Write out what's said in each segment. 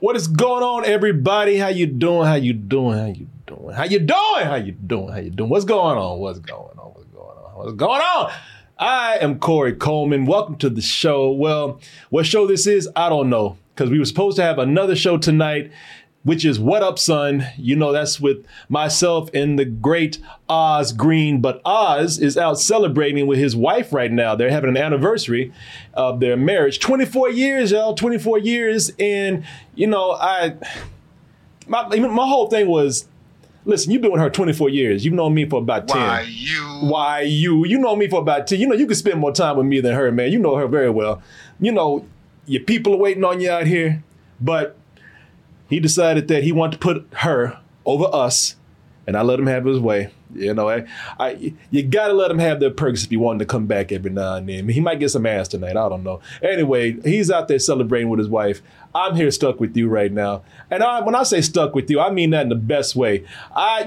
What is going on, everybody? How you doing? How you doing? How you doing? How you doing? How you doing? How you doing? What's going on? What's going on? What's going on? What's going on? I am Corey Coleman. Welcome to the show. Well, what show this is, I don't know, because we were supposed to have another show tonight, which is What Up, Son? You know, that's with myself and the great Oz Green. But Oz is out celebrating with his wife right now. They're having an anniversary of their marriage. 24 years, y'all, 24 years. And, you know, my whole thing was, listen, you've been with her 24 years. You've known me for about 10. You know me for about 10. You know, you could spend more time with me than her, man. You know her very well. You know, your people are waiting on you out here. But he decided that he wanted to put her over us, and I let him have his way. You know, you gotta let him have their perks if you want him to come back every now and then. I mean, he might get some ass tonight, I don't know. Anyway, he's out there celebrating with his wife. I'm here stuck with you right now. And when I say stuck with you, I mean that in the best way.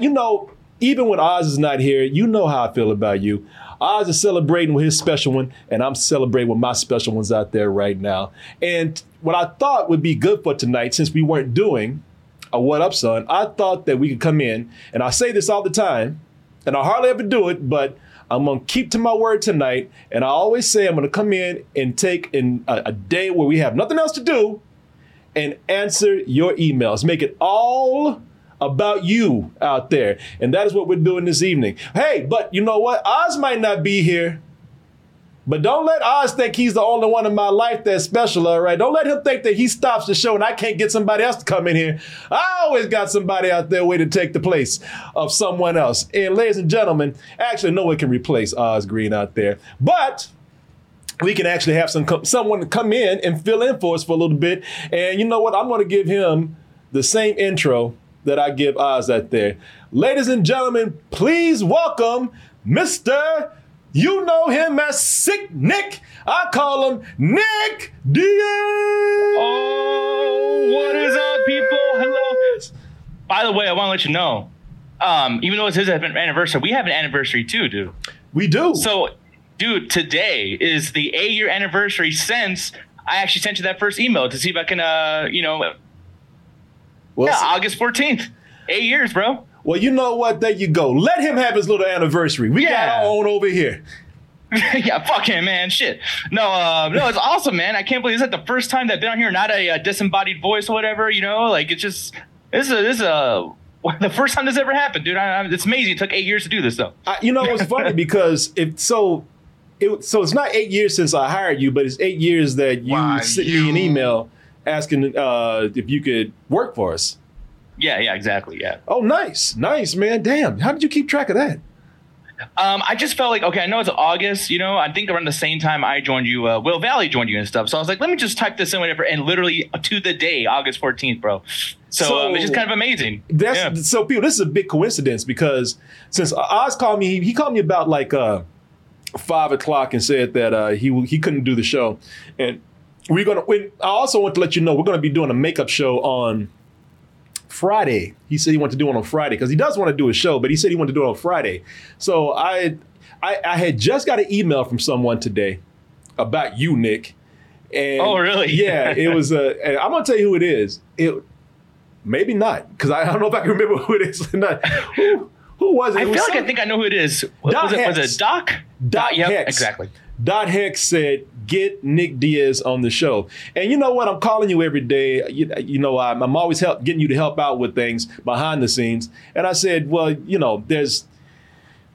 You know, even when Oz is not here, you know how I feel about you. Oz is celebrating with his special one, and I'm celebrating with my special ones out there right now. And what I thought would be good for tonight, since we weren't doing a What Up, Son, I thought that we could come in, and I say this all the time, and I hardly ever do it, but I'm going to keep to my word tonight, and I always say I'm going to come in and take in a day where we have nothing else to do and answer your emails. Make it all about you out there, and that is what we're doing this evening. Hey, but you know what? Oz might not be here, but don't let Oz think he's the only one in my life that's special, all right? Don't let him think that he stops the show and I can't get somebody else to come in here. I always got somebody out there waiting to take the place of someone else. And ladies and gentlemen, actually no one can replace Oz Green out there. But we can actually have someone come in and fill in for us for a little bit. And you know what? I'm going to give him the same intro that I give Oz out there. Ladies and gentlemen, please welcome Mr. You know him as Sick Nick. I call him Nick Diaz. Oh, what is up, people? Hello. By the way, I want to let you know, even though it's his anniversary, we have an anniversary too, dude. We do. So, dude, today is the 8-year anniversary since I actually sent you that first email to see if I can, August 14th. 8 years, bro. Well, you know what? There you go. Let him have his little anniversary. We got our own over here. Yeah, fuck him, man. Shit. No, it's awesome, man. I can't believe it's like the first time that I've been on here, not a disembodied voice or whatever, you know? Like, it's just, the first time this ever happened, dude. It's amazing. It took 8 years to do this, though. You know, it's funny because it's not 8 years since I hired you, but it's 8 years that you sent me an email asking if you could work for us. Yeah, exactly. Yeah. Oh, nice, man. Damn. How did you keep track of that? I just felt like, okay, I know it's August, you know, I think around the same time I joined you, Will Valley joined you and stuff. So I was like, let me just type this in, whatever. And literally to the day, August 14th, bro. So it's just kind of amazing. So people, this is a big coincidence because since Oz called me, he called me about like 5 o'clock and said that he couldn't do the show. And I also want to let you know, we're going to be doing a makeup show on Friday. He said he wanted to do it on Friday because he does want to do a show, but he said he wanted to do it on Friday. So I had just got an email from someone today about you, Nick. And oh, really? Yeah, it was. And I'm gonna tell you who it is. Maybe not because I don't know if I can remember who it is or not. Who was it? I think I know who it is. Was it Doc? Doc. Yep, exactly. Dot Hex said, get Nick Diaz on the show. And you know what? I'm calling you every day. You know, I'm always getting you to help out with things behind the scenes. And I said, well, you know,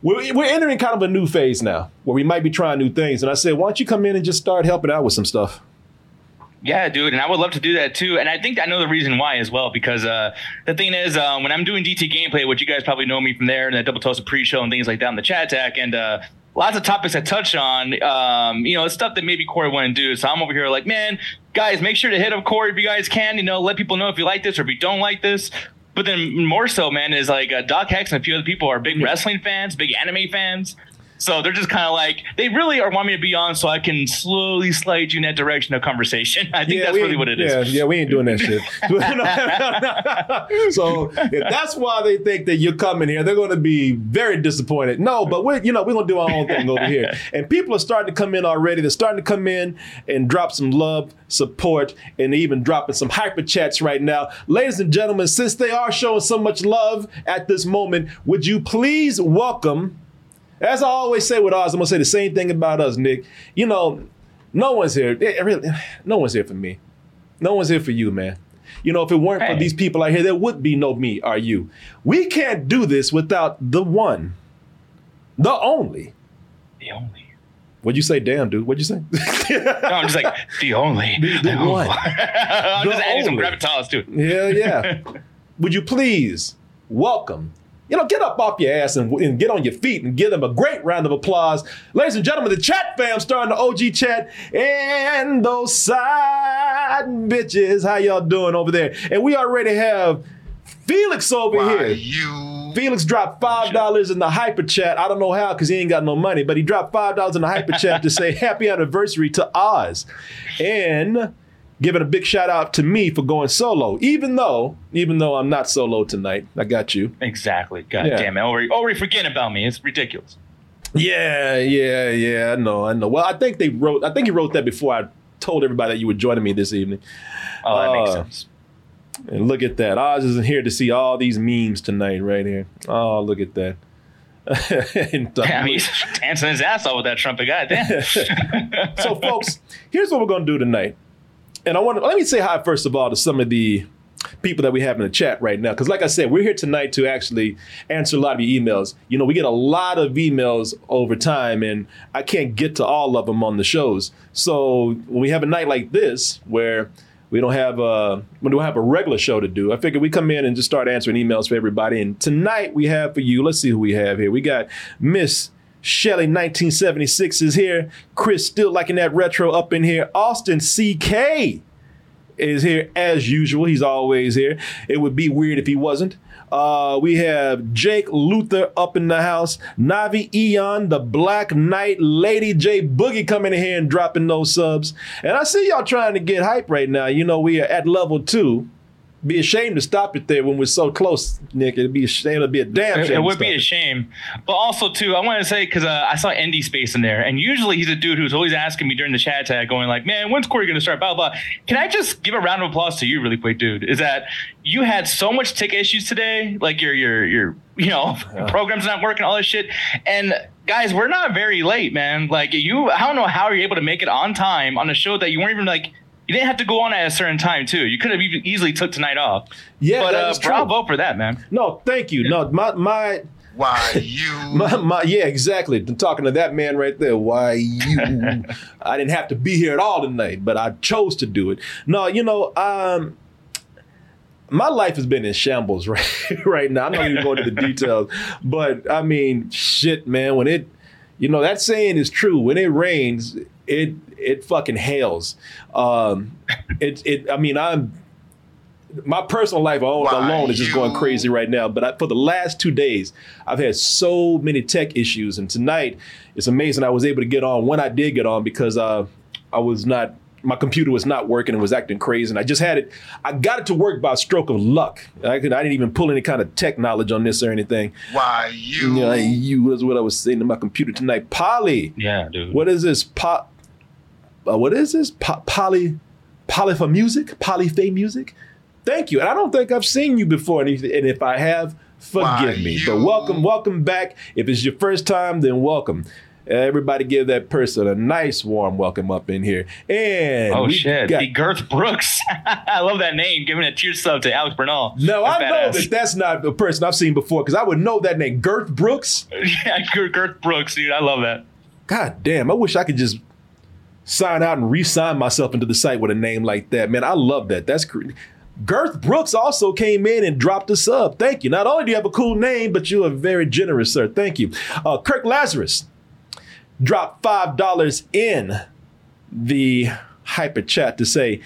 we're entering kind of a new phase now where we might be trying new things. And I said, why don't you come in and just start helping out with some stuff? Yeah, dude. And I would love to do that, too. And I think I know the reason why as well, because the thing is, when I'm doing DT gameplay, which you guys probably know me from there, and that Double Toasted pre-show and things like that on the chat attack and lots of topics I touch on, you know, it's stuff that maybe Corey wouldn't do. So I'm over here like, man, guys, make sure to hit up Corey if you guys can, you know, let people know if you like this or if you don't like this. But then more so, man, is like Doc Hex and a few other people are big wrestling fans, big anime fans. So they're just kind of like, they really are wanting me to be on so I can slowly slide you in that direction of conversation. I think that's really what it is. Yeah, we ain't doing that shit. So if that's why they think that you're coming here, they're going to be very disappointed. No, but we're going to do our own thing over here. And people are starting to come in already. They're starting to come in and drop some love, support, and even dropping some hyper chats right now. Ladies and gentlemen, since they are showing so much love at this moment, would you please welcome... As I always say with Oz, I'm going to say the same thing about us, Nick. You know, no one's here. No one's here for me. No one's here for you, man. You know, if it weren't for these people out here, there would be no me or you. We can't do this without the one, the only. The only. What'd you say? Damn, dude. What'd you say? No, I'm just like, the only. The one. I'm just adding some gravitas to it. Yeah. Would you please welcome... get up off your ass and get on your feet and give them a great round of applause. Ladies and gentlemen, the chat fam starting the OG chat and those side bitches. How y'all doing over there? And we already have Felix over here. Felix dropped $5 in the hyper chat. I don't know how because he ain't got no money, but he dropped $5 in the hyper chat to say happy anniversary to Oz. And... giving a big shout out to me for going solo, even though I'm not solo tonight. I got you. Exactly. God damn it. Already forgetting about me. It's ridiculous. Yeah. I know. Well, I think he wrote that before I told everybody that you were joining me this evening. Oh, that makes sense. And look at that. Oz isn't here to see all these memes tonight right here. Oh, look at that. He's dancing his ass off with that trumpet. God damn. So, folks, here's what we're going to do tonight. And let me say hi, first of all, to some of the people that we have in the chat right now. Because like I said, we're here tonight to actually answer a lot of your emails. You know, we get a lot of emails over time, and I can't get to all of them on the shows. So when we have a night like this where we don't have a regular show to do, I figure we come in and just start answering emails for everybody. And tonight we have for you, let's see who we have here. We got Miss Shelly 1976 is here. Chris still liking that retro up in here. Austin CK is here as usual. He's always here. It would be weird if he wasn't. We have Jake Luther up in the house. Navi Eon, the Black Knight, Lady J Boogie coming in here and dropping those subs. And I see y'all trying to get hype right now. You know, we are at level 2. Be a shame to stop it there when we're so close, Nick. It'd be a shame. It'd be a damn shame. It would be a shame. But also, too, I want to say, because I saw Endy Space in there, and usually he's a dude who's always asking me during the chat tag, going like, man, when's Corey going to start? Blah, blah. Can I just give a round of applause to you really quick, dude? Is that you had so much tech issues today, like your program's not working, all this shit. And guys, we're not very late, man. Like I don't know how you're able to make it on time on a show that you weren't even like, you didn't have to go on at a certain time, too. You could have easily took tonight off. Yeah, but that's true. Bravo for that, man. No, thank you. Yeah. No, my. Why you? My yeah, exactly. I'm talking to that man right there. Why you? I didn't have to be here at all tonight, but I chose to do it. No, my life has been in shambles right now. I'm not even going into the details, but I mean, shit, man. When it, that saying is true. When it rains, it fucking hails. My personal life alone is just going crazy right now. But for the last 2 days, I've had so many tech issues. And tonight, it's amazing I was able to get on when I did get on because my computer was not working and was acting crazy. And I just had it. I got it to work by a stroke of luck. I didn't even pull any kind of tech knowledge on this or anything. Why you? You is what I was saying to my computer tonight. Polly. Yeah, dude. What is this? What is this? Polyfay music? Thank you. And I don't think I've seen you before. And if I have, forgive me. But welcome back. If it's your first time, then welcome. Everybody give that person a nice warm welcome up in here. And the Girth Brooks. I love that name. Giving a tear sub to Alex Bernal. No, I know that's not a person I've seen before because I would know that name. Girth Brooks? Yeah, Girth Brooks, dude. I love that. God damn. I wish I could just sign out and re-sign myself into the site with a name like that. Man, I love that. That's crazy. Girth Brooks also came in and dropped a sub. Thank you. Not only do you have a cool name, but you are very generous, sir. Thank you. Kirk Lazarus dropped $5 in the hyper chat to say,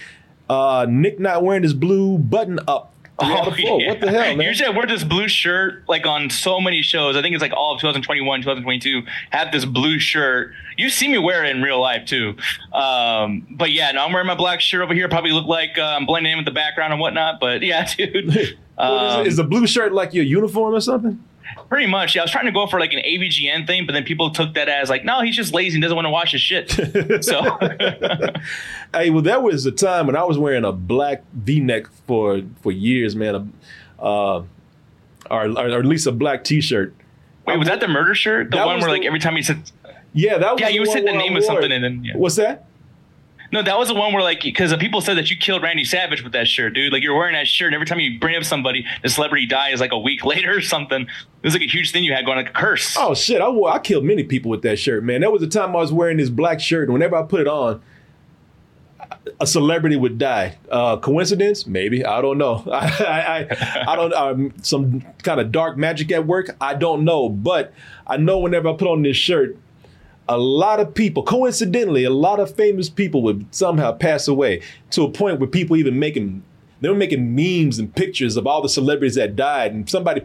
Nick not wearing his blue button up on the floor. Yeah. What the hell, man? Usually I wear this blue shirt like on so many shows. I think it's like all of 2021, 2022 had this blue shirt. You see me wear it in real life too. But yeah, no, I'm wearing my black shirt over here. Probably look like I'm blending in with the background and whatnot. But yeah, dude. Is the blue shirt like your uniform or something? Pretty much. Yeah, I was trying to go for like an AVGN thing, but then people took that as like, no, he's just lazy and doesn't want to wash his shit. So, hey, well, there was a time when I was wearing a black V-neck for years, man, or at least a black T-shirt. Wait, was that the murder shirt? The one where like every time you said, yeah, that was. Yeah, you said the name of something, and then yeah. What's that? No, that was the one where, like, because people said that you killed Randy Savage with that shirt, dude. Like, you're wearing that shirt, and every time you bring up somebody, the celebrity dies, like, a week later or something. It was, like, a huge thing you had going, like, a curse. Oh, shit. I killed many people with that shirt, man. That was the time I was wearing this black shirt, and whenever I put it on, a celebrity would die. Coincidence? Maybe. I don't know. I don't some kind of dark magic at work? I don't know. But I know whenever I put on this shirt, a lot of people, coincidentally, a lot of famous people would somehow pass away to a point where people even they were making memes and pictures of all the celebrities that died. And somebody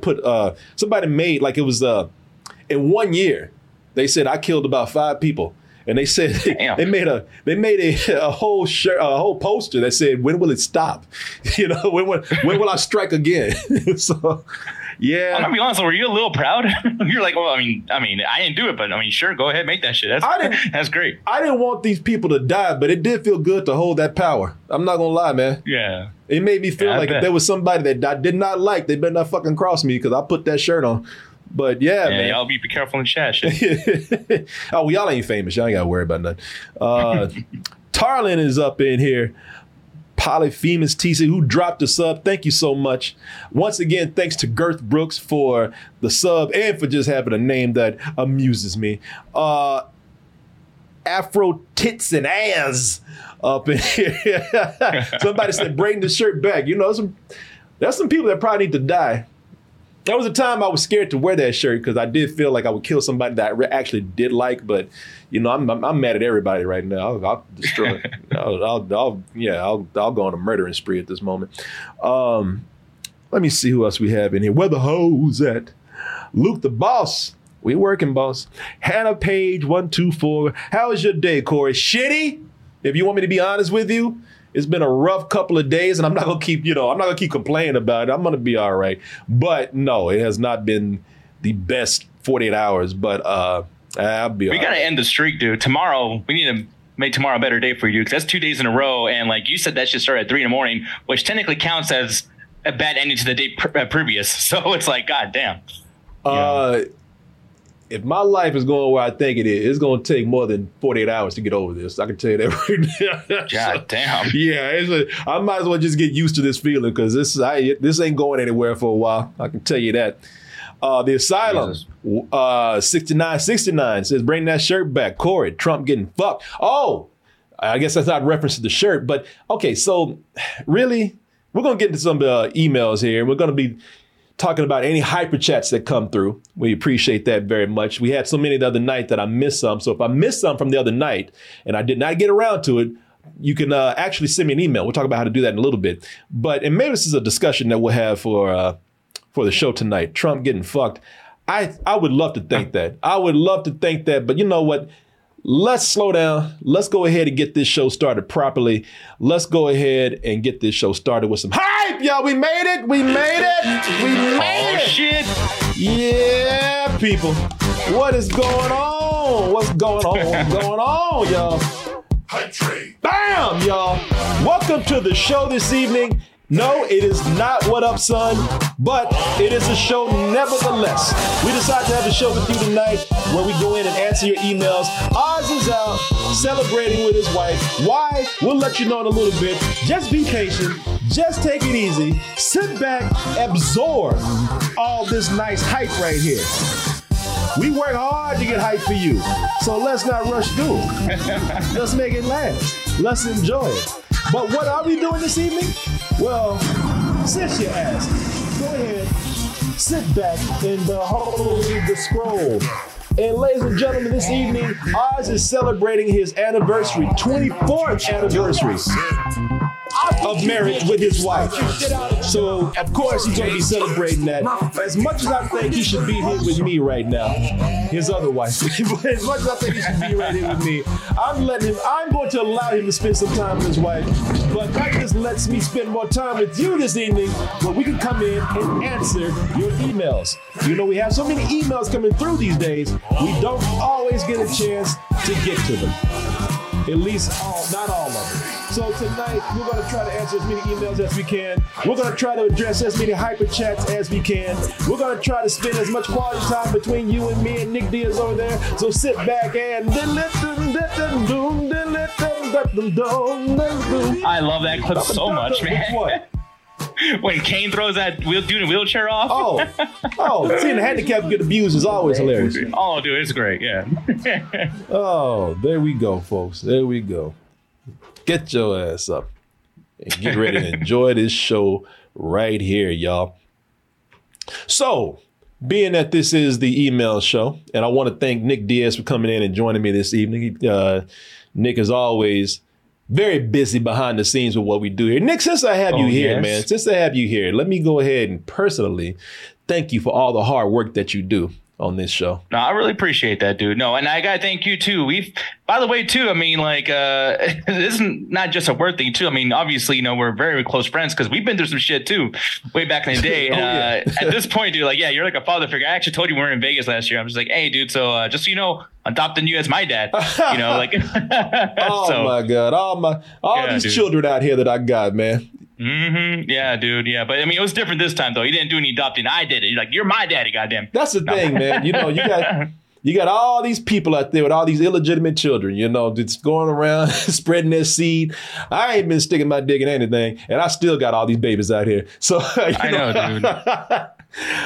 made like it was in 1 year, they said I killed about 5 people. And they said they made a whole shirt, a whole poster that said, when will it stop? You know, when will I strike again? So yeah, I'm gonna be honest. Were you a little proud? You're like, well, I mean, I didn't do it, but I mean, sure, go ahead, make that shit. That's great. I didn't want these people to die, but it did feel good to hold that power. I'm not gonna lie, man. Yeah, it made me feel like if there was somebody that I did not like, they better not fucking cross me because I put that shirt on. But yeah, man, y'all be careful in chat shit. Oh, well, y'all ain't famous. Y'all ain't gotta worry about nothing. Tarlin is up in here. Polyphemus TC, who dropped a sub. Thank you so much. Once again, thanks to Girth Brooks for the sub and for just having a name that amuses me. Afro Tits and Ass up in here. Somebody said, bring the shirt back. You know, there's some people that probably need to die. That was a time I was scared to wear that shirt because I did feel like I would kill somebody that I actually did like. But, you know, I'm mad at everybody right now. I'll destroy it. I'll go on a murdering spree at this moment. Let me see who else we have in here. Where the hoes at? Luke the Boss. We working, boss. Hannah Page 124. How is your day, Corey? Shitty? If you want me to be honest with you. It's been a rough couple of days, and I'm not gonna keep complaining about it. I'm gonna be all right. But no, it has not been the best 48 hours, but I'll be all right. We gotta end the streak, dude. Tomorrow, we need to make tomorrow a better day for you, because that's 2 days in a row, and like you said, that should start at 3 a.m, which technically counts as a bad ending to the day previous. So it's like, goddamn. If my life is going where I think it is, it's going to take more than 48 hours to get over this. I can tell you that right now. God damn. Yeah, I might as well just get used to this feeling because this ain't going anywhere for a while. I can tell you that. The Asylum, 6969 says, bring that shirt back. Corey, Trump getting fucked. Oh, I guess that's not reference to the shirt. But okay, so really, we're going to get into some emails here. We're going to be talking about any hyper chats that come through. We appreciate that very much. We had so many the other night that I missed some. So if I missed some from the other night and I did not get around to it, you can actually send me an email. We'll talk about how to do that in a little bit. But and maybe this is a discussion that we'll have for the show tonight. Trump getting fucked. I would love to think that. I would love to think that. But you know what? Let's slow down. Let's go ahead and get this show started properly. Let's go ahead and get this show started with some hype, y'all. We made it. We made it. We made it. Oh, shit. Yeah, people. What is going on? What's going on? What's going on, y'all? Hype train. Bam, y'all. Welcome to the show this evening. No, it is not What Up, Son, but it is a show nevertheless. We decided to have a show with you tonight where we go in and answer your emails. Oz is out celebrating with his wife. Why? We'll let you know in a little bit. Just be patient. Just take it easy. Sit back, absorb all this nice hype right here. We work hard to get hype for you, so let's not rush through it. Let's make it last. Let's enjoy it. But what are we doing this evening? Well, sit your ass. Go ahead, sit back in the hole of the scroll. And ladies and gentlemen, this evening, Oz is celebrating his anniversary, 24th anniversary. of marriage with his wife. So of course he's gonna be celebrating that. As much as I think he should be here with me right now, his other wife, but as much as I think he should be right here with me, I'm going to allow him to spend some time with his wife, but that just lets me spend more time with you this evening where we can come in and answer your emails. You know, we have so many emails coming through these days, we don't always get a chance to get to them. At least not all of them. So tonight, we're going to try to answer as many emails as we can. We're going to try to address as many hyper chats as we can. We're going to try to spend as much quality time between you and me and Nick Diaz over there. So sit back and I love that clip so much, man. When Kane throws that dude in a wheelchair off. Oh, seeing the handicap get abused is always hilarious. Oh, dude, it's great, yeah. Oh, there we go, folks. There we go. Get your ass up and get ready to enjoy this show right here, y'all. So, being that this is the email show, and I want to thank Nick Diaz for coming in and joining me this evening. Nick, as always, very busy behind the scenes with what we do here. Nick, since I have you here, man, let me go ahead and personally thank you for all the hard work that you do on this show. No, I really appreciate that, dude. No, and I gotta thank you too. By the way, too, I mean, like, this is not just a word thing too. I mean, obviously, you know, we're very close friends because we've been through some shit too, way back in the day. At this point, dude, like, yeah, you're like a father figure. I actually told you we were in Vegas last year. I'm just like, hey, dude, so just so you know, adopting you as my dad, you know, like. All these children out here that I got, man. Mm-hmm. Yeah, dude. Yeah. But I mean, it was different this time, though. He didn't do any adopting. I did it. You're like, you're my daddy, goddamn. That's the thing, man. You know, you got all these people out there with all these illegitimate children, you know, that's going around spreading their seed. I ain't been sticking my dick in anything, and I still got all these babies out here. So I know,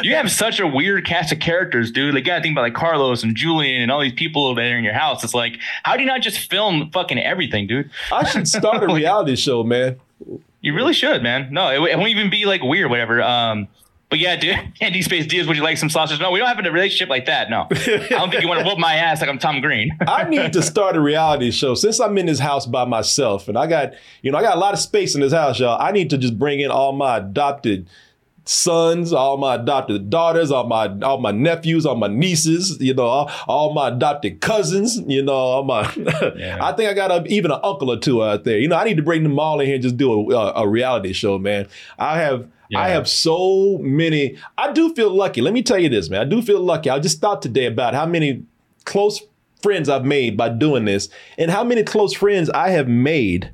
dude. You have such a weird cast of characters, dude. Like, you gotta think about like Carlos and Julian and all these people that are in your house. It's like, how do you not just film fucking everything, dude? I should start a reality show, man. You really should, man. No, it won't even be like weird, whatever. But yeah, dude, Andy Space Diaz, would you like some sausage? No, we don't have a relationship like that. No, I don't think you want to whoop my ass like I'm Tom Green. I need to start a reality show since I'm in this house by myself and I got a lot of space in this house, y'all. I need to just bring in all my adopted sons, all my adopted daughters, all my nephews, all my nieces, you know, all my adopted cousins, you know, all my. Yeah. I think I got even an uncle or two out there. You know, I need to bring them all in here and just do a reality show, man. I have so many. I do feel lucky. Let me tell you this, man. I do feel lucky. I just thought today about how many close friends I've made by doing this, and how many close friends I have made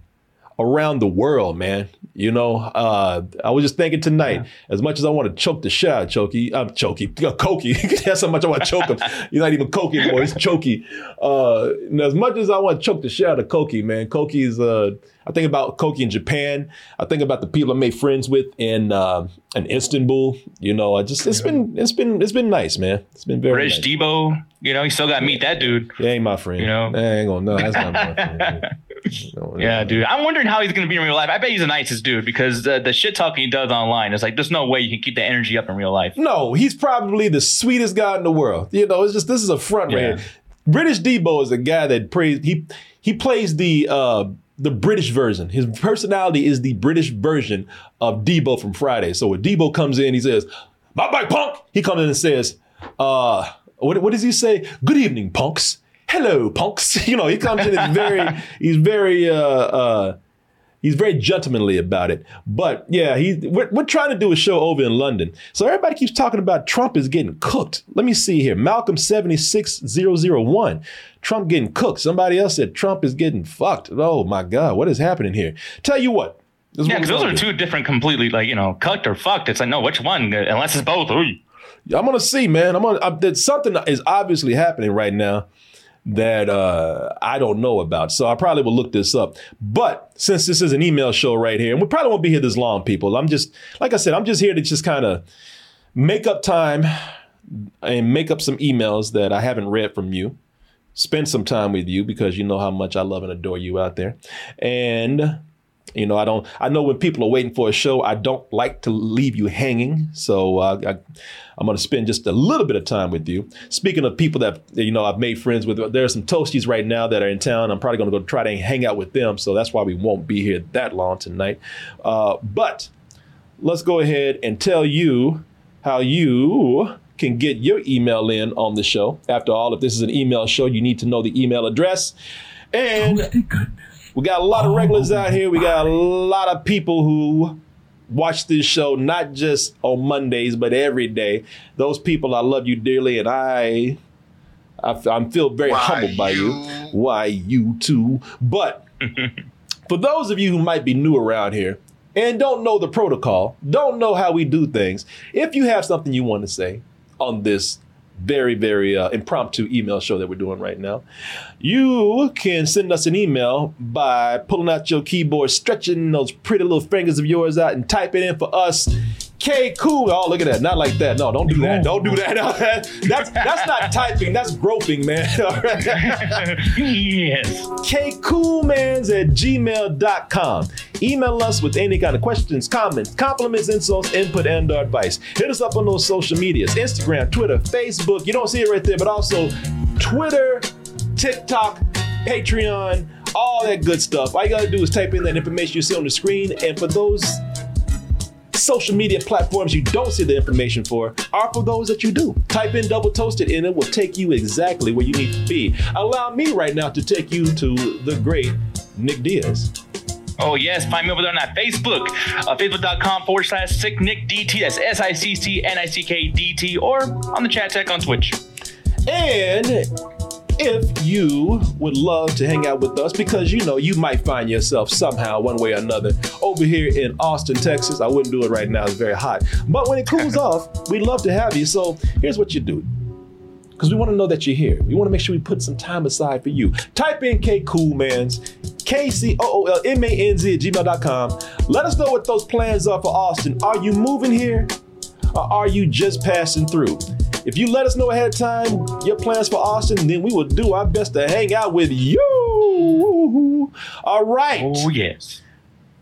around the world, man. You know, I was just thinking tonight, as much as I want to choke the shit out of Chokey, I'm Chokey, Cokie. That's how much I want to choke him. He's not even Cokie anymore, he's Chokey. And as much as I want to choke the shit out of Cokie, man, Cokie is, I think about Cokie in Japan. I think about the people I made friends with in Istanbul. You know, it's been nice, man. It's been very nice. Rich Debo, you know, you still got to meet that dude. He ain't my friend. You know, that's not my friend. Yeah, dude. I'm wondering how he's going to be in real life. I bet he's the nicest dude because the shit talking he does online, it's like, there's no way you can keep the energy up in real life. No, he's probably the sweetest guy in the world. You know, it's just, this is a front right here. British Debo is a guy that he plays the British version. His personality is the British version of Debo from Friday. So when Debo comes in, he says, bye-bye, punk. He comes in and says, what does he say? Good evening, punks. Hello, punks. You know, he comes in and he's very gentlemanly about it. But yeah, we're trying to do a show over in London. So everybody keeps talking about Trump is getting cooked. Let me see here. Malcolm 76001. Trump getting cooked. Somebody else said Trump is getting fucked. Oh my God, what is happening here? Tell you what. Yeah, because those are two different completely, like, you know, cooked or fucked. It's like, no, which one? Unless it's both. Ooh. I'm gonna see, man. Something is obviously happening right now that I don't know about. So I probably will look this up. But since this is an email show right here, and we probably won't be here this long, people. I'm just here to just kind of make up time and make up some emails that I haven't read from you. Spend some time with you because you know how much I love and adore you out there. And You know, I know when people are waiting for a show, I don't like to leave you hanging. So I'm going to spend just a little bit of time with you. Speaking of people that, you know, I've made friends with, there are some Toasties right now that are in town. I'm probably going to go try to hang out with them. So that's why we won't be here that long tonight. But let's go ahead and tell you how you can get your email in on the show. After all, if this is an email show, you need to know the email address. And we got a lot of regulars out here. We got a lot of people who watch this show, not just on Mondays, but every day. Those people, I love you dearly, and I feel very humbled by you. Why you too. But for those of you who might be new around here and don't know the protocol, don't know how we do things, if you have something you want to say on this very, very impromptu email show that we're doing right now, you can send us an email by pulling out your keyboard, stretching those pretty little fingers of yours out, and typing in for us, K-Cool. Oh, look at that. Not like that. No, don't do that. Don't do that. That's not typing. That's groping, man. Yes. kcoolmans@gmail.com. Email us with any kind of questions, comments, compliments, insults, input, and or advice. Hit us up on those social medias, Instagram, Twitter, Facebook. You don't see it right there, but also Twitter, TikTok, Patreon, all that good stuff. All you got to do is type in that information you see on the screen. And for those social media platforms you don't see the information for, are for those that you do. Type in Double Toasted and it will take you exactly where you need to be. Allow me right now to take you to the great Nick Diaz. Oh, yes. Find me over there on that Facebook. Facebook.com/SickNickDT. That's SickNickDT. Or on the chat attack on Twitch. And if you would love to hang out with us, because, you know, you might find yourself somehow one way or another over here in Austin, Texas. I wouldn't do it right now. It's very hot. But when it cools off, we'd love to have you. So here's what you do. Because we want to know that you're here. We want to make sure we put some time aside for you. Type in KCoolMans, KCOOLMANZ@gmail.com. Let us know what those plans are for Austin. Are you moving here? Or are you just passing through? If you let us know ahead of time your plans for Austin, then we will do our best to hang out with you. All right. Oh, yes.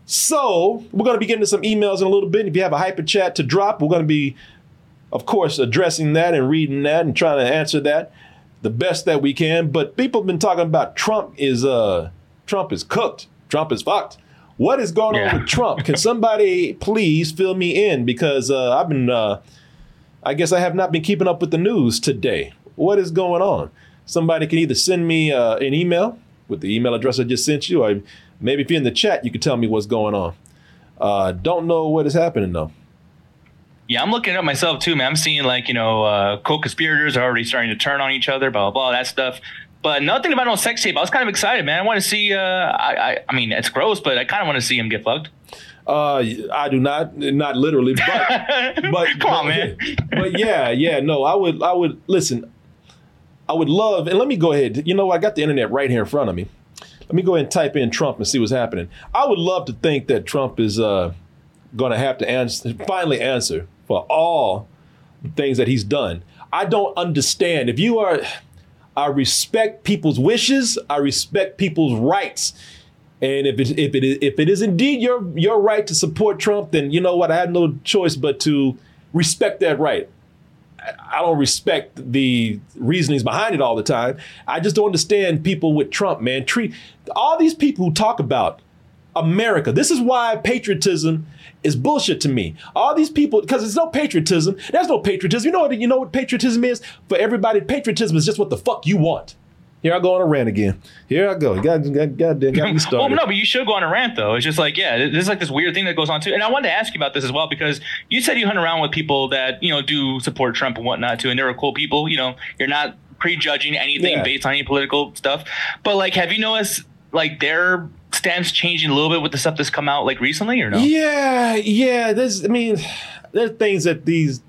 So we're going to be getting to some emails in a little bit. If you have a hyper chat to drop, we're going to be, of course, addressing that and reading that and trying to answer that the best that we can. But people have been talking about Trump is cooked. Trump is fucked. What is going on with Trump? Can somebody please fill me in? Because I've been, I guess I have not been keeping up with the news today. What is going on? Somebody can either send me an email with the email address I just sent you, or maybe if you're in the chat, you can tell me what's going on. Don't know what is happening though. Yeah, I'm looking it up myself too, man. I'm seeing like, you know, co-conspirators are already starting to turn on each other, blah, blah, blah, that stuff. But nothing about no sex tape. I was kind of excited, man. I want to see, I mean, it's gross, but I kind of want to see him get fucked. I do not literally, but, come on, man. But yeah, no, I would listen. I would love, and let me go ahead. You know, I got the internet right here in front of me. Let me go ahead and type in Trump and see what's happening. I would love to think that Trump is, going to have to finally answer for all the things that he's done. I don't understand. I respect people's wishes. I respect people's rights. And if it is indeed your right to support Trump, then you know what? I have no choice but to respect that right. I don't respect the reasonings behind it all the time. I just don't understand people with Trump, man. All these people who talk about America. This is why patriotism is bullshit to me. All these people, because there's no patriotism. There's no patriotism. You know what patriotism is? For everybody, patriotism is just what the fuck you want. Here I go on a rant again. Here I go. Got me started. Well, no, but you should go on a rant, though. It's just like, yeah, there's like this weird thing that goes on, too. And I wanted to ask you about this as well, because you said you hung around with people that, you know, do support Trump and whatnot, too. And they're cool people. You know, you're not prejudging anything based on any political stuff. But, like, have you noticed, like, their stance changing a little bit with the stuff that's come out like recently or no? Yeah. There's things that these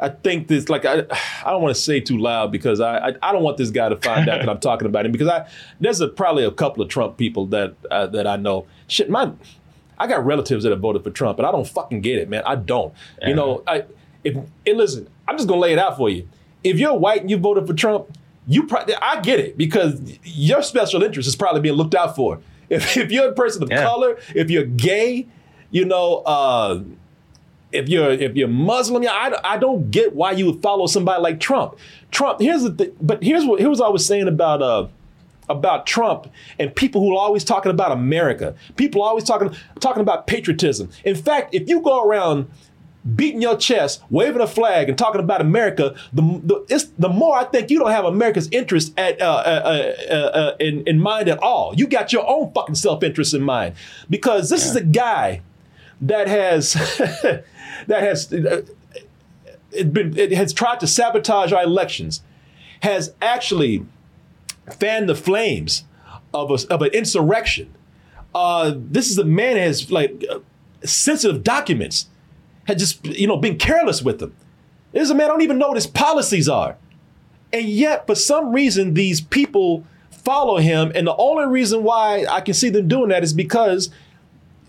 I think this like I don't want to say too loud because I don't want this guy to find out that I'm talking about him, because there's probably a couple of Trump people that I know. Shit, I got relatives that have voted for Trump, and I don't fucking get it, man. I don't. Yeah. You know, listen, I'm just gonna lay it out for you. If you're white and you voted for Trump, I get it, because your special interest is probably being looked out for. If you're a person of color, if you're gay, you know, if you're Muslim, I don't get why you would follow somebody like Trump. Here's the thing, but here's what I was saying about Trump and people who are always talking about America. People are always talking about patriotism. In fact, if you go around beating your chest, waving a flag, and talking about America, the more I think you don't have America's interest at in mind at all. You got your own fucking self-interest in mind, because this is a guy that has it has tried to sabotage our elections, has actually fanned the flames of an insurrection. This is a man that has sensitive documents. Had just, been careless with them. This is a man, I don't even know what his policies are. And yet, for some reason, these people follow him. And the only reason why I can see them doing that is because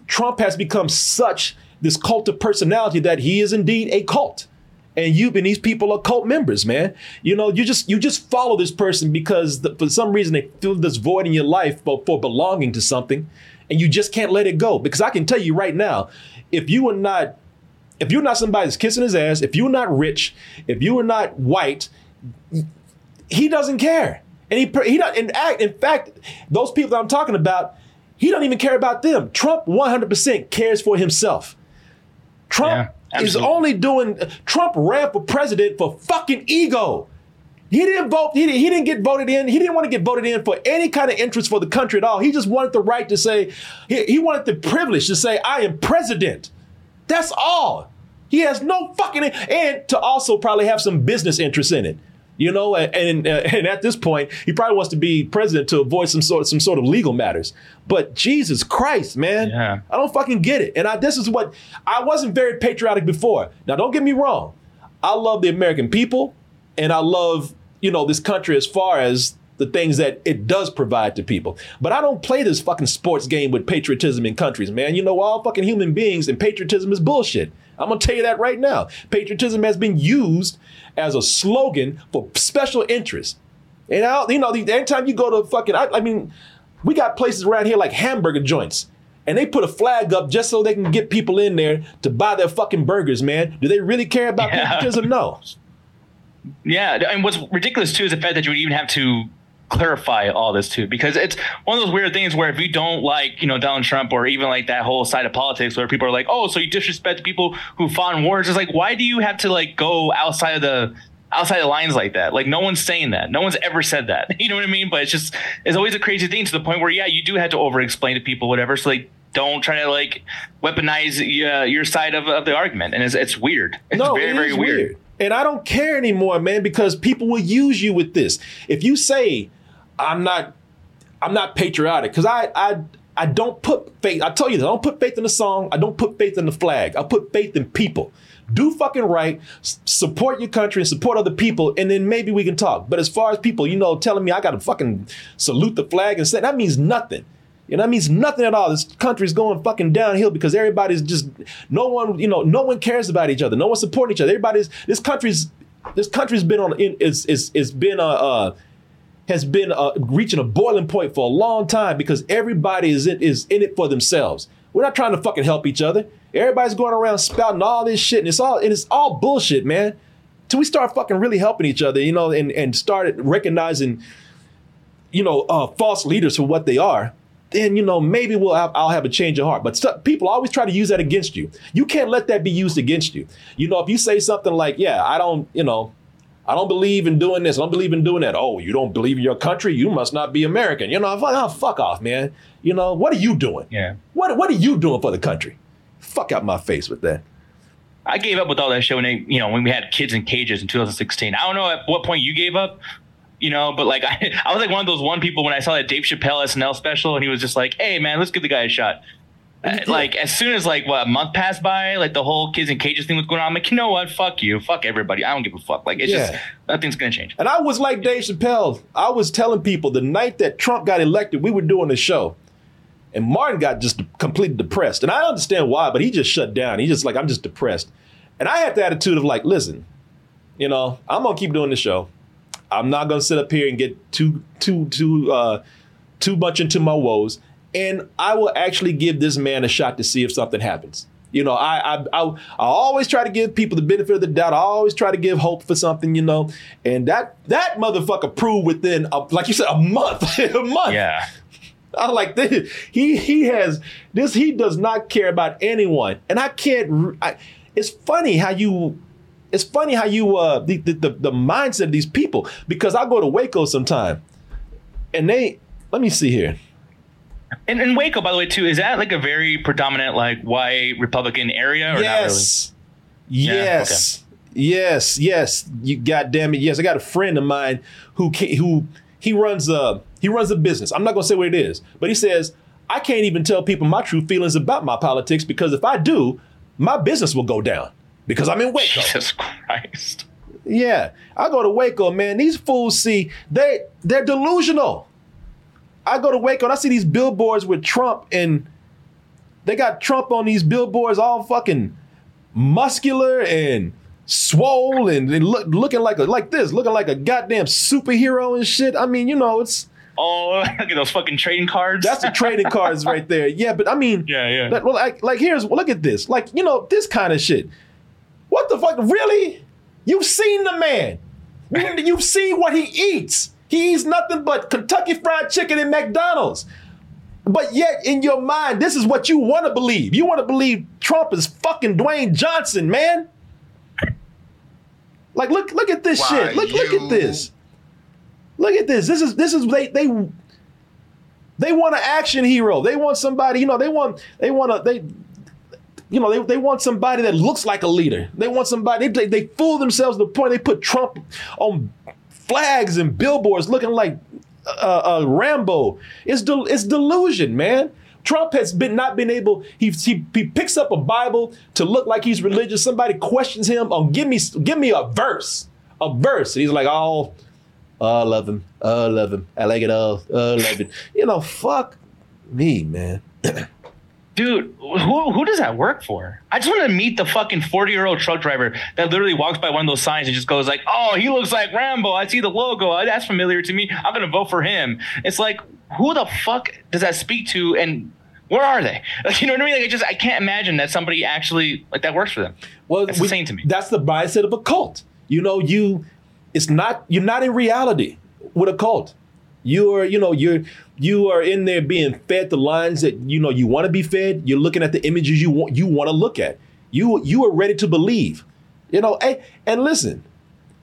Trump has become such this cult of personality that he is indeed a cult. And these people are cult members, man. You just follow this person because for some reason they fill this void in your life for belonging to something. And you just can't let it go. Because I can tell you right now, if you're not somebody that's kissing his ass, if you're not rich, if you are not white, he doesn't care. And in fact, those people that I'm talking about, he don't even care about them. Trump 100% cares for himself. Trump is only doing, Trump ran for president for fucking ego. He didn't vote. He didn't get voted in. He didn't want to get voted in for any kind of interest for the country at all. He just wanted the right to say, he wanted the privilege to say, I am president. That's all. He has no fucking, and to also probably have some business interest in it, And at this point, he probably wants to be president to avoid some sort of legal matters. But Jesus Christ, man, I don't fucking get it. And this is what I wasn't very patriotic before. Now, don't get me wrong, I love the American people, and I love this country as far as the things that it does provide to people. But I don't play this fucking sports game with patriotism in countries, man. All fucking human beings, and patriotism is bullshit. I'm gonna tell you that right now. Patriotism has been used as a slogan for special interests. And anytime you go to fucking, we got places around here like hamburger joints, and they put a flag up just so they can get people in there to buy their fucking burgers, man. Do they really care about patriotism? No. Yeah, and what's ridiculous too is the fact that you would even have to clarify all this too, because it's one of those weird things where if you don't like Donald Trump or even like that whole side of politics where people are like, oh, so you disrespect people who fought in wars, it's like, why do you have to go outside the lines like that? Like, no one's saying that, no one's ever said that, you know what I mean? But it's always a crazy thing to the point where you do have to over explain to people whatever, so don't try to weaponize your side of the argument. And it's weird. It's very, very weird. And I don't care anymore, man, because people will use you with this. If you say I'm not patriotic, because I don't put faith. I tell you this, I don't put faith in the song. I don't put faith in the flag. I put faith in people. Do fucking right. Support your country and support other people, and then maybe we can talk. But as far as people, telling me I got to fucking salute the flag and say, that means nothing. And that means nothing at all. This country's going fucking downhill because everybody's just, no one cares about each other. No one's supporting each other. This country's been on, has been reaching a boiling point for a long time because everybody is in it for themselves. We're not trying to fucking help each other. Everybody's going around spouting all this shit, and it's all bullshit, man. Till we start fucking really helping each other, and start recognizing, false leaders for what they are. Then, maybe I'll have a change of heart. But people always try to use that against you. You can't let that be used against you. If you say something like, I don't believe in doing this, I don't believe in doing that. Oh, you don't believe in your country? You must not be American. Fuck off, man. What are you doing? Yeah. What are you doing for the country? Fuck out my face with that. I gave up with all that shit when we had kids in cages in 2016. I don't know at what point you gave up. But I was one of those people when I saw that Dave Chappelle SNL special, and he was just like, hey, man, let's give the guy a shot. As soon as a month passed by, the whole kids in cages thing was going on. I'm like, you know what? Fuck you. Fuck everybody. I don't give a fuck. Just nothing's going to change. And I was like Dave Chappelle. I was telling people the night that Trump got elected, we were doing a show, and Martin got just completely depressed. And I understand why, but he just shut down. He just I'm just depressed. And I had the attitude of listen, I'm going to keep doing this show. I'm not gonna sit up here and get too much into my woes. and I will actually give this man a shot to see if something happens. You know, I always try to give people the benefit of the doubt. I always try to give hope for something, you know. And that motherfucker proved within, like you said, a month. Yeah. I'm like, this, he has this. He does not care about anyone. And I can't. It's funny how you. It's funny how you the mindset of these people, because I go to Waco sometime, and they let me see here. And Waco, by the way, too, is that like a very predominant like white Republican area? Or yes, not really? Yes, yeah, okay. yes. You goddamn it, yes. I got a friend of mine who he runs a business. I'm not gonna say what it is, but he says I can't even tell people my true feelings about my politics, because if I do, my business will go down. Because I'm in Waco. Jesus Christ. Yeah. I go to Waco, man. These fools see, they're delusional. I go to Waco and I see these billboards with Trump, and they got Trump on these billboards all fucking muscular and swole and looking like a goddamn superhero and shit. I mean, you know, it's... Oh, look at those fucking trading cards. That's the trading cards right there. Yeah, but I mean... Yeah. Well, look at this. Like, you know, this kind of shit. What the fuck? Really? You've seen the man. You've seen what he eats. He eats nothing but Kentucky Fried Chicken and McDonald's. But yet, in your mind, this is what you want to believe. You want to believe Trump is fucking Dwayne Johnson, man. Like, look at this shit. Look at this. Look at this. This is they want an action hero. They want somebody. You know, they want somebody that looks like a leader. They want somebody, they fool themselves to the point they put Trump on flags and billboards looking like Rambo. It's delusion, man. Trump has been able, he picks up a Bible to look like he's religious. Somebody questions him on, give me a verse. And he's like, oh, I love him. I love him. I like it all. I love it. You know, fuck me, man. Dude, who does that work for? I just want to meet the fucking 40-year-old truck driver that literally walks by one of those signs and just goes like, oh, he looks like Rambo. I see the logo. That's familiar to me. I'm going to vote for him. It's like, who the fuck does that speak to, and where are they? Like, you know what I mean? Like, I can't imagine that somebody actually, like, that works for them. Well, it's insane to me. That's the mindset of a cult. You know, you're not in reality with a cult. You are in there being fed the lines that, you know, you want to be fed. You're looking at the images you want to look at. You are ready to believe, you know. And listen,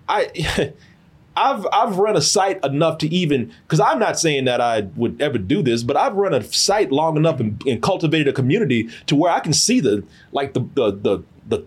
I've run a site enough to even, because I'm not saying that I would ever do this, but I've run a site long enough and cultivated a community to where I can see the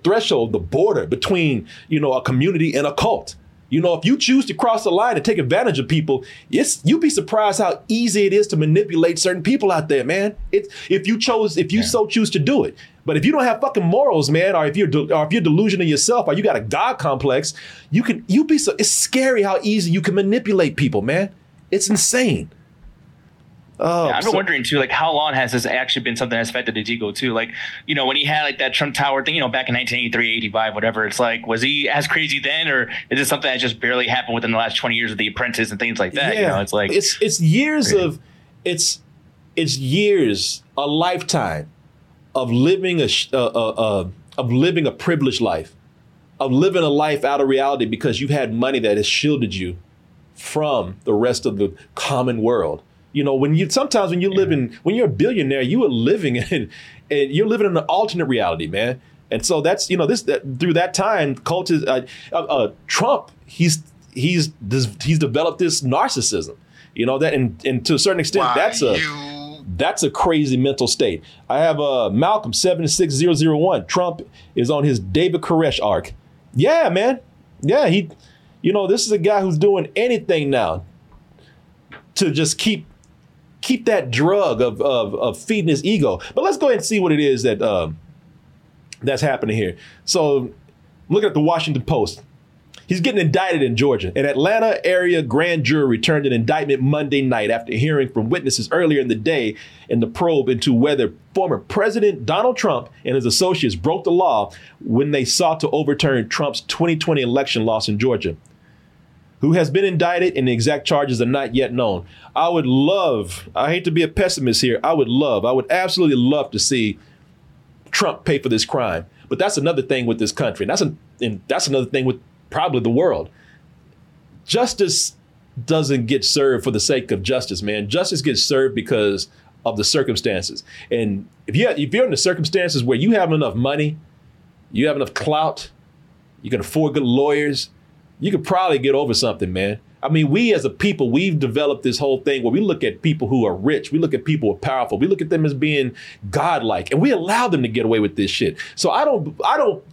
threshold, the border between, you know, a community and a cult. You know, if you choose to cross the line and take advantage of people, you'd be surprised how easy it is to manipulate certain people out there, man. It's if you so choose to do it. But if you don't have fucking morals, man, or if you're delusional yourself, or you got a God complex, it's scary how easy you can manipulate people, man. It's insane. I've been wondering too, like, how long has this actually been something that's affected his ego too? Like, you know, when he had like that Trump Tower thing, you know, back in 1983, 85, whatever, it's like, was he as crazy then, or is this something that just barely happened within the last 20 years of The Apprentice and things like that? Yeah. You know, it's like it's years crazy. A lifetime of living a privileged life, of living a life out of reality because you've had money that has shielded you from the rest of the common world. You know, when you're a billionaire, you are living in an alternate reality, man. And so that's, you know, through that time, cult is Trump. He's developed this narcissism, you know, that and to a certain extent, that's a crazy mental state. I have Malcolm 76001. Trump is on his David Koresh arc. Yeah, man. Yeah. He, you know, this is a guy who's doing anything now to just keep that drug of feeding his ego. But let's go ahead and see what it is that that's happening here. So looking at the Washington Post, he's getting indicted in Georgia. An Atlanta area grand jury returned an indictment Monday night after hearing from witnesses earlier in the day in the probe into whether former President Donald Trump and his associates broke the law when they sought to overturn Trump's 2020 election loss in Georgia. who has been indicted and the exact charges are not yet known. I would love, I hate to be a pessimist here, I would absolutely love to see Trump pay for this crime. But that's another thing with this country. And that's another thing with probably the world. Justice doesn't get served for the sake of justice, man. Justice gets served because of the circumstances. And if you're in the circumstances where you have enough money, you have enough clout, you can afford good lawyers, you could probably get over something, man. I mean, we as a people, we've developed this whole thing where we look at people who are rich, we look at people who are powerful, we look at them as being godlike, and we allow them to get away with this shit. So I don't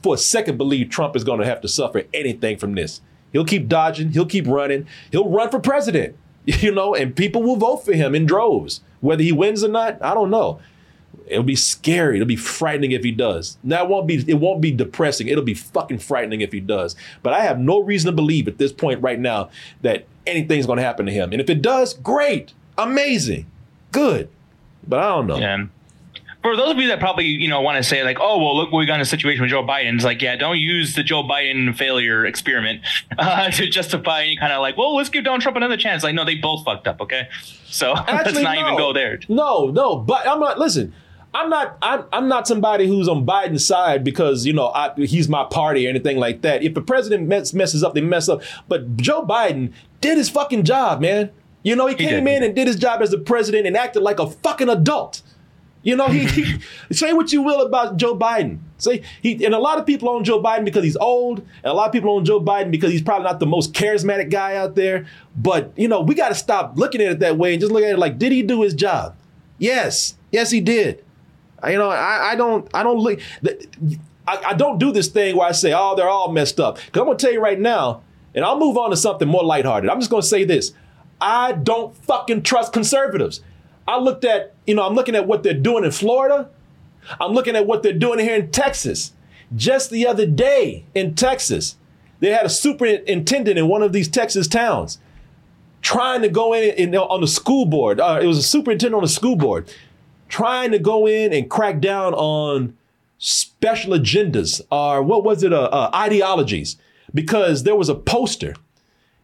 for a second believe Trump is going to have to suffer anything from this. He'll keep dodging, he'll keep running, he'll run for president, you know, and people will vote for him in droves. Whether he wins or not, I don't know. It'll be scary. It'll be frightening if he does. Now, it won't be depressing. It'll be fucking frightening if he does. But I have no reason to believe at this point right now that anything's going to happen to him. And if it does, great, amazing, good. But I don't know. Yeah. For those of you that probably, you know, want to say like, oh, well, look, we got in a situation with Joe Biden. It's like, yeah, don't use the Joe Biden failure experiment to justify any kind of like, well, let's give Donald Trump another chance. Like, no, they both fucked up. OK, so let's not even go there. No. But I'm not. Listen, I'm not somebody who's on Biden's side because, you know, he's my party or anything like that. If the president messes up, they mess up. But Joe Biden did his fucking job, man. You know, he came in and did his job as the president and acted like a fucking adult. You know, he say what you will about Joe Biden. Say and a lot of people own Joe Biden because he's old, and a lot of people own Joe Biden because he's probably not the most charismatic guy out there. But, you know, we got to stop looking at it that way and just look at it like, did he do his job? Yes, he did. You know, I don't do this thing where I say, oh, they're all messed up. Because I'm gonna tell you right now, and I'll move on to something more lighthearted. I'm just gonna say this: I don't fucking trust conservatives. I'm looking at what they're doing in Florida. I'm looking at what they're doing here in Texas. Just the other day in Texas, they had a superintendent in one of these Texas towns trying to go in and, on the school board. It was a superintendent on the school board trying to go in and crack down on special agendas or ideologies, because there was a poster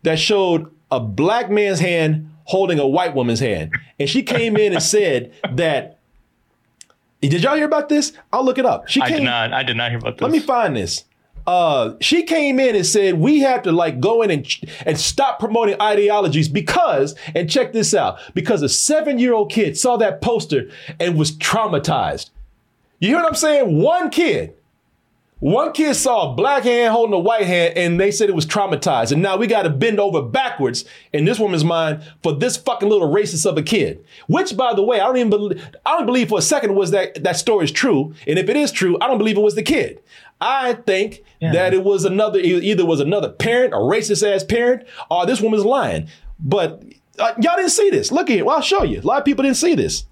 that showed a black man's hand holding a white woman's hand. And she came in and said that, did y'all hear about this? I'll look it up. I did not hear about this. Let me find this. She came in and said, we have to like go in and stop promoting ideologies because, and check this out, because a 7-year-old kid saw that poster and was traumatized. You hear what I'm saying? One kid saw a black hand holding a white hand and they said it was traumatized. And now we got to bend over backwards in this woman's mind for this fucking little racist of a kid. Which, by the way, I don't believe for a second was that story is true. And if it is true, I don't believe it was the kid. I think that it was either another parent, a racist ass parent, or this woman's lying. But y'all didn't see this. Look at it. Well, I'll show you. A lot of people didn't see this.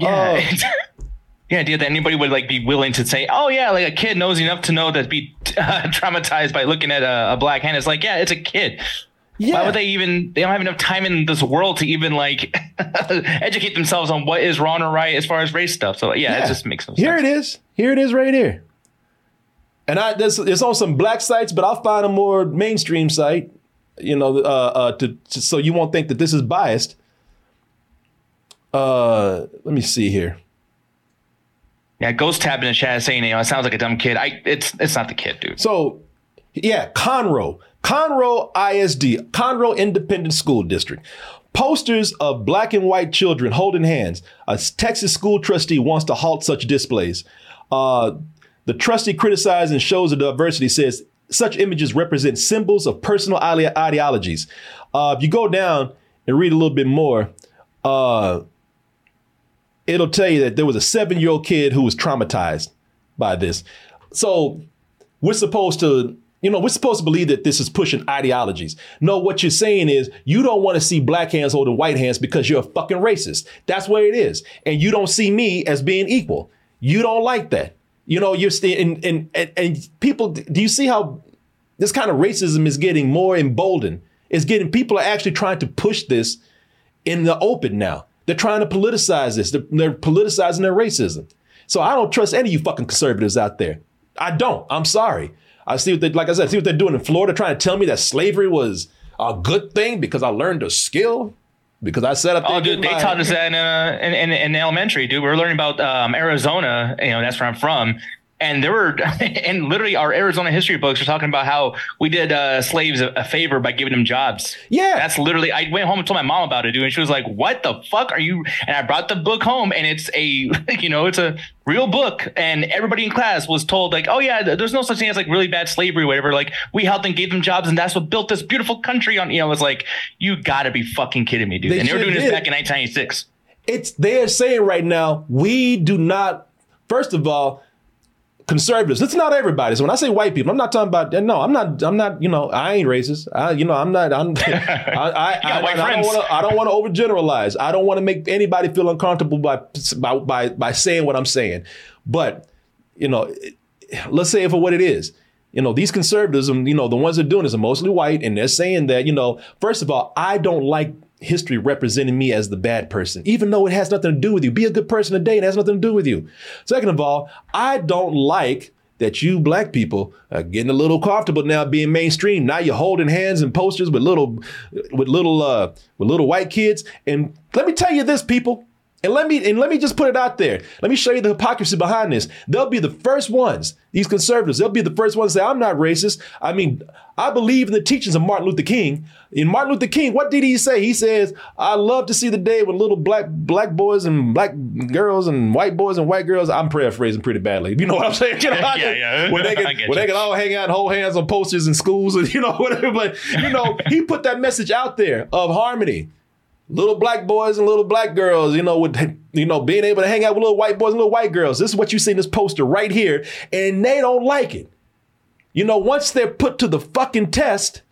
Yeah. Yeah, idea that anybody would like be willing to say, oh, yeah, like a kid knows enough to know that be traumatized by looking at a black hand. It's like, yeah, it's a kid. Yeah. Why would they don't have enough time in this world to even like educate themselves on what is wrong or right as far as race stuff. So, yeah, it just makes no sense. Here it is right here. And it's on some black sites, but I'll find a more mainstream site, you know, so you won't think that this is biased. Let me see here. Yeah, Ghost Tab in the chat saying, you know, it sounds like a dumb kid. It's not the kid, dude. So, yeah, Conroe ISD, Conroe Independent School District. Posters of black and white children holding hands. A Texas school trustee wants to halt such displays. The trustee criticizes and shows the diversity, says such images represent symbols of personal ideologies. If you go down and read a little bit more, it'll tell you that there was a 7-year-old kid who was traumatized by this. So we're supposed to believe that this is pushing ideologies. No, what you're saying is you don't want to see black hands holding white hands because you're a fucking racist. That's what it is. And you don't see me as being equal. You don't like that. You know, you're and people, do you see how this kind of racism is getting more emboldened? People are actually trying to push this in the open now. They're trying to politicize this. They're politicizing their racism. So I don't trust any of you fucking conservatives out there. I don't. I'm sorry. I see what they, like I said, I see what they're doing in Florida, trying to tell me that slavery was a good thing because I learned a skill. Because I set up. Oh, dude, they taught us that in elementary, dude. We were learning about Arizona. You know, that's where I'm from. And there were, and literally our Arizona history books are talking about how we did slaves a favor by giving them jobs. Yeah. That's literally, I went home and told my mom about it, dude. And she was like, what the fuck are you? And I brought the book home and it's a, you know, it's a real book. And everybody in class was told like, oh yeah, there's no such thing as like really bad slavery or whatever. Like we helped and gave them jobs and that's what built this beautiful country on, you know, it's like, you gotta be fucking kidding me, dude. They and they were doing this back in 1996. It's, they are saying right now, we do not, first of all, conservatives. It's not everybody. So when I say white people, I'm not talking about. No, I'm not. You know, I ain't racist. I'm not. I don't want to overgeneralize. I don't want to make anybody feel uncomfortable by saying what I'm saying. But you know, let's say it for what it is. You know, these conservatives, you know, the ones that are doing this are mostly white, and they're saying that, you know, first of all, I don't like history representing me as the bad person, even though it has nothing to do with you. Be a good person today, and it has nothing to do with you. Second of all, I don't like that you black people are getting a little comfortable now being mainstream. Now you're holding hands and posters with little white kids. And let me tell you this, people, and let me just put it out there. Let me show you the hypocrisy behind this. They'll be the first ones. These conservatives, they'll be the first ones to say, I'm not racist. I mean, I believe in the teachings of Martin Luther King. In Martin Luther King, what did he say? He says, I love to see the day when little black boys and black girls and white boys and white girls, I'm paraphrasing pretty badly. You know what I'm saying? You know, yeah. When they can all hang out and hold hands on posters in schools and, you know, whatever. But, you know, he put that message out there of harmony. Little black boys and little black girls, you know, with, you know, being able to hang out with little white boys and little white girls. This is what you see in this poster right here. And they don't like it. You know, once they're put to the fucking test,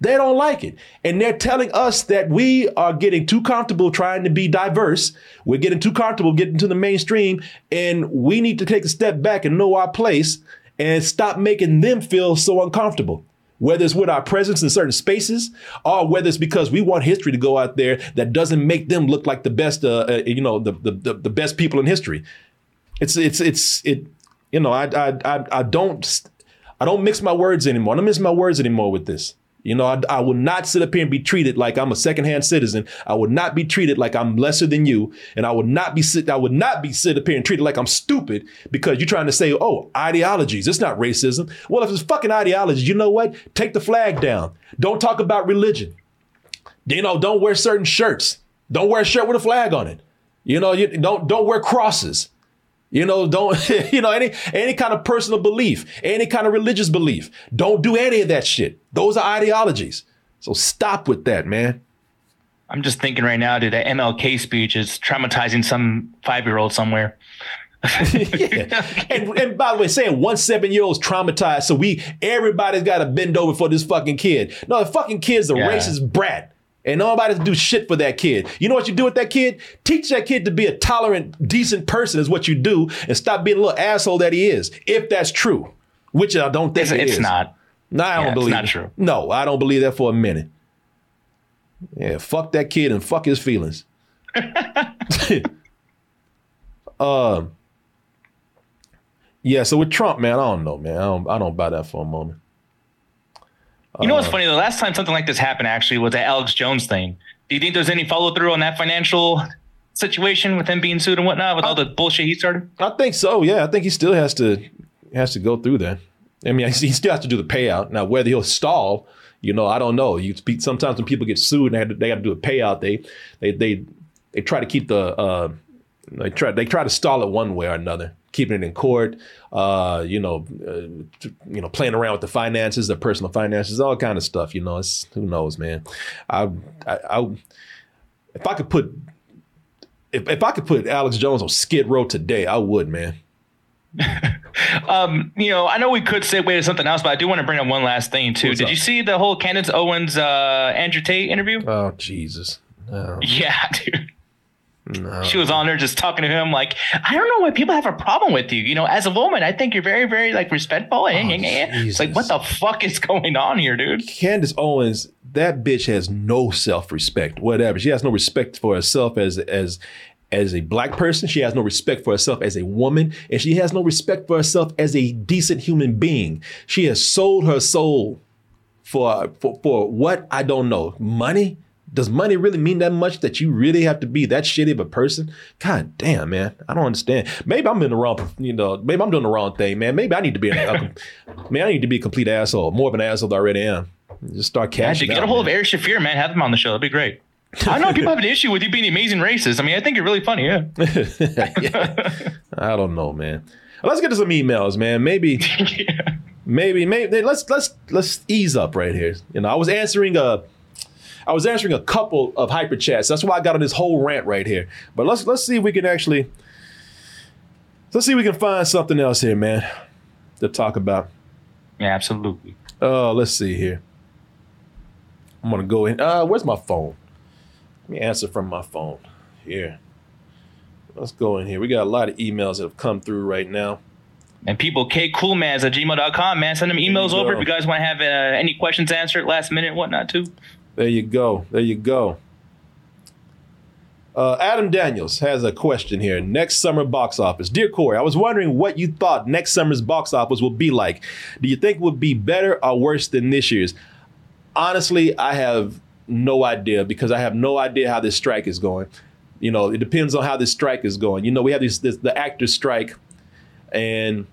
they don't like it. And they're telling us that we are getting too comfortable trying to be diverse. We're getting too comfortable getting to the mainstream. And we need to take a step back and know our place and stop making them feel so uncomfortable. Whether it's with our presence in certain spaces or whether it's because we want history to go out there that doesn't make them look like the best, you know, the best people in history. It's you know, I don't mix my words anymore. I don't mix my words anymore with this. You know, I will not sit up here and be treated like I'm a secondhand citizen. I will not be treated like I'm lesser than you. And I would not be sit up here and treated like I'm stupid because you're trying to say, oh, ideologies. It's not racism. Well, if it's fucking ideologies, you know what? Take the flag down. Don't talk about religion. You know, don't wear certain shirts. Don't wear a shirt with a flag on it. You know, you don't wear crosses. You know, don't, you know, any kind of personal belief, any kind of religious belief. Don't do any of that shit. Those are ideologies. So stop with that, man. I'm just thinking right now, dude, that MLK speech is traumatizing some 5-year-old somewhere. Yeah. And by the way, saying 17-year-old's traumatized, so everybody's got to bend over for this fucking kid. No, the fucking kid's a racist brat. And nobody's do shit for that kid. You know what you do with that kid? Teach that kid to be a tolerant, decent person is what you do, and stop being a little asshole that he is, if that's true, which I don't think it is. It's not. No, I don't believe it. It's not true. No, I don't believe that for a minute. Yeah, fuck that kid and fuck his feelings. Yeah, so with Trump, man, I don't know, man. I don't buy that for a moment. You know what's funny? The last time something like this happened, actually, was the Alex Jones thing. Do you think there's any follow through on that financial situation with him being sued and whatnot, with all the bullshit he started? I think so. Yeah, I think he still has to go through that. I mean, he still has to do the payout. Now, whether he'll stall, you know, I don't know. You speak sometimes when people get sued and they got to do a payout. They try to keep the they try to stall it one way or another. Keeping it in court, you know, playing around with the finances, the personal finances, all kind of stuff. You know, it's, who knows, man. If I could put Alex Jones on Skid Row today, I would, man. You know, I know we could segue to something else, but I do want to bring up one last thing too. Did you see the whole Candace Owens, Andrew Tate interview? Oh Jesus! No. Yeah, dude. No. She was on there just talking to him like, I don't know why people have a problem with you. You know, as a woman, I think you're very, very like respectful. It's like, what the fuck is going on here, dude? Candace Owens, that bitch has no self-respect, whatever. She has no respect for herself as as a black person. She has no respect for herself as a woman, and she has no respect for herself as a decent human being. She has sold her soul for what? I don't know. Money? Does money really mean that much that you really have to be that shitty of a person? God damn, man. I don't understand. Maybe I'm in the wrong, maybe I'm doing the wrong thing, man. Maybe I need to be a complete asshole, more of an asshole than I already am. Just start cashing out. Get a hold of Eric Shafir, man. Have him on the show. That'd be great. I don't know if people have an issue with you being amazing racist. I mean, I think you're really funny, yeah. Yeah. I don't know, man. Let's get to some emails, man. Maybe, yeah. maybe. Let's ease up right here. You know, I was answering a couple of hyper chats. That's why I got on this whole rant right here. But let's see if we can find something else here, man, to talk about. Yeah, absolutely. Let's see here. I'm gonna go in. Where's my phone? Let me answer from my phone here. Let's go in here. We got a lot of emails that have come through right now. And people, kcoolmans@gmail.com, man. Send them emails over if you guys want to have any questions answered last minute and whatnot, too. There you go. Adam Daniels has a question here. Next summer box office. Dear Corey, I was wondering what you thought next summer's box office will be like. Do you think it would be better or worse than this year's? Honestly, I have no idea because I have no idea how this strike is going. You know, it depends on how this strike is going. You know, we have the actors' strike, and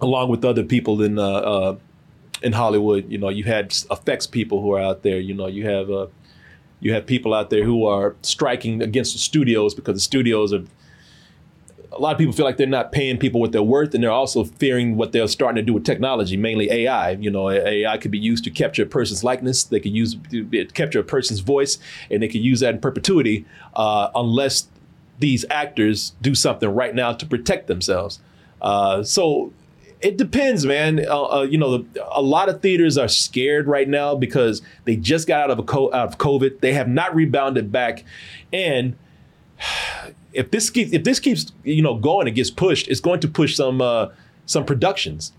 along with other people in Hollywood, you know, you had effects people who are out there. You know, you have people out there who are striking against the studios because the studios are. A lot of people feel like they're not paying people what they're worth, and they're also fearing what they're starting to do with technology, mainly AI. You know, AI could be used to capture a person's likeness. They could capture a person's voice, and they could use that in perpetuity unless these actors do something right now to protect themselves. So it depends, man. You know, a lot of theaters are scared right now because they just got out of COVID. They have not rebounded back, and if this keeps you know going and gets pushed, it's going to push some productions,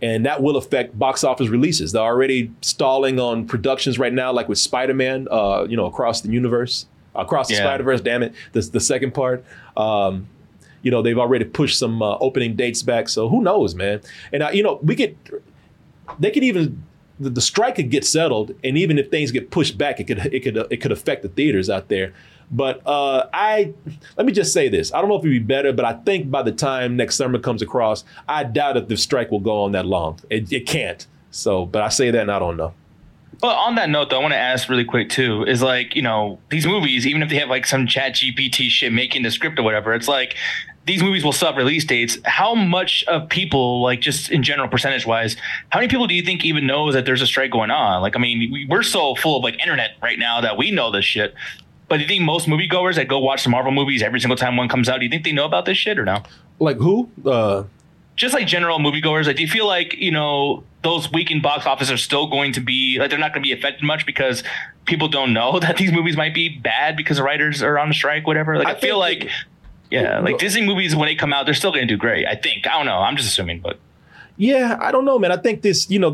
and that will affect box office releases. They're already stalling on productions right now, like with Spider-Man, you know, across the Spider-Verse. Damn it, the second part. You know, they've already pushed some opening dates back. So who knows, man? And you know, the strike could get settled, and even if things get pushed back, it could affect the theaters out there. But let me just say this. I don't know if it'd be better, but I think by the time next summer comes across, I doubt if the strike will go on that long. It can't. So, but I say that and I don't know. Well, on that note, though, I want to ask really quick, too, is like, you know, these movies, even if they have like some chat GPT shit making the script or whatever, it's like these movies will sub release dates. How much of people, like just in general percentage wise, how many people do you think even knows that there's a strike going on? Like, I mean, we're so full of like internet right now that we know this shit. But do you think most moviegoers that go watch the Marvel movies every single time one comes out, do you think they know about this shit or no? Like who? Just like general moviegoers. Like, do you feel like, you know, those weekend box offices are still going to be, like, they're not going to be affected much because people don't know that these movies might be bad because the writers are on strike, whatever? Like, I feel like, Disney movies, when they come out, they're still going to do great, I think. I don't know. I'm just assuming, but. Yeah, I don't know, man. I think this, you know,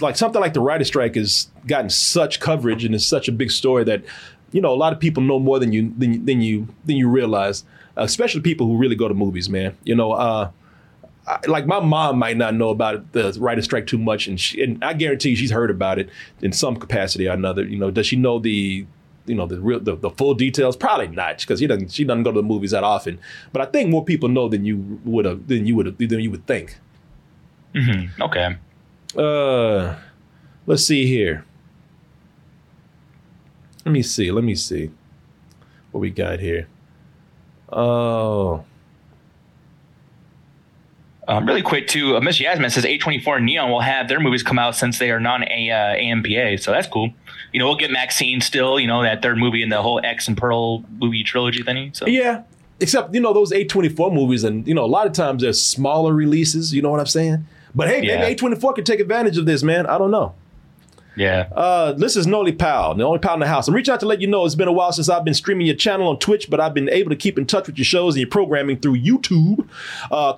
like something like the writer's strike has gotten such coverage and it's such a big story that, you know, a lot of people know more than you realize, especially people who really go to movies, man. You know, like my mom might not know about it, the writer's strike too much, and I guarantee she's heard about it in some capacity or another. You know, does she know the full details? Probably not, because she doesn't go to the movies that often. But I think more people know than you would think. Mm-hmm. Okay. Let's see here. Let me see what we got here. Oh. Really quick, too. Miss Yasmin says A24 and Neon will have their movies come out since they are non-AMPA. So that's cool. You know, we'll get Maxine still, you know, that third movie in the whole X and Pearl movie trilogy thingy. So. Yeah. Except, you know, those A24 movies and, you know, a lot of times they're smaller releases. You know what I'm saying? But hey, maybe A24 could take advantage of this, man. I don't know. Yeah. This is Noli Powell, the only pal in the house. I'm reaching out to let you know it's been a while since I've been streaming your channel on Twitch, but I've been able to keep in touch with your shows and your programming through YouTube.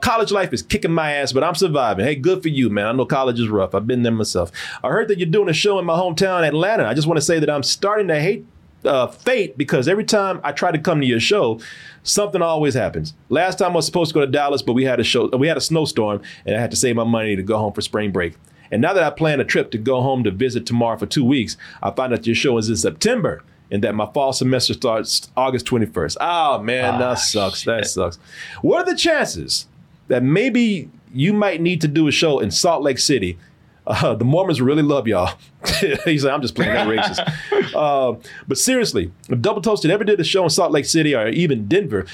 College life is kicking my ass, but I'm surviving. Hey, good for you, man. I know college is rough. I've been there myself. I heard that you're doing a show in my hometown, Atlanta. I just want to say that I'm starting to hate fate, because every time I try to come to your show, something always happens. Last time I was supposed to go to Dallas, but we had a snowstorm, and I had to save my money to go home for spring break. And now that I plan a trip to go home to visit tomorrow for 2 weeks, I find out your show is in September and that my fall semester starts August 21st. Oh man, that sucks. Shit. That sucks. What are the chances that maybe you might need to do a show in Salt Lake City? The Mormons really love y'all. He said, I'm just playing that racist. But seriously, if Double Toasted ever did a show in Salt Lake City or even Denver,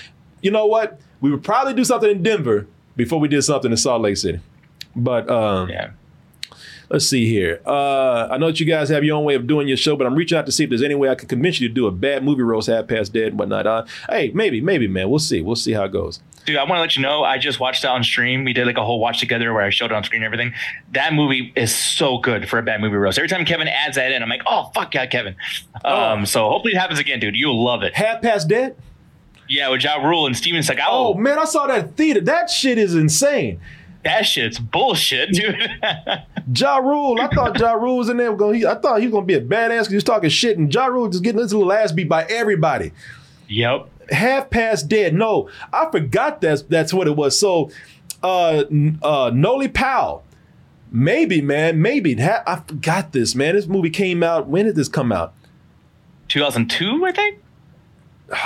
you know what? We would probably do something in Denver before we did something in Salt Lake City. But yeah. Let's see here. I know that you guys have your own way of doing your show, but I'm reaching out to see if there's any way I can convince you to do a bad movie roast, half past dead and whatnot. Hey, maybe, man. We'll see. We'll see how it goes. Dude, I want to let you know, I just watched that on stream. We did like a whole watch together where I showed it on screen and everything. That movie is so good for a bad movie roast. Every time Kevin adds that in, I'm like, oh, fuck yeah, Kevin. So hopefully it happens again, dude. You'll love it. Half past dead? Yeah, with Ja Rule and Steven Seagal. Oh, man, I saw that in theater. That shit is insane. That shit's bullshit, dude. Ja Rule. I thought Ja Rule was in there. I thought he was going to be a badass because he was talking shit. And Ja Rule just getting his little ass beat by everybody. Yep. Half past dead. No, I forgot that's what it was. So, Noli Powell. Maybe, man. Maybe. I forgot this, man. This movie came out. When did this come out? 2002, I think.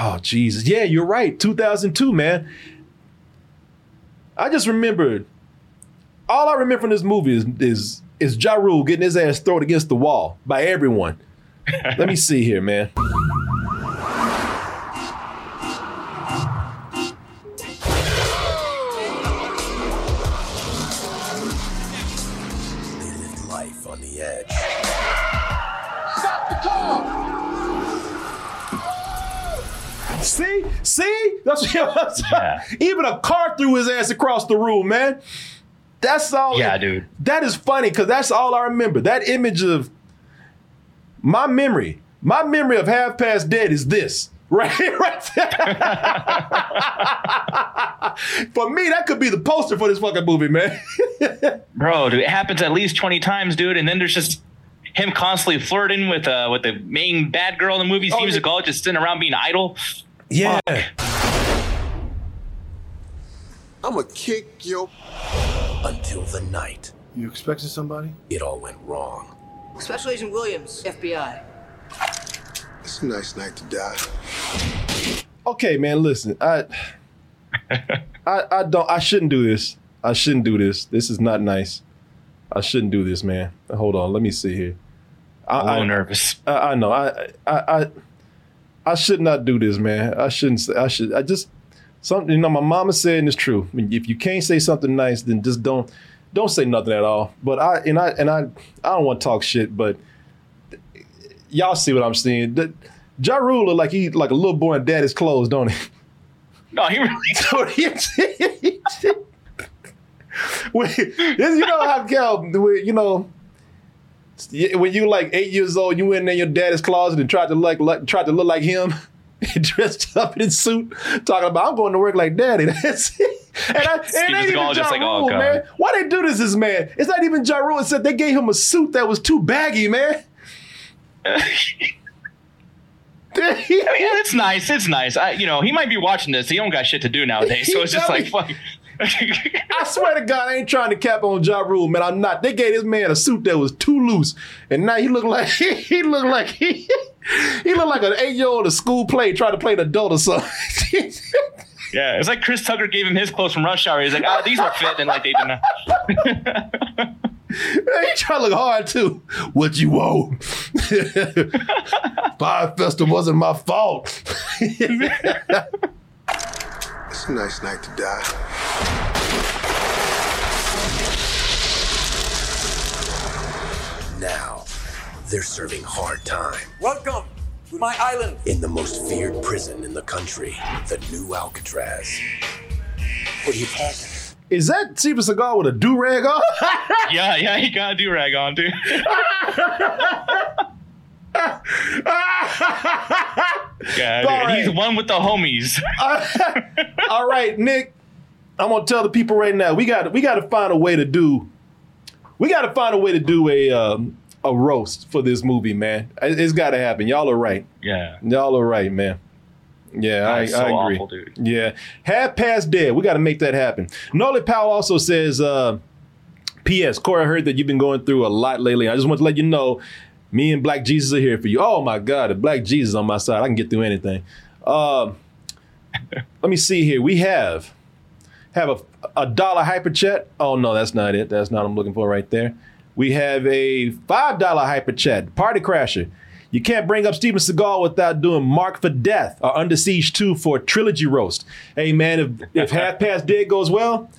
Oh, Jesus. Yeah, you're right. 2002, man. I just remembered. All I remember from this movie is Ja Rule getting his ass thrown against the wall by everyone. Let me see here, man. See? That's what I'm saying. Yeah. Even a car threw his ass across the room, man. That's all. Yeah, dude. That is funny because that's all I remember. That image of my memory of half past dead is this. Right there. For me, that could be the poster for this fucking movie, man. Bro, dude, it happens at least 20 times, dude. And then there's just him constantly flirting with the main bad girl in the movie. Steven Seagal just sitting around being idle. Yeah. I'm gonna kick you until the night. You expected somebody? It all went wrong. Special Agent Williams, FBI. It's a nice night to die. Okay, man, listen. I shouldn't do this. I shouldn't do this. This is not nice. I shouldn't do this, man. Hold on, let me see here. I'm a little nervous. I know. I should not do this, man. I shouldn't say, I just, something, you know, my mama said, and it's true. I mean, if you can't say something nice, then just don't say nothing at all. But I don't want to talk shit, but y'all see what I'm seeing. Ja Rule look like he, like a little boy in daddy's clothes, don't he? No, he really don't. You know how, you know, when you like 8 years old, you went in your daddy's closet and tried to look like him, dressed up in his suit, talking about I'm going to work like daddy. That's it. And ain't even Ja Rule, man. Why they do this man? It's not even Ja Rule. It said they gave him a suit that was too baggy, man. I mean, it's nice. It's nice. You know, he might be watching this. He don't got shit to do nowadays, so it's just like fuck. I swear to God, I ain't trying to cap on Ja Rule, man. I'm not. They gave this man a suit that was too loose, and now he looked like an 8-year-old at school play trying to play an adult or something. Yeah, it's like Chris Tucker gave him his clothes from Rush Hour. He's like, oh, these are fit, and like they did not. Man, he trying to look hard too. What you want? Fire Festival wasn't my fault. It's a nice night to die. Now, they're serving hard time. Welcome to my island. In the most feared prison in the country, the new Alcatraz. What are you talking? Is that Steven Seagal with a do-rag on? Yeah, he got a do-rag on, dude. Yeah, right. He's one with the homies. All right, Nick, I'm gonna tell the people right now, we gotta find a way to do a a roast for this movie, man. It's got to happen. Y'all are right. Yeah. Y'all are right, man. Yeah, I agree. Awful, dude. Yeah. Half Past Dead. We got to make that happen. Noli Powell also says, P.S. Corey, I heard that you've been going through a lot lately. I just want to let you know, me and Black Jesus are here for you. Oh, my God. If Black Jesus is on my side, I can get through anything. Let me see here. We have a dollar hyper chat. Oh, no, that's not it. That's not what I'm looking for right there. We have a $5 hyper chat, Party Crasher. You can't bring up Steven Seagal without doing Mark for Death or Under Siege 2 for a trilogy roast. Hey, man, if Half Past Dead goes well,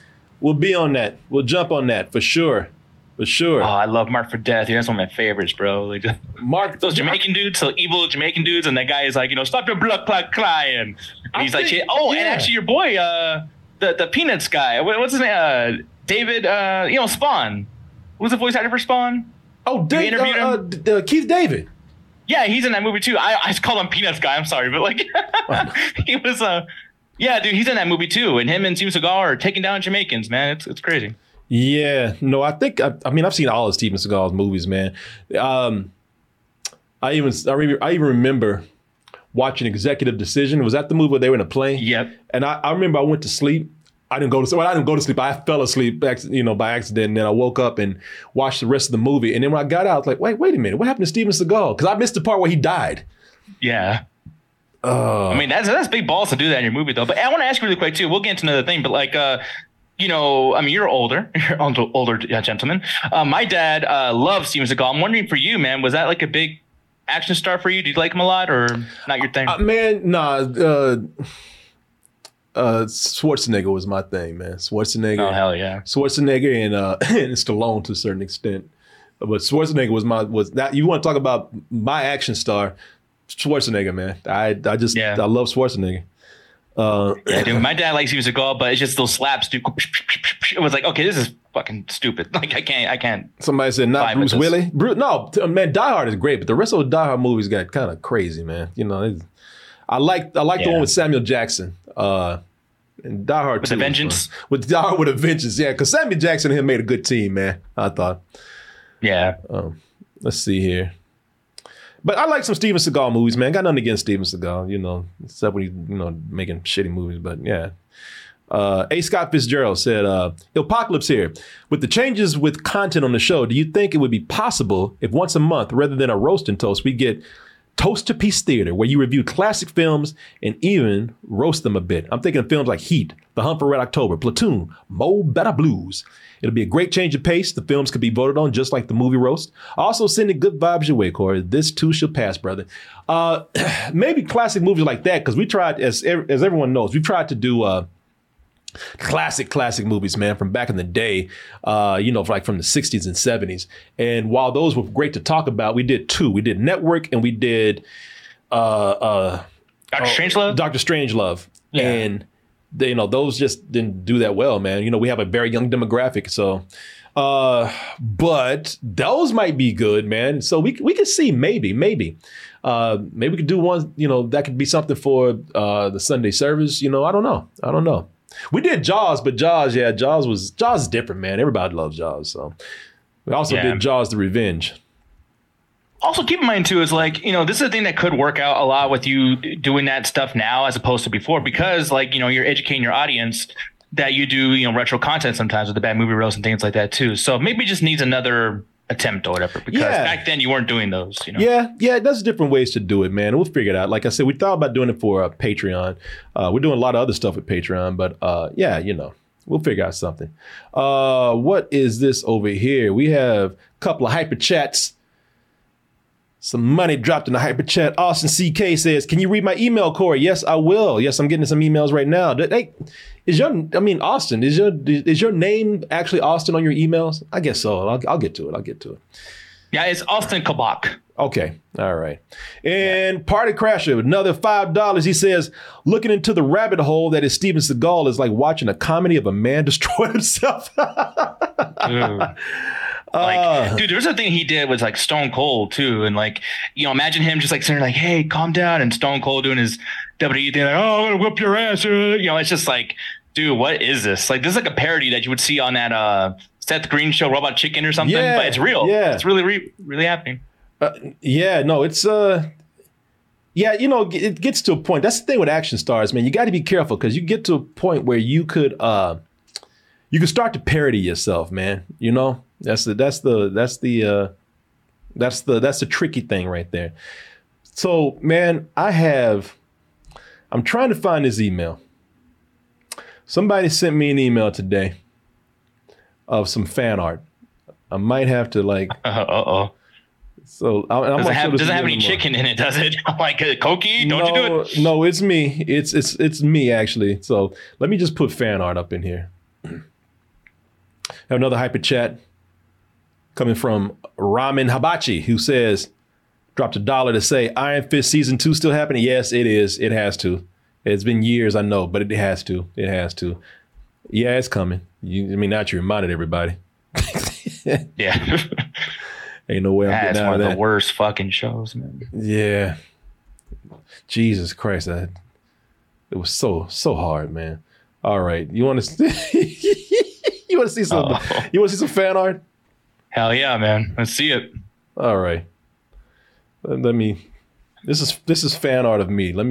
we'll be on that. We'll jump on that for sure. For sure. Oh, I love Mark for Death. That's one of my favorites, bro. Like, Mark, those Jamaican dudes, so evil Jamaican dudes, and that guy is like, you know, stop your blood clot crying. And he's like, oh, yeah. And actually your boy, the Peanuts guy, what's his name? David, Spawn. Who's the voice actor for Spawn? Oh, David, Keith David. Yeah, he's in that movie too. I called him Peanuts guy. I'm sorry, but like, he was yeah, dude, he's in that movie too. And him and Steven Seagal are taking down Jamaicans, man. It's crazy. Yeah, no, I think I mean I've seen all of Steven Seagal's movies, man. I even remember watching Executive Decision. Was that the movie where they were in a plane? Yep. And I remember I went to sleep. I didn't go to sleep. I fell asleep, by accident. And then I woke up and watched the rest of the movie. And then when I got out, I was like, wait a minute. What happened to Steven Seagal? Because I missed the part where he died. Yeah. I mean, that's big balls to do that in your movie, though. But I want to ask you really quick, too. We'll get into another thing. But, like, you're older. You're an older gentleman. My dad loves Steven Seagal. I'm wondering for you, man, was that, like, a big action star for you? Do you like him a lot or not your thing? Schwarzenegger was my thing, man. Schwarzenegger. Oh, hell yeah. Schwarzenegger and Stallone to a certain extent. But Schwarzenegger was that. You want to talk about my action star, Schwarzenegger, man. I love Schwarzenegger. Yeah, dude, my dad likes Steven Seagal, but it's just those slaps, dude. It was like, okay, this is fucking stupid. Like, I can't. Somebody said not Bruce Willis. No, man, Die Hard is great, but the rest of the Die Hard movies got kind of crazy, man. You know, I like the one with Samuel Jackson. And Die Hard with a Vengeance. With Die Hard with a Vengeance, yeah. Because Samuel Jackson and him made a good team, man. I thought. Yeah. Let's see here. But I like some Steven Seagal movies, man. Got nothing against Steven Seagal, except when he's making shitty movies. But yeah. A. Scott Fitzgerald said, "Apocalypse here. With the changes with content on the show, do you think it would be possible if once a month, rather than a roast and toast, we get Toast to Peace Theater, where you review classic films and even roast them a bit? I'm thinking of films like Heat, The Hunt for Red October, Platoon, Mo Better Blues. It'll be a great change of pace. The films could be voted on just like the movie roast. Also sending good vibes your way, Corey. This too shall pass, brother." Maybe classic movies like that, because we tried, as everyone knows, we've tried to do classic movies, man, from back in the day, from the 60s and 70s. And while those were great to talk about, we did two. We did Network and we did Dr. Strangelove. Yeah. And they, those just didn't do that well, man. We have a very young demographic, so but those might be good, man. So we could see maybe. Maybe we could do one, that could be something for the Sunday service, I don't know. We did Jaws, but Jaws is different, man. Everybody loves Jaws. So we also did Jaws the Revenge. Also keep in mind, too, is like, this is a thing that could work out a lot with you doing that stuff now as opposed to before, because like, you're educating your audience that you do, retro content sometimes with the bad movie roast and things like that, too. So maybe it just needs another attempt or whatever, because back then you weren't doing those, Yeah, there's different ways to do it, man. We'll figure it out. Like I said, we thought about doing it for Patreon. We're doing a lot of other stuff with Patreon, but we'll figure out something. What is this over here? We have a couple of hyper chats. Some money dropped in the hyper chat. Austin CK says, "Can you read my email, Corey?" Yes, I will. Yes, I'm getting some emails right now. Hey, Austin, is your name actually Austin on your emails? I guess so. I'll get to it. Yeah, it's Austin Kabak. Okay. All right. And Party Crasher, another $5. He says, "Looking into the rabbit hole that is Steven Seagal is like watching a comedy of a man destroy himself." Dude, there's a thing he did was like Stone Cold too, and like imagine him just like sitting there like, "Hey, calm down," and Stone Cold doing his WWE thing like, "Oh, I'm gonna whip your ass," it's just like, dude, what is this? Like, this is like a parody that you would see on that Seth Green show Robot Chicken or something, but it's real. Yeah. It's really, really happening. Yeah, you know, it gets to a point. That's the thing with action stars, man. You got to be careful because you get to a point where you could start to parody yourself, man. You know, that's the tricky thing right there. So, man, I'm trying to find this email. Somebody sent me an email today of some fan art. I might have to So doesn't have any chicken in it, does it? Like a cookie? You do it? No, it's me. It's me actually. So let me just put fan art up in here. Have another hyper chat coming from Ramen Hibachi, who says, "Dropped $1 to say Iron Fist season 2 still happening." Yes, it is. It has to. It's been years, I know, but it has to. It has to. Yeah, it's coming. Not you reminded everybody. Yeah. Ain't no way I'm getting out of that. That's one of the worst fucking shows, man. Yeah. Jesus Christ. It was so hard, man. All right. You want to see some fan art? Hell yeah, man. Let's see it. All right. This is fan art of me. Let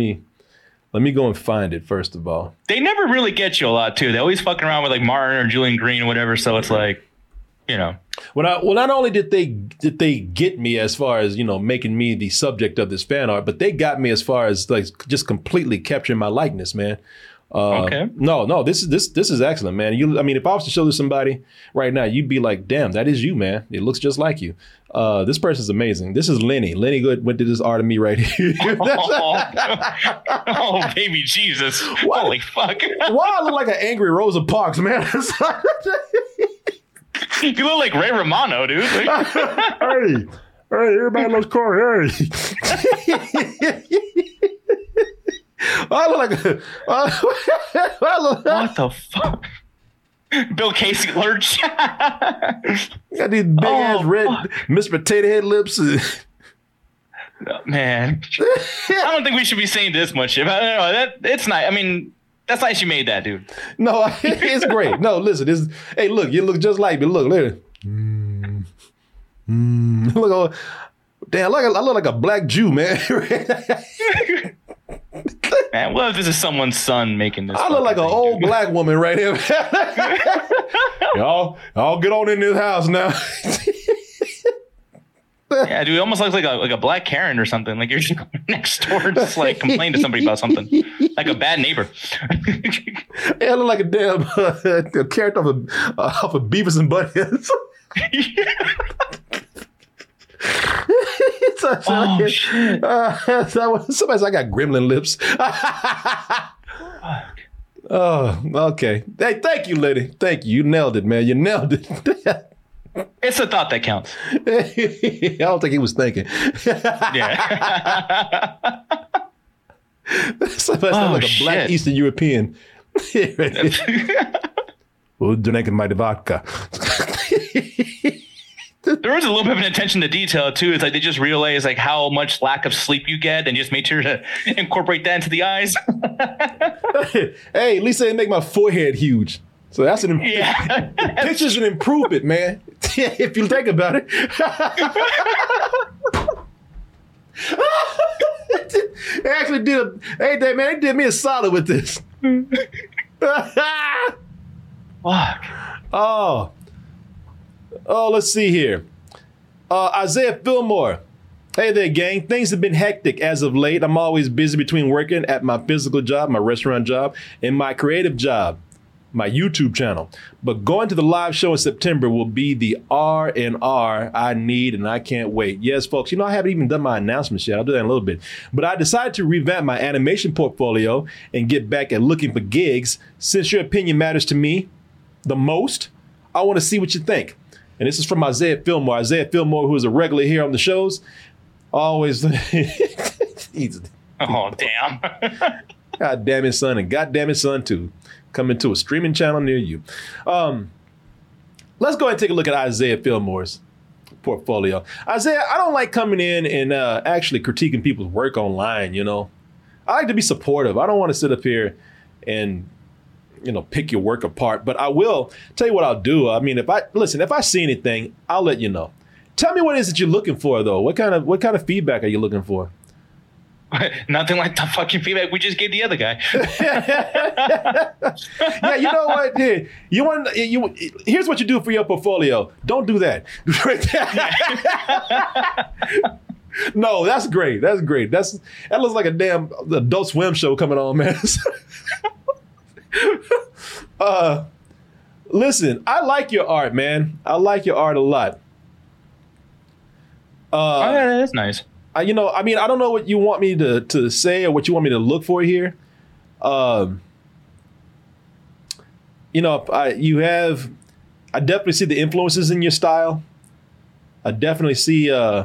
me go and find it, first of all. They never really get you a lot, too. They always fucking around with, like, Martin or Julian Green or whatever, so it's like, you know. Well, not only did they get me as far as, you know, making me the subject of this fan art, but they got me as far as, like, just completely capturing my likeness, man. Okay. No, this is excellent, man. If I was to show this to somebody right now, you'd be like, damn, that is you, man. It looks just like you. This person's amazing. This is Lenny. Lenny Good went to this art of me right here. Oh, baby Jesus. Why, holy fuck. Why I look like an angry Rosa Parks, man? You look like Ray Romano, dude. Hey, everybody loves Corey. Hey. What the fuck? Bill Casey Lurch. Got these big ass red Mr. Potato Head lips. Oh, man, I don't think we should be saying this much shit. I don't know. It's nice. That's nice you made that, dude. No, it's great. No, listen. Hey, look, you look just like me. Look, later. Look. Damn, I look like a black Jew, man. Man, what if this is someone's son making this? I look like an old black woman right here. Y'all get on in this house now. Yeah, dude, it almost looks like a black Karen or something. Like you're just next door, just like complain to somebody about something, like a bad neighbor. Yeah, I look like a damn a character off of Beavis and Butthead. Shit. Somebody said I got gremlin lips. Oh, okay. Hey, thank you, lady. Thank you. You nailed it, man. You nailed it. It's a thought that counts. I don't think he was thinking. Yeah. Somebody said like a black Eastern European. Who's drinking my vodka? There was a little bit of an attention to detail too. It's like they just realized like how much lack of sleep you get and just made sure to incorporate that into the eyes. Hey, at least they didn't make my forehead huge. So that's an the picture's an improvement, man. If you think about it. They actually they did me a solid with this. Fuck. Oh, let's see here. Isaiah Fillmore. Hey there, gang. Things have been hectic as of late. I'm always busy between working at my physical job, my restaurant job, and my creative job, my YouTube channel. But going to the live show in September will be the R&R I need, and I can't wait. Yes, folks, you know, I haven't even done my announcements yet. I'll do that in a little bit. But I decided to revamp my animation portfolio and get back at looking for gigs. Since your opinion matters to me the most, I want to see what you think. And this is from Isaiah Fillmore. Isaiah Fillmore, who is a regular here on the shows, always. Oh, damn. God damn his son and God damn his son, too. Coming to a streaming channel near you. Let's go ahead and take a look at Isaiah Fillmore's portfolio. Isaiah, I don't like coming in and actually critiquing people's work online, you know. I like to be supportive. I don't want to sit up here and you know, pick your work apart. But I will tell you what I'll do. I mean, if I see anything, I'll let you know. Tell me what it is that you're looking for, though. What kind of feedback are you looking for? Nothing like the fucking feedback we just gave the other guy. Yeah, you know what? Dude? Here's what you do for your portfolio. Don't do that. No, that's great. That's great. That looks like a damn Adult Swim show coming on, man. Listen, I like your art, man. I like your art a lot. Oh, yeah, that's nice. I don't know what you want me to say or what you want me to look for here. I definitely see the influences in your style. I definitely see, I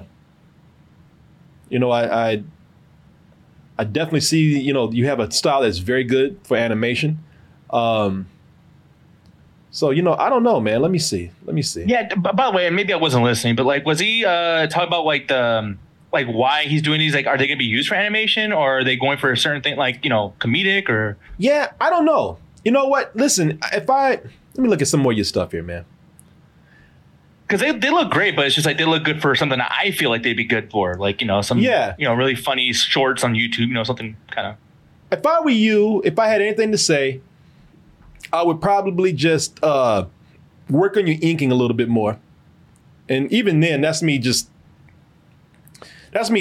definitely see, you have a style that's very good for animation. I don't know, man. Let me see. Yeah, by the way, maybe I wasn't listening, but like, was he talking about like the... like why he's doing these, like, are they gonna be used for animation or are they going for a certain thing, like, comedic or? Yeah, I don't know. You know what? Listen, let me look at some more of your stuff here, man. Cause they look great, but it's just like, they look good for something that I feel like they'd be good for. Like, really funny shorts on YouTube, something kind of. If I were you, if I had anything to say, I would probably just work on your inking a little bit more. And even then, that's me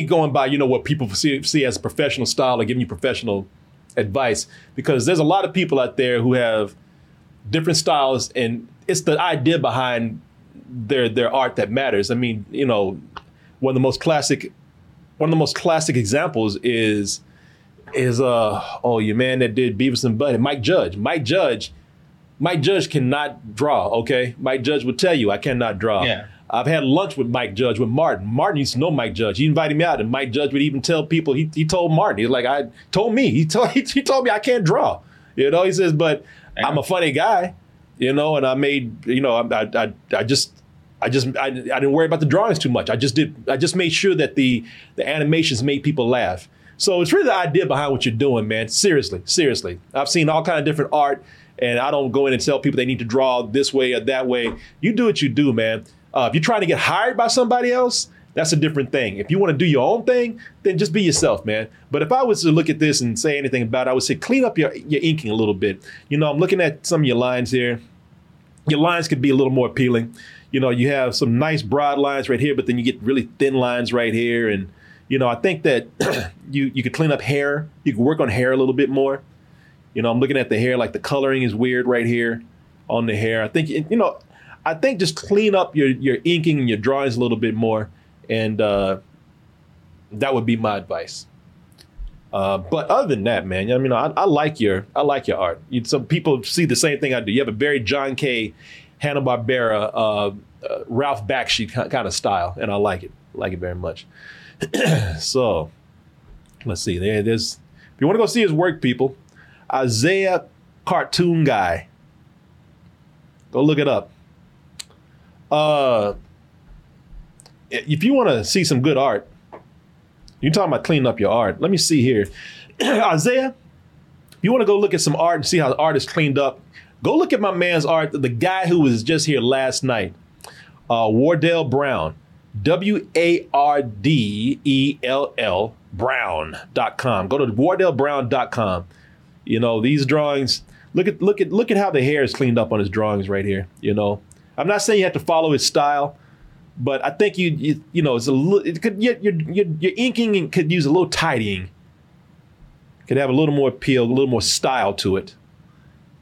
going by, what people see as a professional style or giving you professional advice, because there's a lot of people out there who have different styles and it's the idea behind their art that matters. I mean, one of the most classic examples is oh, your man that did Beavis and Butthead, Mike Judge. Mike Judge cannot draw, okay? Mike Judge would tell you, I cannot draw. Yeah. I've had lunch with Mike Judge, with Martin. Martin used to know Mike Judge. He invited me out, and Mike Judge would even tell people. He told Martin, he's like, I told me. He told me I can't draw. He says, but I'm a funny guy, and I made, I didn't worry about the drawings too much. I just made sure that the animations made people laugh. So it's really the idea behind what you're doing, man. Seriously. I've seen all kind of different art, and I don't go in and tell people they need to draw this way or that way. You do what you do, man. If you're trying to get hired by somebody else, that's a different thing. If you want to do your own thing, then just be yourself, man. But if I was to look at this and say anything about it, I would say clean up your inking a little bit. I'm looking at some of your lines here. Your lines could be a little more appealing. You have some nice broad lines right here, but then you get really thin lines right here. And, I think that you could clean up hair. You could work on hair a little bit more. I'm looking at the hair, like the coloring is weird right here on the hair. I think, just clean up your inking and your drawings a little bit more, and that would be my advice. But other than that, man, I like your art. Some people see the same thing I do. You have a very John Kay, Hanna-Barbera, Ralph Bakshi kind of style, and I like it. I like it very much. So, let's see. If you want to go see his work, people, Isaiah Cartoon Guy. Go look it up. If you want to see some good art, you're talking about cleaning up your art. Let me see here. Isaiah, if you want to go look at some art and see how the art is cleaned up, go look at my man's art, the guy who was just here last night, Wardell Brown, Wardell Brown.com. Go to wardellbrown.com. These drawings, look at how the hair is cleaned up on his drawings right here, I'm not saying you have to follow his style, but I think your inking could use a little tidying. Could have a little more appeal, a little more style to it.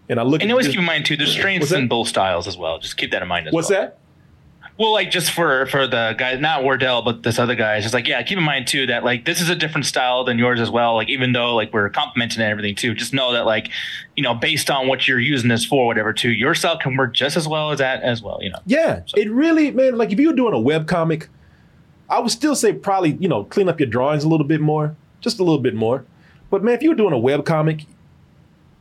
And always keep in mind too, there's strengths in both styles as well. Just keep that in mind as well. What's that? Well, like just for the guy, not Wardell, but this other guy, it's just like, yeah, keep in mind too that like this is a different style than yours as well. Like even though like we're complimenting and everything too, just know that like, based on what you're using this for, whatever too, your style can work just as well as that as well, Yeah, so. It really, man, like if you were doing a webcomic, I would still say probably, clean up your drawings a little bit more, just a little bit more. But man, if you were doing a webcomic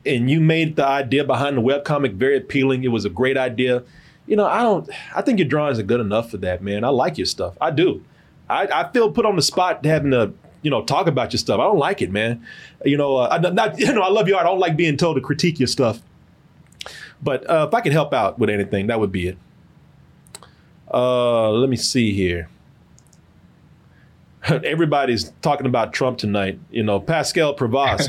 and you made the idea behind the webcomic very appealing, it was a great idea. I think your drawings are good enough for that, man. I like your stuff. I do. I feel put on the spot having to, talk about your stuff. I don't like it, man. I love your art. I don't like being told to critique your stuff. But if I could help out with anything, that would be it. Let me see here. Everybody's talking about Trump tonight. You know, Pascal Provaz.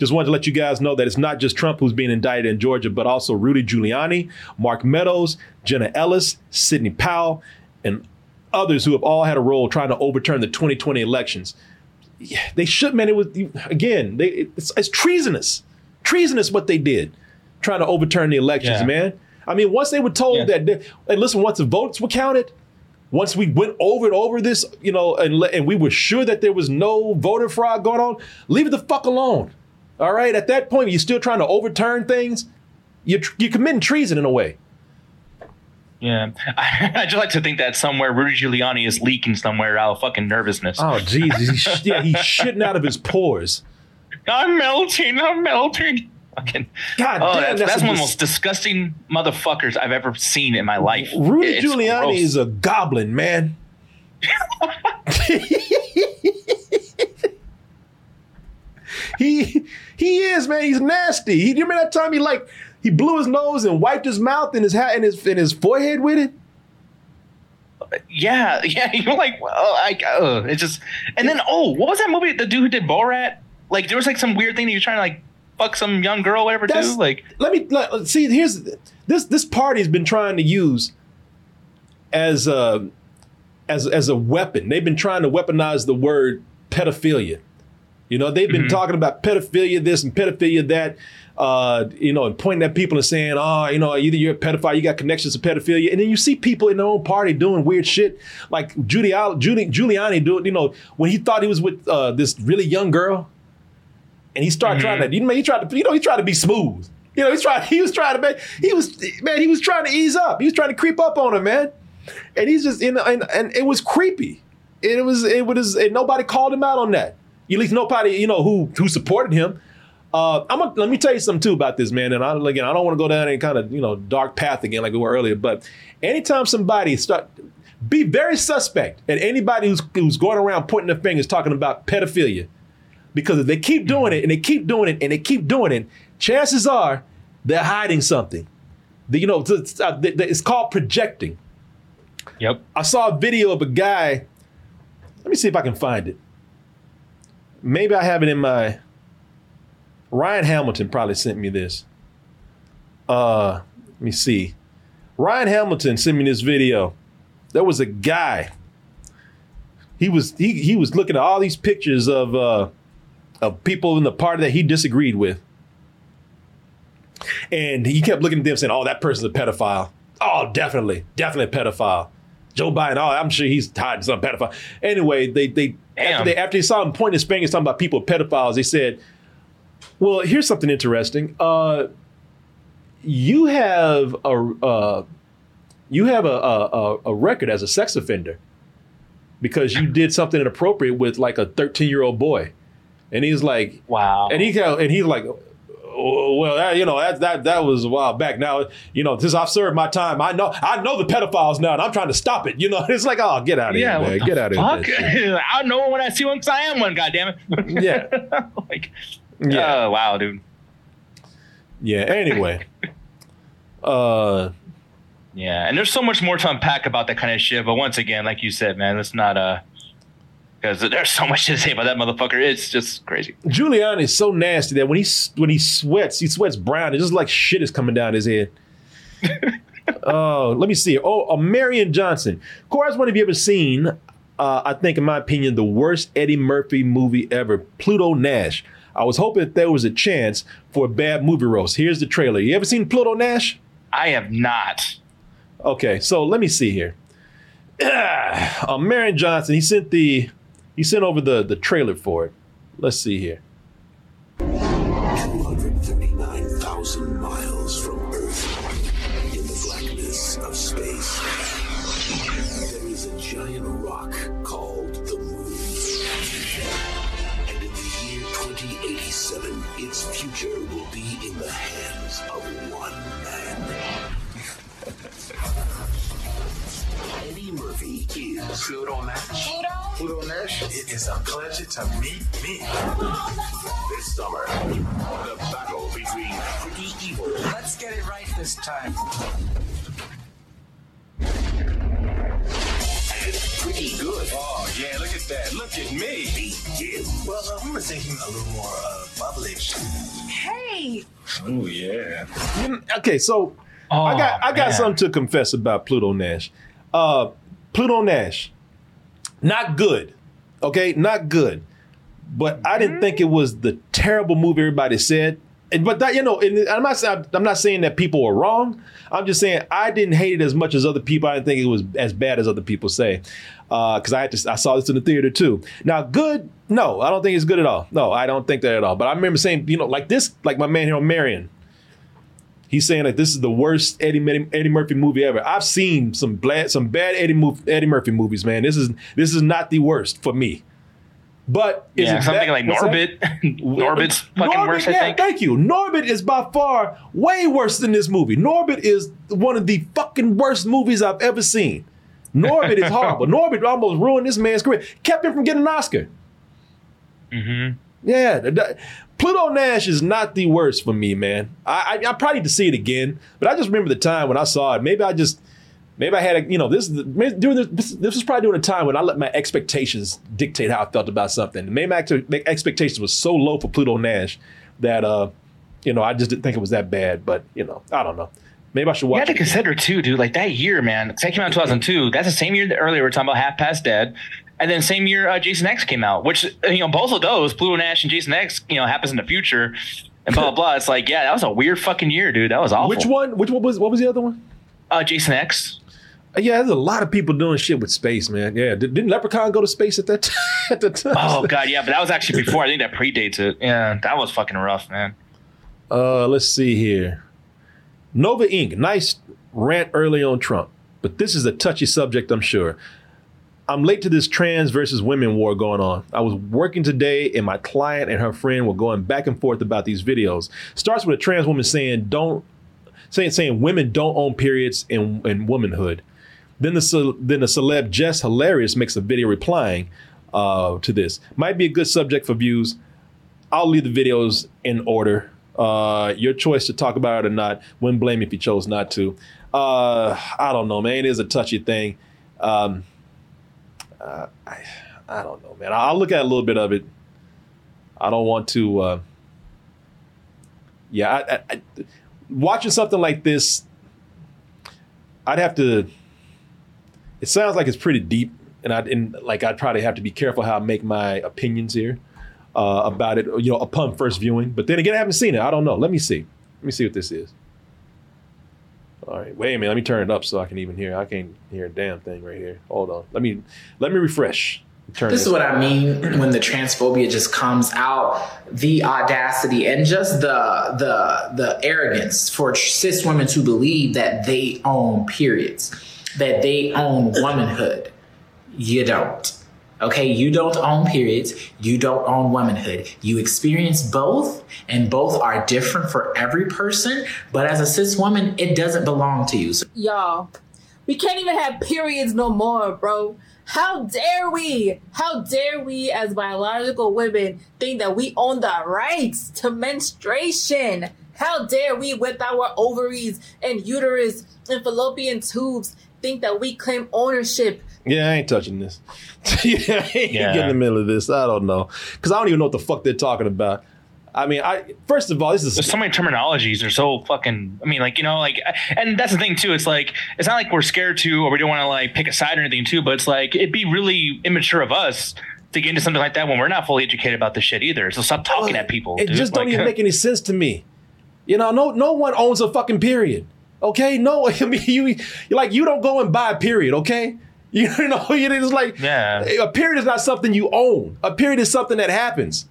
Just wanted to let you guys know that it's not just Trump who's being indicted in Georgia, but also Rudy Giuliani, Mark Meadows, Jenna Ellis, Sidney Powell, and others who have all had a role trying to overturn the 2020 elections. Yeah, they should, man. It was, again, it's treasonous. Treasonous what they did, trying to overturn the elections, yeah. Man. I mean, once they were told that, and listen, once the votes were counted, once we went over and over this, you know, and we were sure that there was no voter fraud going on, leave it the fuck alone. All right? At that point, you're still trying to overturn things. You're committing treason in a way. Yeah. I just like to think that somewhere Rudy Giuliani is leaking somewhere out of fucking nervousness. Oh, Jesus. Yeah, he's shitting out of his pores. I'm melting. Fucking, God damn, that's one of the most disgusting motherfuckers I've ever seen in my life. Rudy Giuliani gross. Is a goblin, man. he is, man. He's nasty. You remember that time he blew his nose and wiped his mouth and his hat and his forehead with it? Yeah. You're like, it just. And then, what was that movie? The dude who did Borat. Like there was like some weird thing that you're trying to like. Fuck some young girl, whatever. Too. Like, see. Here's this party's been trying to use as a weapon. They've been trying to weaponize the word pedophilia. You know, they've been talking about pedophilia this and pedophilia that. And pointing at people and saying, either you're a pedophile, you got connections to pedophilia. And then you see people in their own party doing weird shit, like Giuliani doing. You know, when he thought he was with this really young girl. And he started trying to, he tried to be smooth. You know, he was trying to ease up. He was trying to creep up on her, man. And he's just, and it was creepy. And nobody called him out on that. At least nobody, who supported him. Let me tell you something too about this, man. And I don't want to go down any kind of, dark path again, like we were earlier, but anytime somebody be very suspect at anybody who's going around pointing their fingers talking about pedophilia. Because if they keep doing it, and they keep doing it, and they keep doing it, chances are they're hiding something. It's called projecting. Yep. I saw a video of a guy. Let me see if I can find it. Maybe I have it in my... Ryan Hamilton probably sent me this. Let me see. Ryan Hamilton sent me this video. There was a guy. He was looking at all these pictures of people in the party that he disagreed with. And he kept looking at them saying, that person's a pedophile. Oh, definitely a pedophile. Joe Biden, I'm sure he's tied to some pedophile. Anyway, after they saw him pointing his fingers talking about people pedophiles, they said, well, here's something interesting. You have a record as a sex offender because you did something inappropriate with like a 13-year-old boy. And he's like, wow. And he's like, well, that was a while back. Now, since I've served my time, I know the pedophiles now, and I'm trying to stop it. It's like, get out of here, man. Get out of here. I know him when I see one because I am one. Goddammit. Yeah. Oh, wow, dude. Yeah. Anyway. Yeah, and there's so much more to unpack about that kind of shit. But once again, like you said, man, it's not a. Because there's so much to say about that motherfucker. It's just crazy. Giuliani is so nasty that when he sweats, brown. It's just like shit is coming down his head. Let me see. Marion Johnson. Corey's one of you ever seen, I think, in my opinion, the worst Eddie Murphy movie ever, Pluto Nash. I was hoping that there was a chance for a bad movie roast. Here's the trailer. You ever seen Pluto Nash? I have not. Okay, so let me see here. Marion Johnson, he sent over the trailer for it. Let's see here. 239,000 miles from Earth, in the blackness of space, there is a giant rock called the Moon. And in the year 2087, its future will be in the hands of one man. Eddie Murphy is Pluto Nash. Pluto Nash, it is a pleasure to meet me. This summer, the battle between pretty evil. Let's go. get it right this time. Pretty good. Oh, yeah, look at that. Look at me. Beat you. Well, we were thinking a little more publish. Hey. Oh, yeah. Okay, so I got something to confess about Pluto Nash. Pluto Nash, not good. Okay, not good. But I didn't think it was the terrible movie everybody said. But that, you know, and I'm not saying that people are wrong. I'm just saying I didn't hate it as much as other people. I didn't think it was as bad as other people say, because I saw this in the theater too. Now, good? No, I don't think it's good at all. No, I don't think that at all. But I remember saying, you know, like this, like my man here on Marion, he's saying like this is the worst Eddie Murphy movie ever. I've seen some bad Eddie Murphy movies, man. This is not the worst for me. But is it something like Norbit? Norbit's fucking worse, I think. Thank you. Norbit is by far way worse than this movie. Norbit is one of the fucking worst movies I've ever seen. Norbit is horrible. Norbit almost ruined this man's career. Kept him from getting an Oscar. Mm-hmm. Yeah. Pluto Nash is not the worst for me, man. I probably need to see it again, but I just remember the time when I saw it. Maybe I had a, you know, this was probably during a time when I let my expectations dictate how I felt about something. Maybe my expectations were so low for Pluto Nash that, you know, I just didn't think it was that bad. But, you know, I don't know. Maybe I should watch it. You had to consider too, dude, like that year, man. Because that came out in 2002. That's the same year that earlier we were talking about Half Past Dead. And then same year Jason X came out, which, you know, both of those, Pluto Nash and Jason X, you know, happens in the future and blah, blah, blah. It's like, yeah, that was a weird fucking year, dude. That was awful. What was the other one? Jason X. Yeah, there's a lot of people doing shit with space, man. Yeah, didn't Leprechaun go to space at that at the time? Oh god, yeah, but that was actually before. I think that predates it. Yeah, that was fucking rough, man. Let's see here. Nova Inc. Nice rant early on Trump, but this is a touchy subject, I'm sure. I'm late to this trans versus women war going on. I was working today and my client and her friend were going back and forth about these videos. Starts with a trans woman saying women don't own periods in womanhood. Then the celeb Jess Hilarious makes a video replying to this. Might be a good subject for views. I'll leave the videos in order. Your choice to talk about it or not. Wouldn't blame you if you chose not to. I don't know, man. It is a touchy thing. I don't know, man. I'll look at a little bit of it. I don't want to. Watching something like this, I'd have to. It sounds like it's pretty deep, and I'd probably have to be careful how I make my opinions here about it, you know, upon first viewing. But then again, I haven't seen it. I don't know. Let me see what this is. All right, wait a minute. Let me turn it up so I can even hear. I can't hear a damn thing right here. Hold on. Let me refresh. This is what I mean when the transphobia just comes out, the audacity and just the arrogance for cis women to believe that they own periods, that they own womanhood. You don't. Okay, you don't own periods. You don't own womanhood. You experience both, and both are different for every person. But as a cis woman, it doesn't belong to you. So, y'all, we can't even have periods no more, bro. How dare we? How dare we as biological women think that we own the rights to menstruation? How dare we with our ovaries and uterus and fallopian tubes think that we claim ownership? Yeah, I ain't touching this. Get in the middle of this. I don't know. Because I don't even know what the fuck they're talking about. I mean, first of all, this is... There's so many terminologies. They're so fucking... I mean, like, you know, like... And that's the thing, too. It's like, it's not like we're scared to or we don't want to, like, pick a side or anything, too. But it's like, it'd be really immature of us to get into something like that when we're not fully educated about this shit either. So stop talking at people. It just don't even make any sense to me. You know, no one owns a fucking period. Okay? No, I mean, you don't go and buy a period, okay? You know, it's like... Yeah. A period is not something you own. A period is something that happens.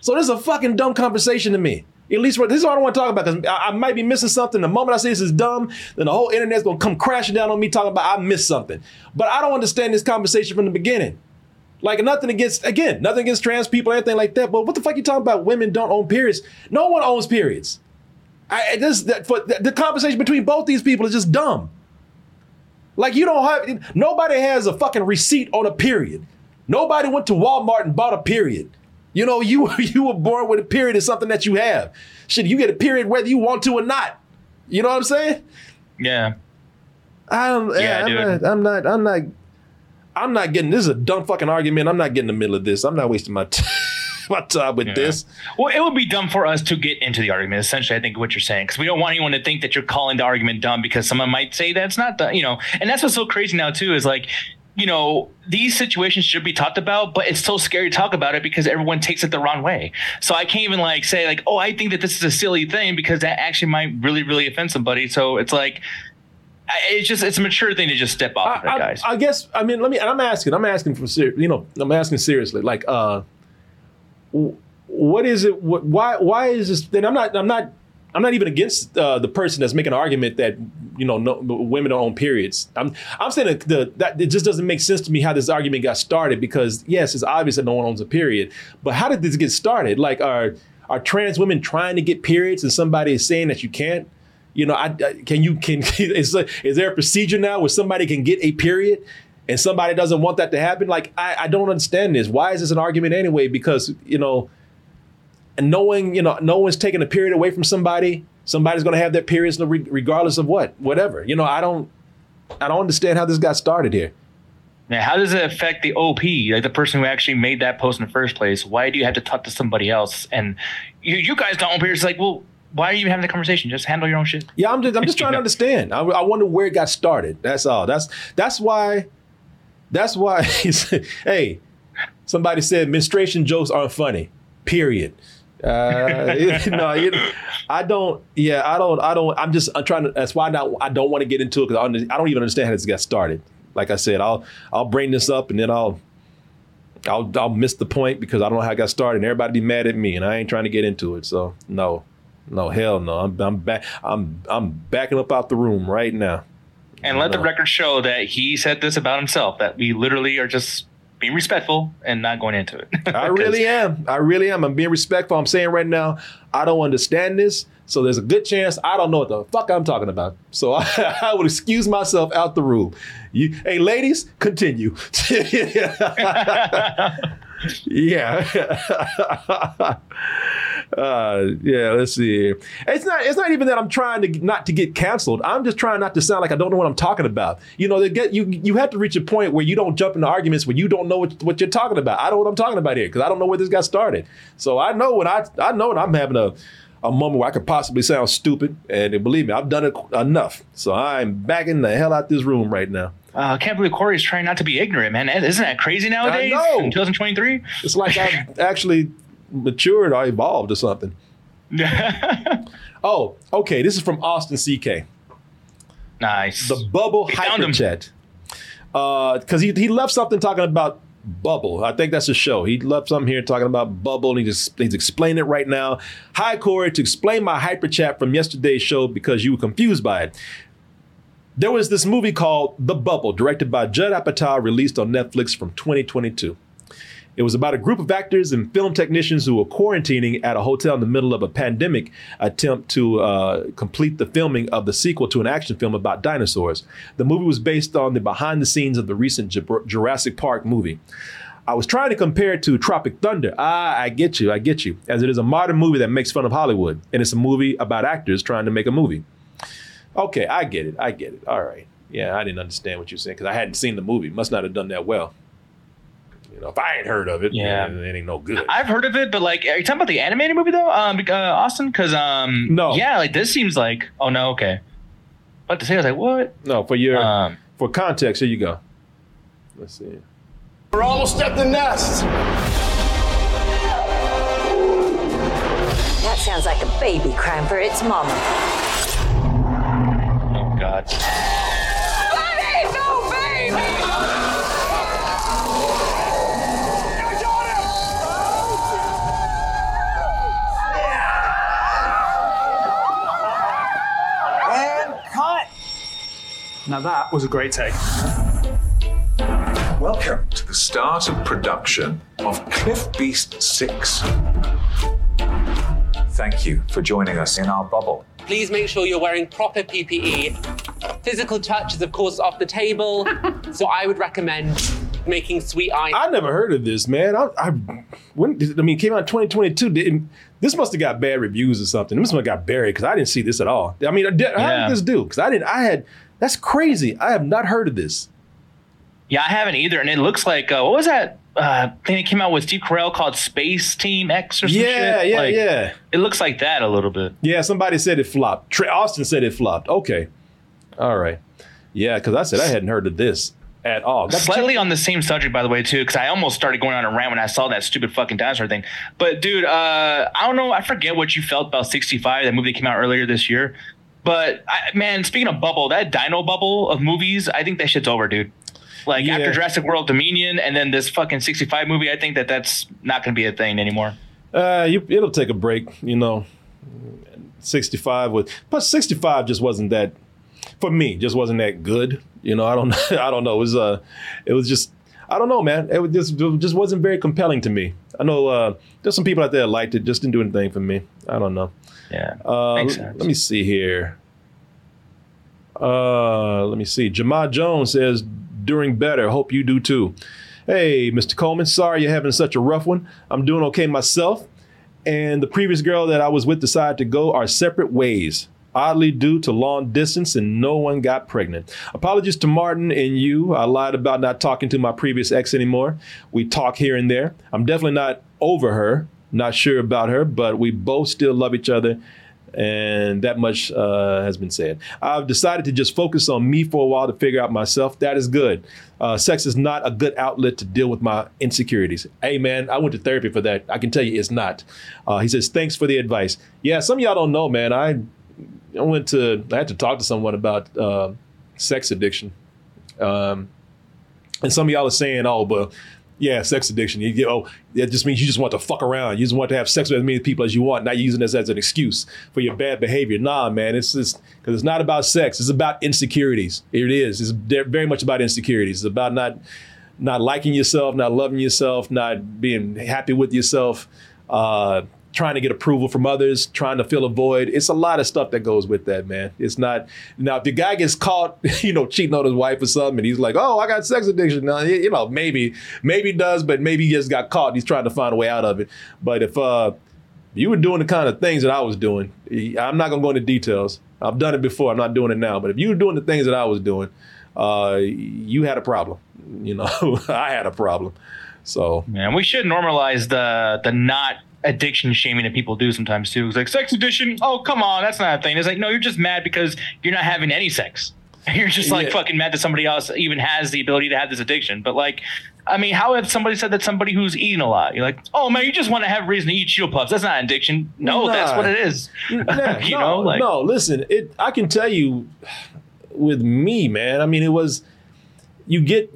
So this is a fucking dumb conversation to me. At least this is what I don't want to talk about because I might be missing something. The moment I say this is dumb, then the whole internet's going to come crashing down on me talking about I missed something. But I don't understand this conversation from the beginning. Like nothing against trans people or anything like that. But what the fuck you talking about? Women don't own periods. No one owns periods. The conversation between both these people is just dumb. Like nobody has a fucking receipt on a period. Nobody went to Walmart and bought a period. You know, you were born with a period is something that you have. Shit, you get a period whether you want to or not. You know what I'm saying? Yeah. I'm not getting, this is a dumb fucking argument. I'm not getting in the middle of this. I'm not wasting my time. This. Well, it would be dumb for us to get into the argument, essentially, I think, what you're saying, because we don't want anyone to think that you're calling the argument dumb because someone might say that's not the, you know, and that's what's so crazy now, too, is like, you know, these situations should be talked about, but it's so scary to talk about it because everyone takes it the wrong way. So I can't even like say like, oh, I think that this is a silly thing because that actually might really, really offend somebody. So it's like, it's just, it's a mature thing to just step off of it, guys. I guess, I mean, let me, and I'm asking for, you know, I'm asking seriously, like, what is it? Why is this? Then I'm not even against the person that's making an argument that, you know, no, women don't own periods. I'm saying that it just doesn't make sense to me how this argument got started, because yes, it's obvious that no one owns a period, but how did this get started? Like, are trans women trying to get periods and somebody is saying that you can't? You know, is there a procedure now where somebody can get a period and somebody doesn't want that to happen? Like, I don't understand this. Why is this an argument anyway? Because, you know, knowing, you know, no one's taking a period away from somebody. Somebody's going to have their periods regardless of whatever. You know, I don't understand how this got started here. Now, how does it affect the OP, like the person who actually made that post in the first place? Why do you have to talk to somebody else? And you guys don't own periods. It's like, well, why are you even having the conversation? Just handle your own shit. Yeah, I'm just trying to understand. I wonder where it got started. That's all. That's why, hey, somebody said menstruation jokes aren't funny, period. That's why I don't want to get into it, because I don't even understand how this got started. Like I said, I'll bring this up and then I'll miss the point because I don't know how it got started and everybody be mad at me and I ain't trying to get into it. So no, hell no. I'm backing up out the room right now. And let the record show that he said this about himself, that we literally are just being respectful and not going into it. I really am. I'm being respectful. I'm saying right now, I don't understand this. So there's a good chance I don't know what the fuck I'm talking about. So I would excuse myself out the room. Hey, ladies, continue. Yeah. Yeah, let's see here. It's not even that I'm trying to not to get canceled. I'm just trying not to sound like I don't know what I'm talking about. You know, you have to reach a point where you don't jump into arguments where you don't know what you're talking about. I know what I'm talking about here because I don't know where this got started. So I know when I'm having a moment where I could possibly sound stupid, and believe me, I've done it enough. So I'm backing the hell out this room right now. I can't believe Corey's trying not to be ignorant, man. Isn't that crazy nowadays? I know. In 2023? It's like I've actually matured or evolved or something. Oh, okay. This is from Austin CK. Nice. The Bubble Hyper Chat. Because he left something talking about Bubble. I think that's a show. He left something here talking about Bubble, and he's explaining it right now. Hi, Corey. To explain my hyper chat from yesterday's show because you were confused by it. There was this movie called The Bubble, directed by Judd Apatow, released on Netflix from 2022. It was about a group of actors and film technicians who were quarantining at a hotel in the middle of a pandemic attempt to complete the filming of the sequel to an action film about dinosaurs. The movie was based on the behind the scenes of the recent Jurassic Park movie. I was trying to compare it to Tropic Thunder. I get you. As it is a modern movie that makes fun of Hollywood. And it's a movie about actors trying to make a movie. Okay, I get it. All right. Yeah, I didn't understand what you were saying because I hadn't seen the movie. Must not have done that well. You know, if I ain't heard of it, yeah, it ain't no good. I've heard of it, but like, are you talking about the animated movie though, Austin? Because no, yeah, like this seems like, oh no, okay. About to say, I was like, what? No, for your for context, here you go. Let's see. We're almost at the nest. That sounds like a baby crying for its mama. Oh God. Now that was a great take. Welcome to the start of production of Cliff Beast 6. Thank you for joining us in our bubble. Please make sure you're wearing proper PPE. Physical touch is, of course, off the table, so I would recommend making sweet eye. I never heard of this, man. When it came out in 2022. This must have got bad reviews or something. This must have got buried because I didn't see this at all. I mean, how did this do? Because that's crazy. I have not heard of this. Yeah, I haven't either. And it looks like, what was that thing that came out with Steve Carell called Space Team X or some shit? Yeah. It looks like that a little bit. Yeah, somebody said it flopped. Austin said it flopped. Okay. All right. Yeah, because I said I hadn't heard of this at all. Slightly on the same subject, by the way, too, because I almost started going on a rant when I saw that stupid fucking dinosaur thing. But, dude, I don't know. I forget what you felt about 65, that movie that came out earlier this year. But, speaking of bubble, that dino bubble of movies, I think that shit's over, dude. Like, after Jurassic World Dominion and then this fucking 65 movie, I think that's not going to be a thing anymore. It'll take a break, you know. 65 just wasn't that, for me, just wasn't that good. You know, I don't know. It was just, I don't know, man. It just wasn't very compelling to me. I know there's some people out there that liked it, just didn't do anything for me. I don't know. Yeah, makes sense. Let me see here. Let me see. Jamal Jones says, doing better. Hope you do too. Hey, Mr. Coleman, sorry you're having such a rough one. I'm doing okay myself. And the previous girl that I was with decided to go our separate ways, oddly due to long distance, and no one got pregnant. Apologies to Martin and you. I lied about not talking to my previous ex anymore. We talk here and there. I'm definitely not over her, not sure about her, but we both still love each other. And that much has been said. I've decided to just focus on me for a while to figure out myself. That is good. Sex is not a good outlet to deal with my insecurities. Hey, man, I went to therapy for that. I can tell you it's not. He says, thanks for the advice. Yeah, some of y'all don't know, man. I had to talk to someone about sex addiction. And some of y'all are saying, oh, but yeah, sex addiction. That just means you just want to fuck around. You just want to have sex with as many people as you want, not using this as an excuse for your bad behavior. Nah, man, it's just because it's not about sex. It's about insecurities. It is. It's very much about insecurities. It's about not liking yourself, not loving yourself, not being happy with yourself, trying to get approval from others, trying to fill a void. It's a lot of stuff that goes with that, man. It's not. Now, if the guy gets caught, cheating on his wife or something, and he's like, oh, I got sex addiction. Now, maybe he does, but maybe he just got caught and he's trying to find a way out of it. But if you were doing the kind of things that I was doing, I'm not going to go into details. I've done it before. I'm not doing it now. But if you were doing the things that I was doing, you had a problem. I had a problem. So, man, we should normalize the not addiction shaming that people do sometimes too. It's like sex addiction. Oh, come on. That's not a thing. It's like, no, you're just mad because you're not having any sex. You're just like fucking mad that somebody else even has the ability to have this addiction. But like, I mean, how if somebody said that somebody who's eating a lot, you're like, oh man, you just want to have a reason to eat Cheeto Puffs. That's not an addiction. No, that's what it is. Nah, listen, I can tell you with me, man, I mean, it was, you get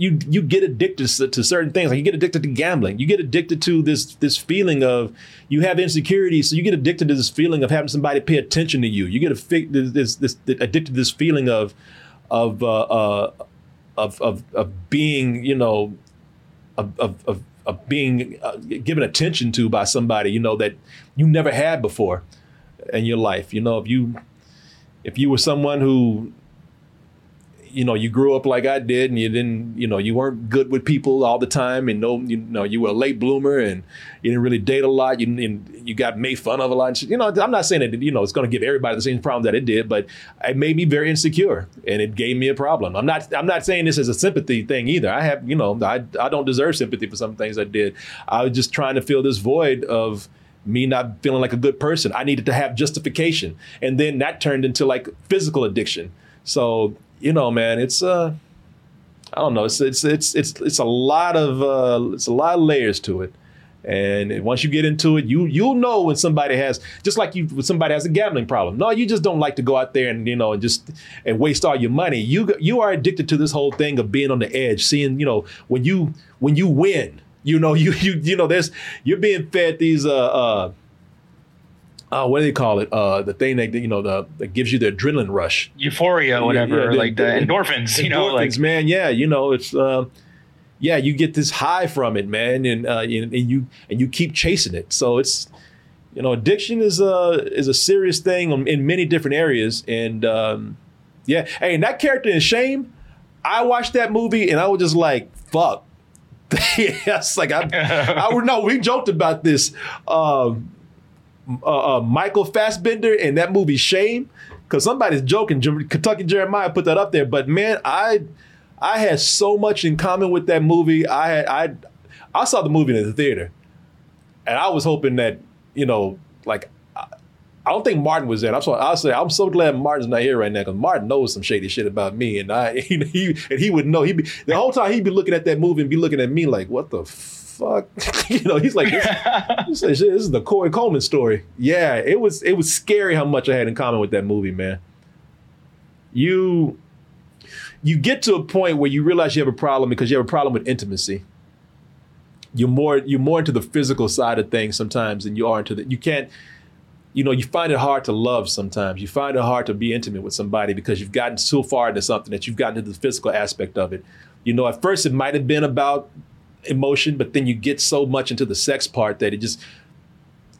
addicted to certain things. Like you get addicted to gambling. You get addicted to this feeling of you have insecurity. So you get addicted to this feeling of having somebody pay attention to you. You get addicted to this feeling of being, of being given attention to by somebody, that you never had before in your life. If you were someone who, you grew up like I did, and you didn't, you weren't good with people all the time, and you were a late bloomer, and you didn't really date a lot. You got made fun of a lot. I'm not saying that it's going to give everybody the same problem that it did, but it made me very insecure, and it gave me a problem. I'm not saying this as a sympathy thing either. I have, I don't deserve sympathy for some things I did. I was just trying to fill this void of me not feeling like a good person. I needed to have justification, and then that turned into like physical addiction. So. Man, it's I don't know. It's a lot of layers to it, and once you get into it, you'll know when somebody has just like when somebody has a gambling problem. No, you just don't like to go out there and and waste all your money. You are addicted to this whole thing of being on the edge, seeing when you win, there's you're being fed these what do they call it? The thing that that gives you the adrenaline rush, euphoria, whatever, the endorphins. Endorphins, man. Yeah, it's you get this high from it, man, and you keep chasing it. So it's addiction is a serious thing in many different areas, and Hey, and that character in Shame, I watched that movie and I was just like, fuck. Yes, like we joked about this. Michael Fassbender in that movie Shame, because somebody's joking. Kentucky Jeremiah put that up there, but man, I had so much in common with that movie. I saw the movie in the theater, and I was hoping that I don't think Martin was there. I'm so glad Martin's not here right now, because Martin knows some shady shit about me, and he would know. He'd be, the whole time he'd be looking at that movie and be looking at me like, what the fuck? He's like, this is the Corey Coleman story. Yeah, it was scary how much I had in common with that movie, man. You get to a point where you realize you have a problem because you have a problem with intimacy. You're more into the physical side of things sometimes than you are into you find it hard to love sometimes. You find it hard to be intimate with somebody because you've gotten so far into something that you've gotten into the physical aspect of it. At first it might have been about emotion, but then you get so much into the sex part that it just,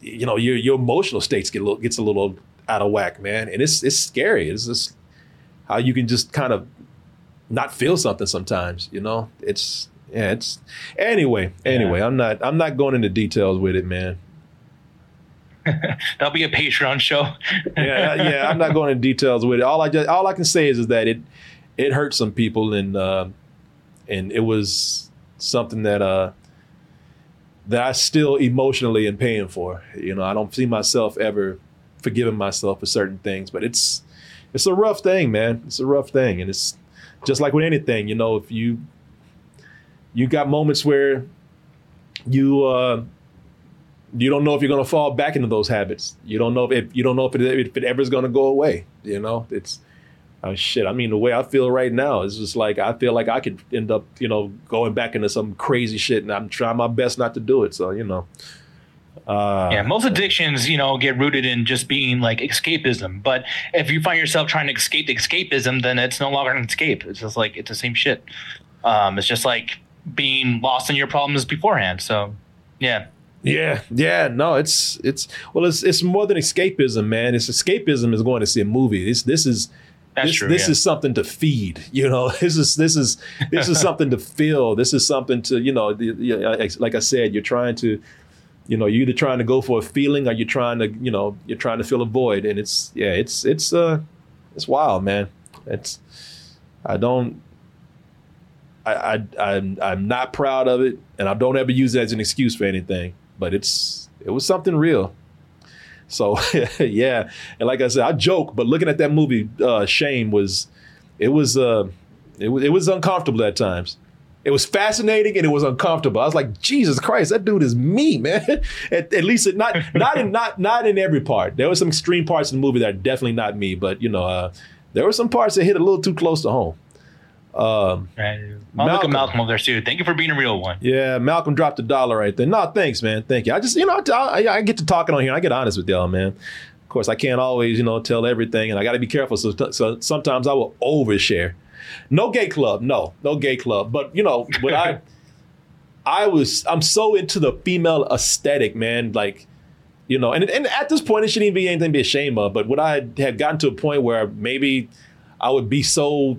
your emotional states gets a little out of whack, man. And it's scary. It's just how you can just kind of not feel something sometimes, Anyway, yeah. I'm not going into details with it, man. That'll be a Patreon show. yeah, I'm not going into details with it. All I can say is that it hurt some people, and it was something that I still emotionally am paying for. I don't see myself ever forgiving myself for certain things, but it's a rough thing, man. It's a rough thing, and it's just like with anything, if you got moments where you don't know if you're going to fall back into those habits. You don't know if it ever is going to go away. It's shit. I mean, the way I feel right now is just like, I feel like I could end up, going back into some crazy shit, and I'm trying my best not to do it. So, most addictions, get rooted in just being like escapism. But if you find yourself trying to escape the escapism, then it's no longer an escape. It's just like, it's the same shit. It's just like being lost in your problems beforehand. So, yeah. Yeah, no, it's more than escapism, man. It's escapism is going to see a movie. This is something to feed, This is something to feel. This is something to, like I said, you're trying to, you're either trying to go for a feeling or you're trying to, you're trying to fill a void, and it's wild, man. I'm not proud of it, and I don't ever use it as an excuse for anything. But it was something real. So yeah, and like I said, I joke, but looking at that movie, Shame was uncomfortable at times. It was fascinating and it was uncomfortable. I was like, Jesus Christ, that dude is me, man. At least not in every part. There were some extreme parts of the movie that are definitely not me, but there were some parts that hit a little too close to home. Look at Malcolm over there too. Thank you for being a real one. Yeah, Malcolm dropped $1 right there. No, thanks, man. Thank you. I just, I get to talking on here. I get honest with y'all, man. Of course, I can't always, tell everything, and I got to be careful. So sometimes I will overshare. No gay club. No gay club. But when I'm so into the female aesthetic, man. Like, and at this point, it shouldn't even be anything to be ashamed of. But when I had gotten to a point where maybe I would be so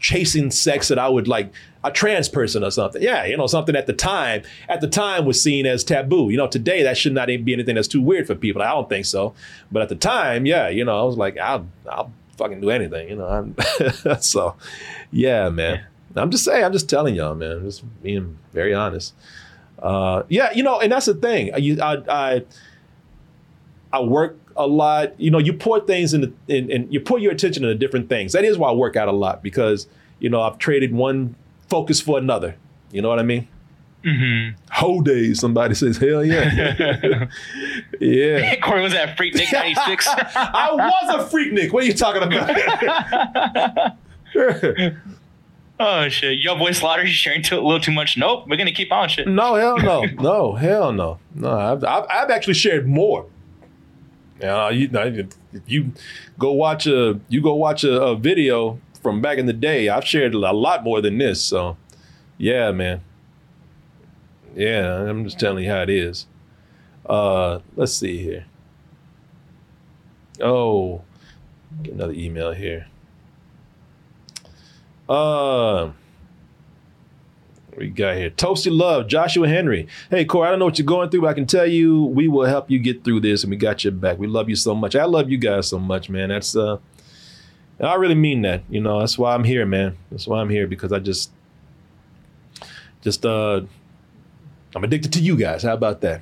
chasing sex that I would like a trans person or something. Yeah, something at the time was seen as taboo. Today that should not even be anything that's too weird for people. I don't think so. But at the time, yeah, I was like, I'll fucking do anything, So, yeah, man. Yeah. I'm just telling y'all, man. I'm just being very honest. And that's the thing. I work a lot, you pour things in you pour your attention into different things. That is why I work out a lot, because, I've traded one focus for another. You know what I mean? Mm-hmm. Whole days, somebody says, hell yeah. Yeah. Corey was that Freak Nick 96. I was a Freak Nick. What are you talking about? Oh, shit. Your boy Slaughter, you're sharing a little too much. Nope, we're going to keep on shit. No, hell no. No, hell no. No, I've actually shared more. If you go watch a video from back in the day, I've shared a lot more than this. So, yeah, man. Yeah, I'm just telling you how it is. Let's see here. Oh, get another email here. We got here. Toasted Love, Joshua Henry. Hey, Corey, I don't know what you're going through, but I can tell you we will help you get through this, and we got your back. We love you so much. I love you guys so much, man. That's I really mean that. You know, that's why I'm here, man. That's why I'm here, because I just I'm addicted to you guys. How about that?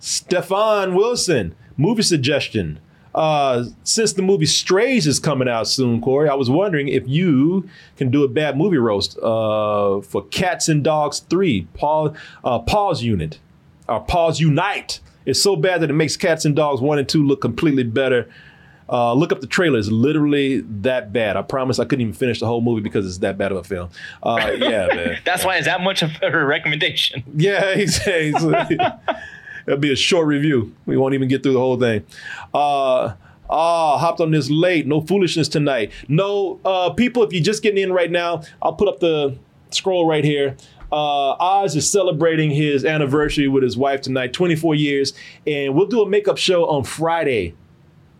Stefan Wilson, movie suggestion. Since the movie Strays is coming out soon, Corey, I was wondering if you can do a bad movie roast for Cats and Dogs 3, Paws Unit, or Paws Unite. It's so bad that it makes Cats and Dogs 1 and 2 look completely better. Look up the trailer. It's literally that bad. I promise I couldn't even finish the whole movie because it's that bad of a film. Yeah, man. That's why it's that much of a recommendation. Yeah, exactly. That'll be a short review. We won't even get through the whole thing. Hopped on this late. No foolishness tonight. No, people, if you're just getting in right now, I'll put up the scroll right here. Oz is celebrating his anniversary with his wife tonight, 24 years. And we'll do a makeup show on Friday.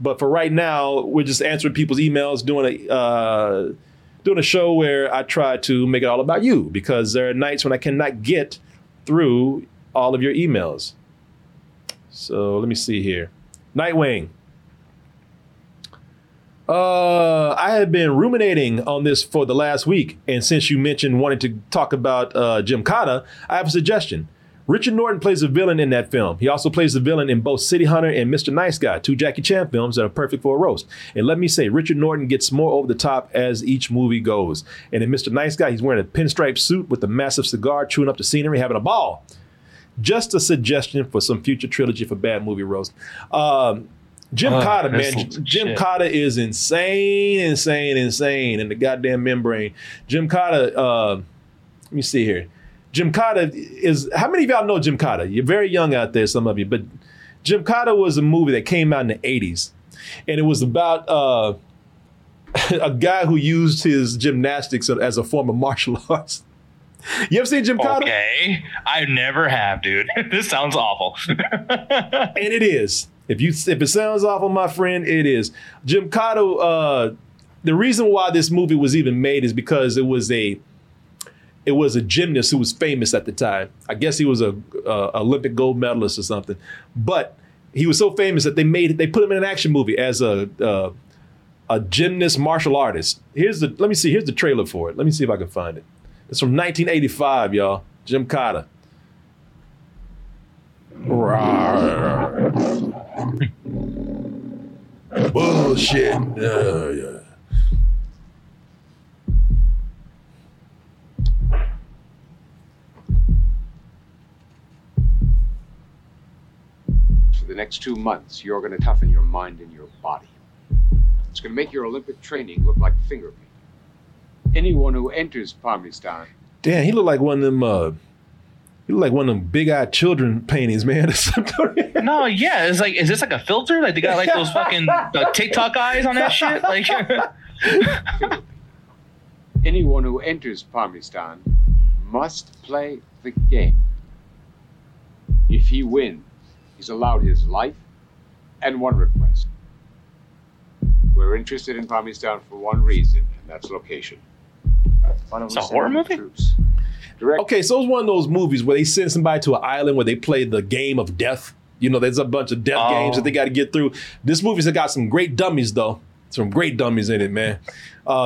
But for right now, we're just answering people's emails, doing a show where I try to make it all about you, because there are nights when I cannot get through all of your emails. So let me see here. Nightwing. I have been ruminating on this for the last week. And since you mentioned wanting to talk about Gymkata, I have a suggestion. Richard Norton plays a villain in that film. He also plays the villain in both City Hunter and Mr. Nice Guy, two Jackie Chan films that are perfect for a roast. And let me say, Richard Norton gets more over the top as each movie goes. And in Mr. Nice Guy, he's wearing a pinstripe suit with a massive cigar, chewing up the scenery, having a ball. Just a suggestion for some future trilogy for bad movie roast. Gymkata, man. Gymkata is insane in the goddamn membrane. Gymkata, let me see here. Gymkata is, how many of y'all know Gymkata? You're very young out there, some of you, but Gymkata was a movie that came out in the 80s. And it was about a guy who used his gymnastics as a form of martial arts. You ever seen Gymkata? Okay, I never have, dude. This sounds awful. And it is. If it sounds awful, my friend, it is. Gymkata, the reason why this movie was even made is because it was a gymnast who was famous at the time. I guess he was a Olympic gold medalist or something. But he was so famous that they put him in an action movie as a gymnast martial artist. Here's the trailer for it. Let me see if I can find it. It's from 1985, y'all. Gymkata. Bullshit. Yeah. For the next 2 months, you're going to toughen your mind and your body. It's going to make your Olympic training look like finger painting. Anyone who enters Parmestan. Damn, he looked like one of them. He looked like one of them big-eyed children paintings, man. No, yeah, it's like, is this like a filter? Like they got like those fucking TikTok eyes on that shit. Like, anyone who enters Parmestan must play the game. If he wins, he's allowed his life and one request. We're interested in Parmestan for one reason, and that's location. It's a horror movie? Okay, so it's one of those movies where they send somebody to an island where they play the game of death. You know, there's a bunch of death games that they got to get through. This movie's got some great dummies, though. Some great dummies in it, man.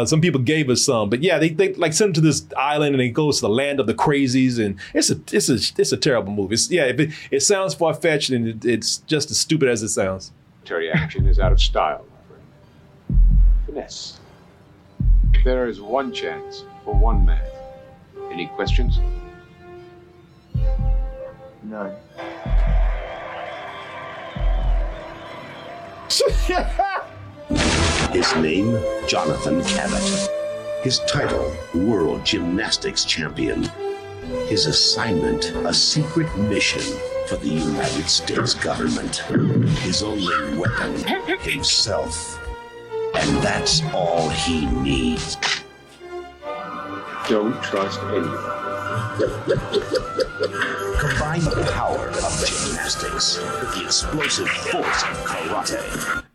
Some people gave us some. But yeah, they like send them to this island and it goes to the land of the crazies. And it's a terrible movie. It sounds far-fetched and it's just as stupid as it sounds. Military action is out of style, my friend. Finesse. There is one chance for one man. Any questions? None. His name, Jonathan Cabot. His title, World Gymnastics Champion. His assignment, a secret mission for the United States government. His only weapon, himself. And that's all he needs. Don't trust anyone. Combine the power of gymnastics with the explosive force of karate.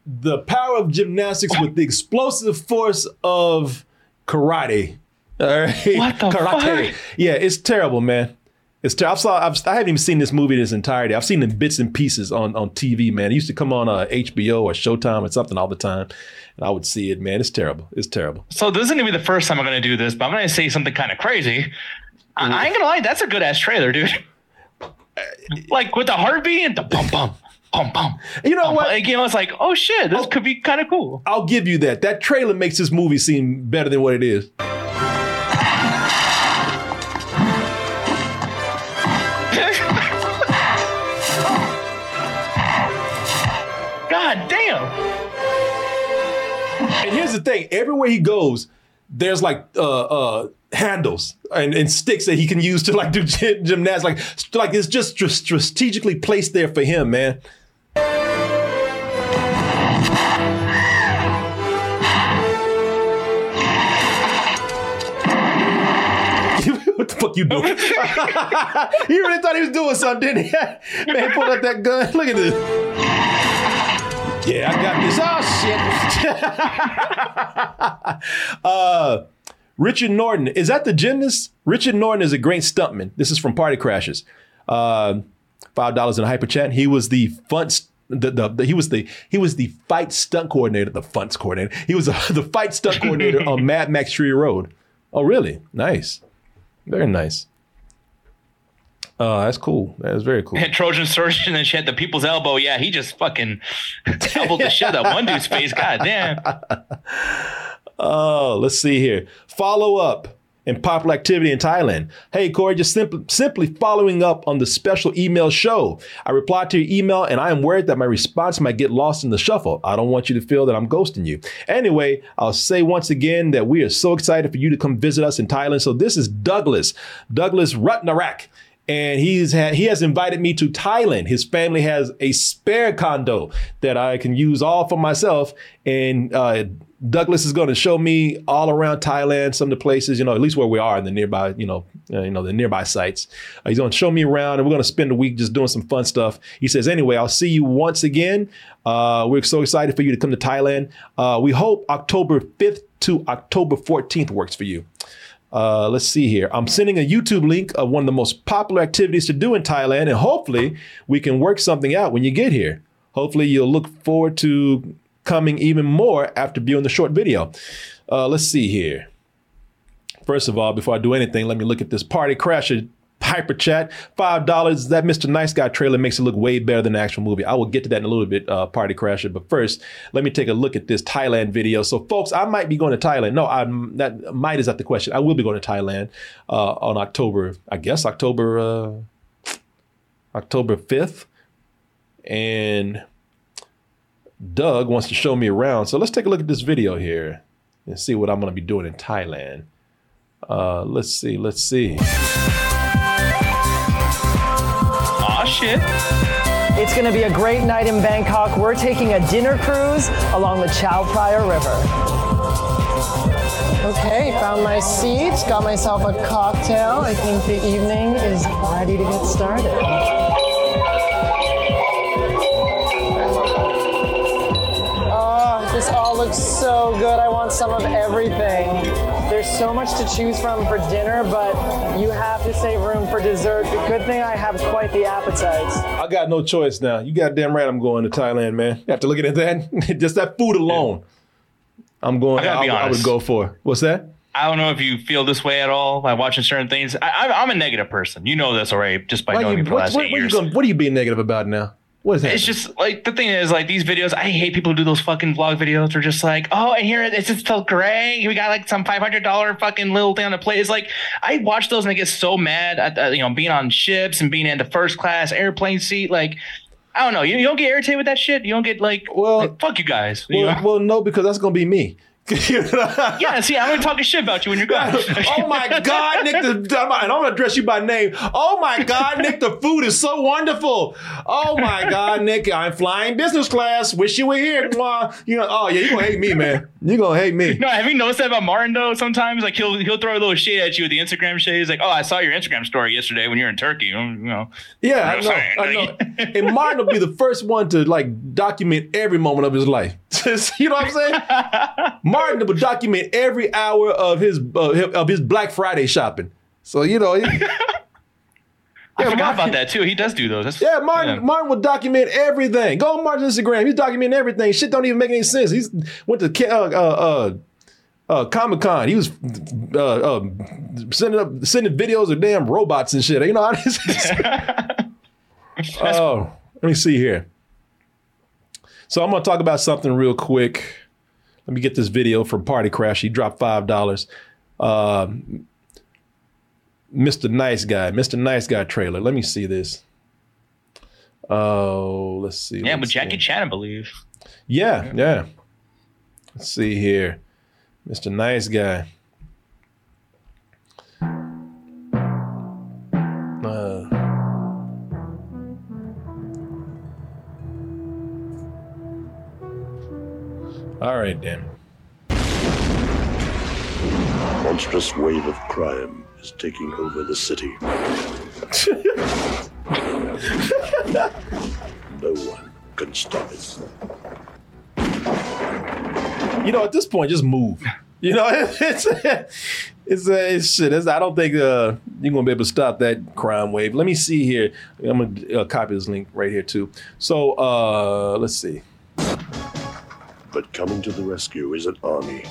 The power of gymnastics with the explosive force of karate. All right. What the Karate. Fuck? Yeah, it's terrible, man. It's terrible. I haven't even seen this movie in its entirety. I've seen it in bits and pieces on TV, man. It used to come on HBO or Showtime or something all the time. And I would see it, man. It's terrible. It's terrible. So this isn't going to be the first time I'm going to do this, but I'm going to say something kind of crazy. I ain't going to lie. That's a good-ass trailer, dude. Like with the heartbeat and the bum-bum. You know what? Again, I was like, oh shit, this could be kind of cool. I'll give you that. That trailer makes this movie seem better than what it is. God damn. And here's the thing, everywhere he goes, there's like handles and sticks that he can use to like do gymnastics. Like it's just strategically placed there for him, man. What the fuck you doing? He really thought he was doing something, didn't he? Man, pulled out that gun. Look at this. Yeah, I got this. Oh, shit. Richard Norton. Is that the gymnast? Richard Norton is a great stuntman. This is from Party Crashers. $5 in a hyper chat. He was the funds. He was the fight stunt coordinator. The funds coordinator. He was the fight stunt coordinator on Mad Max Fury Road. Oh, really? Nice. Very nice. That's cool. That was very cool. And Trojan Surgeon and shit, the people's elbow. Yeah, he just fucking elbowed the shit up one dude's face. God damn. Oh, let's see here. Follow up and popular activity in Thailand. Hey, Corey, just simply following up on the special email show. I replied to your email and I am worried that my response might get lost in the shuffle. I don't want you to feel that I'm ghosting you. Anyway, I'll say once again that we are so excited for you to come visit us in Thailand. So this is Douglas Ratnarak. And he has invited me to Thailand. His family has a spare condo that I can use all for myself. And Douglas is going to show me all around Thailand, some of the places, at least where we are in the nearby, the nearby sites. He's going to show me around and we're going to spend a week just doing some fun stuff. He says, anyway, I'll see you once again. We're so excited for you to come to Thailand. We hope October 5th to October 14th works for you. Let's see here. I'm sending a YouTube link of one of the most popular activities to do in Thailand, and hopefully we can work something out when you get here. Hopefully you'll look forward to coming even more after viewing the short video. Let's see here. First of all, before I do anything, let me look at this Party Crasher hyper chat. $5. That Mr. Nice Guy trailer makes it look way better than the actual movie. I will get to that in a little bit, Party Crasher. But first, let me take a look at this Thailand video. So, folks, I might be going to Thailand. No, that might is not the question. I will be going to Thailand on October, I guess, October 5th. And Doug wants to show me around. So let's take a look at this video here and see what I'm going to be doing in Thailand. Let's see. Shit. It's going to be a great night in Bangkok. We're taking a dinner cruise along the Chao Phraya River. Okay, found my seat, got myself a cocktail. I think the evening is ready to get started. Oh, this all looks so good. I want some of everything. There's so much to choose from for dinner, but you have to save room for dessert. Good thing I have quite the appetite. I got no choice now. You goddamn right I'm going to Thailand, man. You have to look at that. Just that food alone. Yeah. I would go for. What's that? I don't know if you feel this way at all by watching certain things. I'm a negative person. You know this already just by knowing me for the last 8 years. What are you being negative about now? What is that? It's just like the thing is like these videos. I hate people who do those fucking vlog videos. They're just like, oh, and here it's just so great. We got like some $500 fucking little thing on the plate. It's like I watch those and I get so mad at being on ships and being in the first class airplane seat. Like I don't know. You don't get irritated with that shit. You don't get like fuck you guys. Well, no, because that's gonna be me. Yeah, see, I'm gonna talk shit about you when you're gone. Oh my God, Nick, and I'm gonna address you by name. Oh my God, Nick, the food is so wonderful. Oh my God, Nick, I'm flying business class. Wish you were here. Oh yeah, you're gonna hate me, man. You're gonna hate me. No, have you noticed that about Martin though? Sometimes like he'll throw a little shade at you with the Instagram shade. He's like, oh, I saw your Instagram story yesterday when you were in Turkey. Yeah, I know. And Martin will be the first one to like document every moment of his life. just, you know what I'm saying? Martin would document every hour of his Black Friday shopping. So, you know. I forgot about that, too. He does do those. Martin will document everything. Go on Martin's Instagram. He's documenting everything. Shit don't even make any sense. He's went to Comic-Con. He was sending videos of damn robots and shit. You know how this is? Oh, let me see here. So I'm going to talk about something real quick. Let me get this video from Party Crash. He dropped $5. Mr. Nice Guy. Mr. Nice Guy trailer. Let me see this. Oh, let's see. Yeah, with Jackie Chan, I believe. Yeah. Let's see here. Mr. Nice Guy. All right, then. A monstrous wave of crime is taking over the city. No one can stop it. You know, at this point, just move. You know, it's shit. I don't think you're gonna be able to stop that crime wave. Let me see here. I'm gonna copy this link right here too. So let's see. But coming to the rescue is an army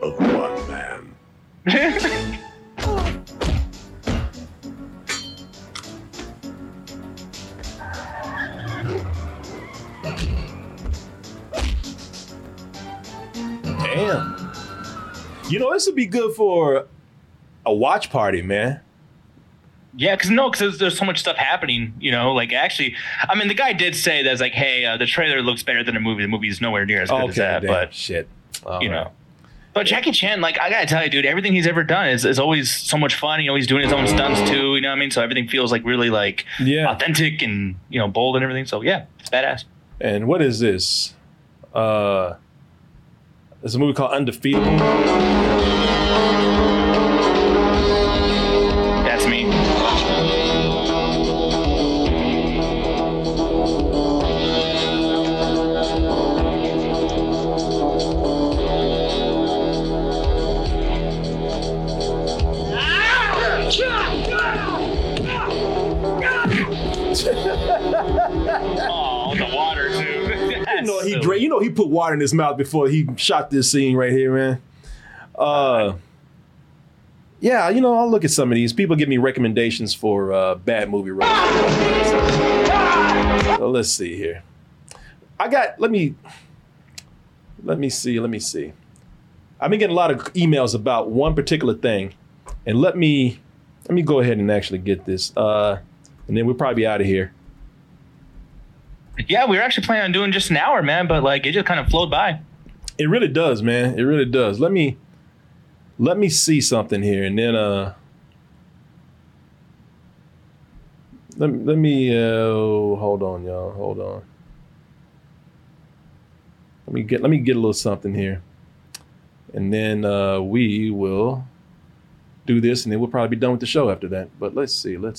of one man. Damn. You know, this would be good for a watch party, man. Yeah, because there's so much stuff happening, you know, like actually, I mean, the guy did say that's like, hey, the trailer looks better than the movie. The movie is nowhere near as good as that, but shit, you know. But Jackie Chan, like, I got to tell you, dude, everything he's ever done is always so much fun. You know, he's doing his own stunts too, you know what I mean? So everything feels like really like authentic and, you know, bold and everything. So yeah, it's badass. And what is this? There's a movie called Undefeatable. He put water in his mouth before he shot this scene right here, man. Yeah, you know, I'll look at some of these. People give me recommendations for bad movie roles. So let's see here. Let me see. I've been getting a lot of emails about one particular thing, and let me go ahead and actually get this, and then we'll probably be out of here. Yeah, we were actually planning on doing just an hour, man, but like it just kind of flowed by. It really does, man. It really does. Let me see something here, and then let me hold on, y'all. Hold on. Let me get a little something here, and then we will do this, and then we'll probably be done with the show after that. But let's see. Hot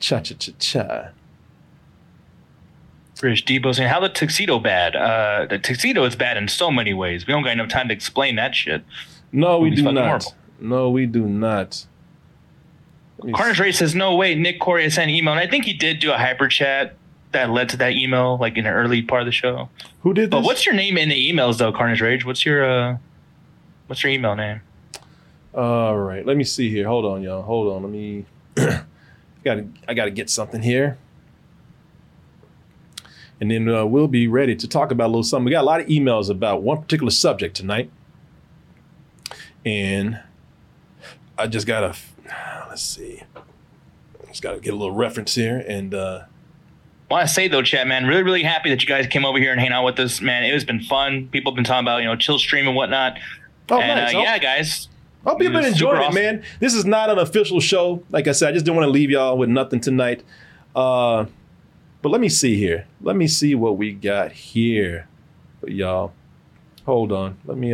cha cha cha cha. British Debo saying, how the tuxedo bad? The tuxedo is bad in so many ways. We don't got enough time to explain that shit. No, we do not. Horrible. No, we do not. Carnage Ray says, no way. Nick Corey sent an email. And I think he did do a hyper chat that led to that email, like in the early part of the show. Who did this? But what's your name in the emails, though, Carnage Rage? What's your email name? All right. Let me see here. Hold on, y'all. Hold on. Let me... I gotta get something here. And then we'll be ready to talk about a little something. We got a lot of emails about one particular subject tonight. And I just got to, let's see. Just got to get a little reference here. And I want to say, though, chat, man, really, really happy that you guys came over here and hang out with us, man. It has been fun. People have been talking about, you know, chill stream and whatnot. Oh, and, nice. Yeah, guys. I hope you've been enjoying it, man. This is not an official show. Like I said, I just didn't want to leave y'all with nothing tonight. But let me see here. Let me see what we got here, y'all. Hold on. Let me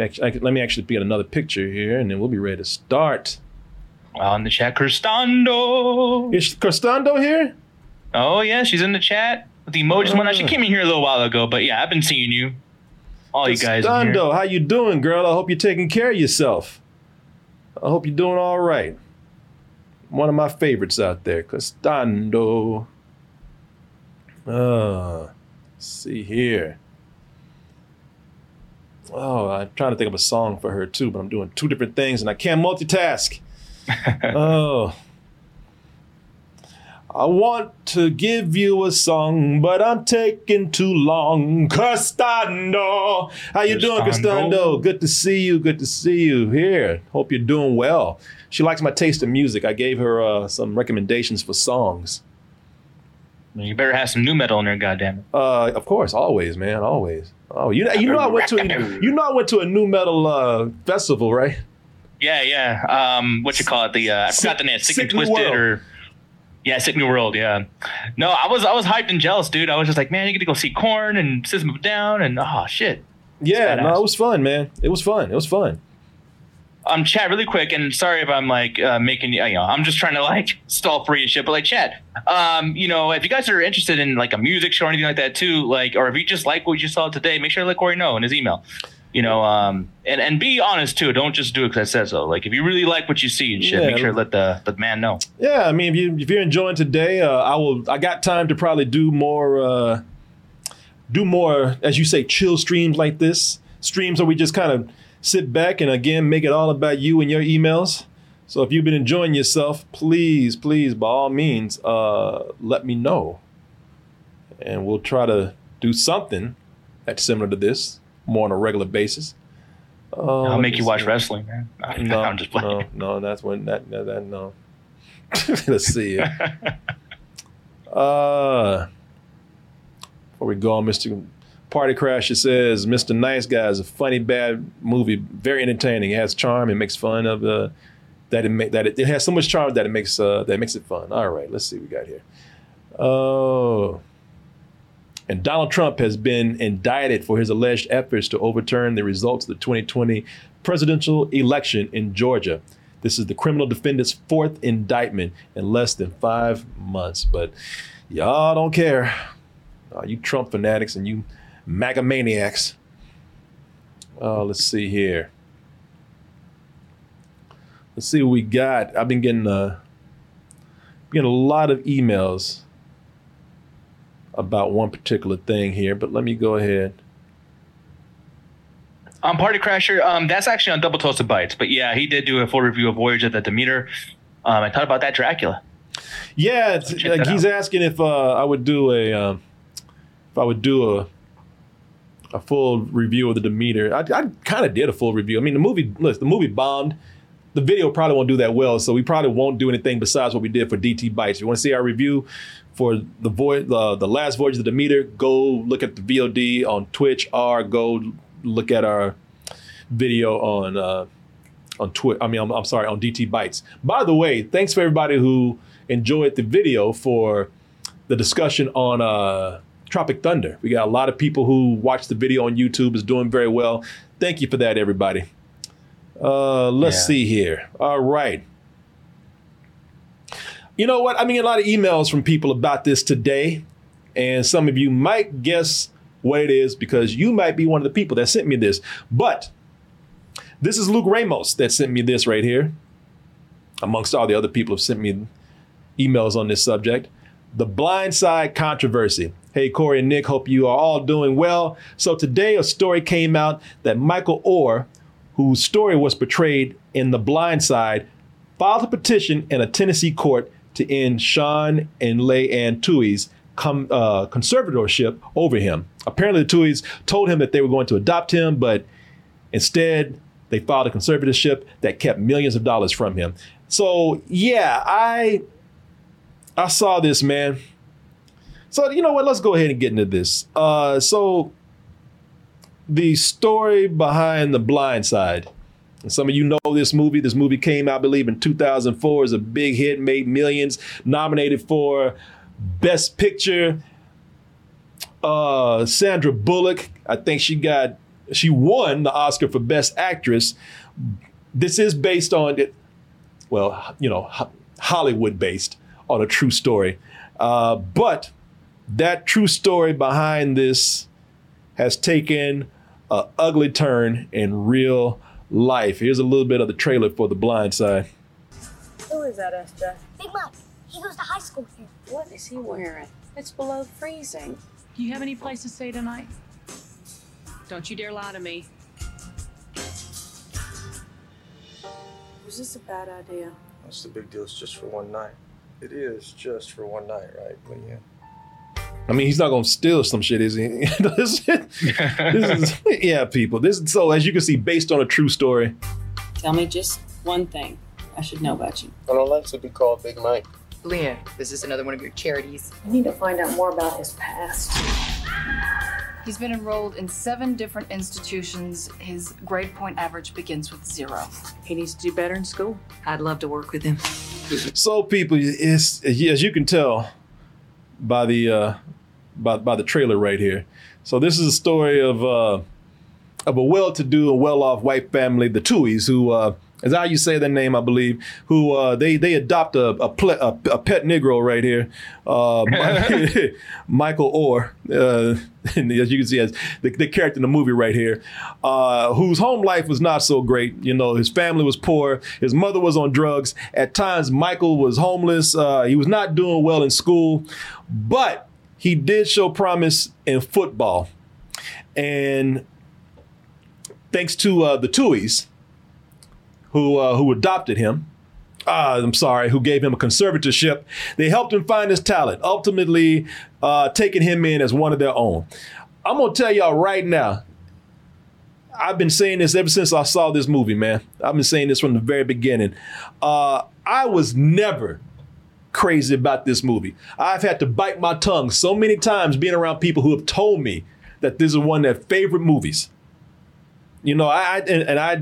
actually get another picture here, and then we'll be ready to start. On the chat, Cristando. Is Cristando here? Oh yeah, she's in the chat. with the emojis and whatnot. She came in here a little while ago, but yeah, I've been seeing you. All you guys. Stundo, how you doing, girl? I hope you're taking care of yourself. I hope you're doing all right. One of my favorites out there, Costando. Let's see here. Oh, I'm trying to think of a song for her too, but I'm doing two different things and I can't multitask. Oh. I want to give you a song, but I'm taking too long. Costando. How you doing, Costando? Good to see you. Good to see you here. Hope you're doing well. She likes my taste in music. I gave her some recommendations for songs. You better have some new metal in there, goddammit. Of course, always, man, always. Oh, you know I went to a new metal festival, right? Yeah. What you call it? I forgot the name. Sick and Twisted or. Yeah, Sick New World, yeah. No, I was hyped and jealous, dude. I was just like, man, you get to go see Korn and System of a Down and oh shit. Yeah, no, it was fun, man. It was fun. Chat, really quick, and sorry if I'm like making you know, I'm just trying to like stall free and shit, but like chat, you know, if you guys are interested in like a music show or anything like that too, like, or if you just like what you saw today, make sure to let Corey know in his email. You know, and be honest too. Don't just do it because I said so. Like, if you really like what you see and shit, make sure to let the man know. Yeah, I mean, if you're enjoying today, I got time to probably do more, as you say, chill streams like this. Streams where we just kind of sit back and again make it all about you and your emails. So if you've been enjoying yourself, please, by all means, let me know, and we'll try to do something that's similar to this. More on a regular basis. I'll make you watch wrestling, man. No, I'm just playing. No, that's when that no. Let's see. Before we go on, Mr. Party Crasher says, Mr. Nice Guy is a funny, bad movie, very entertaining. It has charm. It makes fun of it has so much charm that it makes it fun. All right, let's see what we got here. Oh. And Donald Trump has been indicted for his alleged efforts to overturn the results of the 2020 presidential election in Georgia. This is the criminal defendant's fourth indictment in less than 5 months. But y'all don't care. You Trump fanatics and you MAGA maniacs. Let's see here. Let's see what we got. I've been getting a lot of emails about one particular thing here, but let me go ahead. Party Crasher, that's actually on Double Toasted Bites, but yeah, he did do a full review of Voyage at the Demeter. I thought about that Dracula. Yeah, so like he's asking if I would do a full review of the Demeter. I kind of did a full review. I mean, the movie bombed. The video probably won't do that well, so we probably won't do anything besides what we did for DT Bites. If you want to see our review for the last Voyage of the Demeter, go look at the VOD on Twitch, or go look at our video on Twitch. I mean, I'm sorry, on DT Bites. By the way, thanks for everybody who enjoyed the video for the discussion on Tropic Thunder. We got a lot of people who watched the video on YouTube. It's doing very well. Thank you for that, everybody. Let's see here. All right. You know what? I mean, a lot of emails from people about this today. And some of you might guess what it is because you might be one of the people that sent me this. But this is Luke Ramos that sent me this right here. Amongst all the other people who sent me emails on this subject. The Blind Side controversy. Hey, Corey and Nick, hope you are all doing well. So today a story came out that Michael Orr, whose story was portrayed in The Blind Side, filed a petition in a Tennessee court to end Sean and Leigh-Ann Tui's conservatorship over him. Apparently the Tui's told him that they were going to adopt him, but instead they filed a conservatorship that kept millions of dollars from him. So yeah, I saw this, man. So you know what, let's go ahead and get into this. So the story behind The Blind Side. And some of you know this movie. This movie came, I believe, in 2004. It's a big hit, made millions, nominated for Best Picture. Sandra Bullock, I think she won the Oscar for Best Actress. This is based on, Hollywood based on a true story. But that true story behind this has taken an ugly turn in real life. Here's a little bit of the trailer for The Blind Side. Who is that, SJ? Big Mike. He goes to high school here. What is he wearing? It's below freezing. Do you have any place to stay tonight? Don't you dare lie to me. Was this a bad idea? What's the big deal? It's just for one night. It is just for one night, right? But yeah. I mean, he's not gonna steal some shit, is he? People. So as you can see, based on a true story. Tell me just one thing I should know about you. I don't like to be called Big Mike. Leah, this is another one of your charities. I need to find out more about his past. He's been enrolled in 7 different institutions. His grade point average begins with 0. He needs to do better in school. I'd love to work with him. So people, it's, as you can tell by the trailer right here. So this is a story of a well-to-do and well-off white family, the Tuies, who, is how you say their name, I believe, who they adopt a pet Negro right here, Michael Orr, and as you can see, as the character in the movie right here, whose home life was not so great. You know, his family was poor. His mother was on drugs. At times, Michael was homeless. He was not doing well in school, but he did show promise in football. And thanks to the Tuies, who adopted him, who gave him a conservatorship. They helped him find his talent, ultimately taking him in as one of their own. I'm gonna tell y'all right now, I've been saying this ever since I saw this movie, man. I've been saying this from the very beginning. I was never crazy about this movie. I've had to bite my tongue so many times being around people who have told me that this is one of their favorite movies. You know, I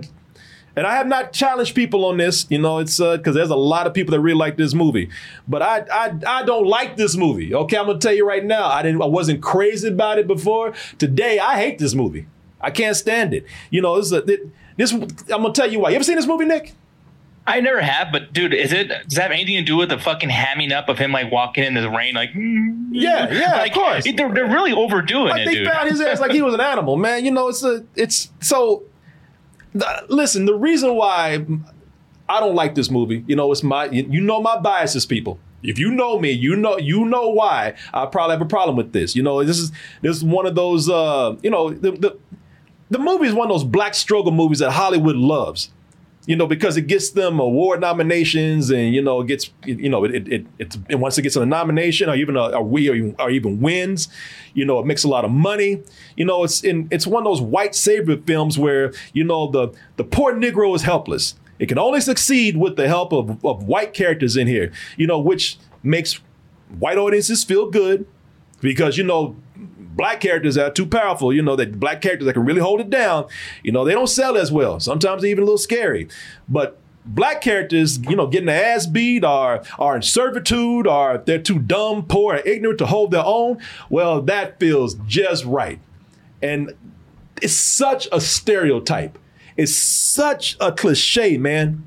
have not challenged people on this, you know, it's because there's a lot of people that really like this movie. But I don't like this movie. Okay, I'm gonna tell you right now, I wasn't crazy about it before. Today, I hate this movie. I can't stand it. You know, I'm gonna tell you why. You ever seen this movie, Nick? I never have, but dude, does that have anything to do with the fucking hamming up of him like walking into the rain like? Yeah, like, of course. They're really overdoing it, dude. They found his ass like he was an animal, man. You know, listen, the reason why I don't like this movie, you know, it's my biases, people. If you know me, you know why I probably have a problem with this. You know, this is one of those, the movie is one of those black struggle movies that Hollywood loves, you know, because it gets them award nominations and, you know, it gets, you know, it once it gets a nomination or even even wins, you know, it makes a lot of money. You know, it's one of those white savior films where, you know, the poor Negro is helpless. It can only succeed with the help of white characters in here, you know, which makes white audiences feel good because, you know, black characters that are too powerful, you know, that black characters that can really hold it down, you know, they don't sell as well. Sometimes they're even a little scary. But black characters, you know, getting their ass beat or are in servitude or they're too dumb, poor, and ignorant to hold their own. Well, that feels just right. And it's such a stereotype. It's such a cliche, man.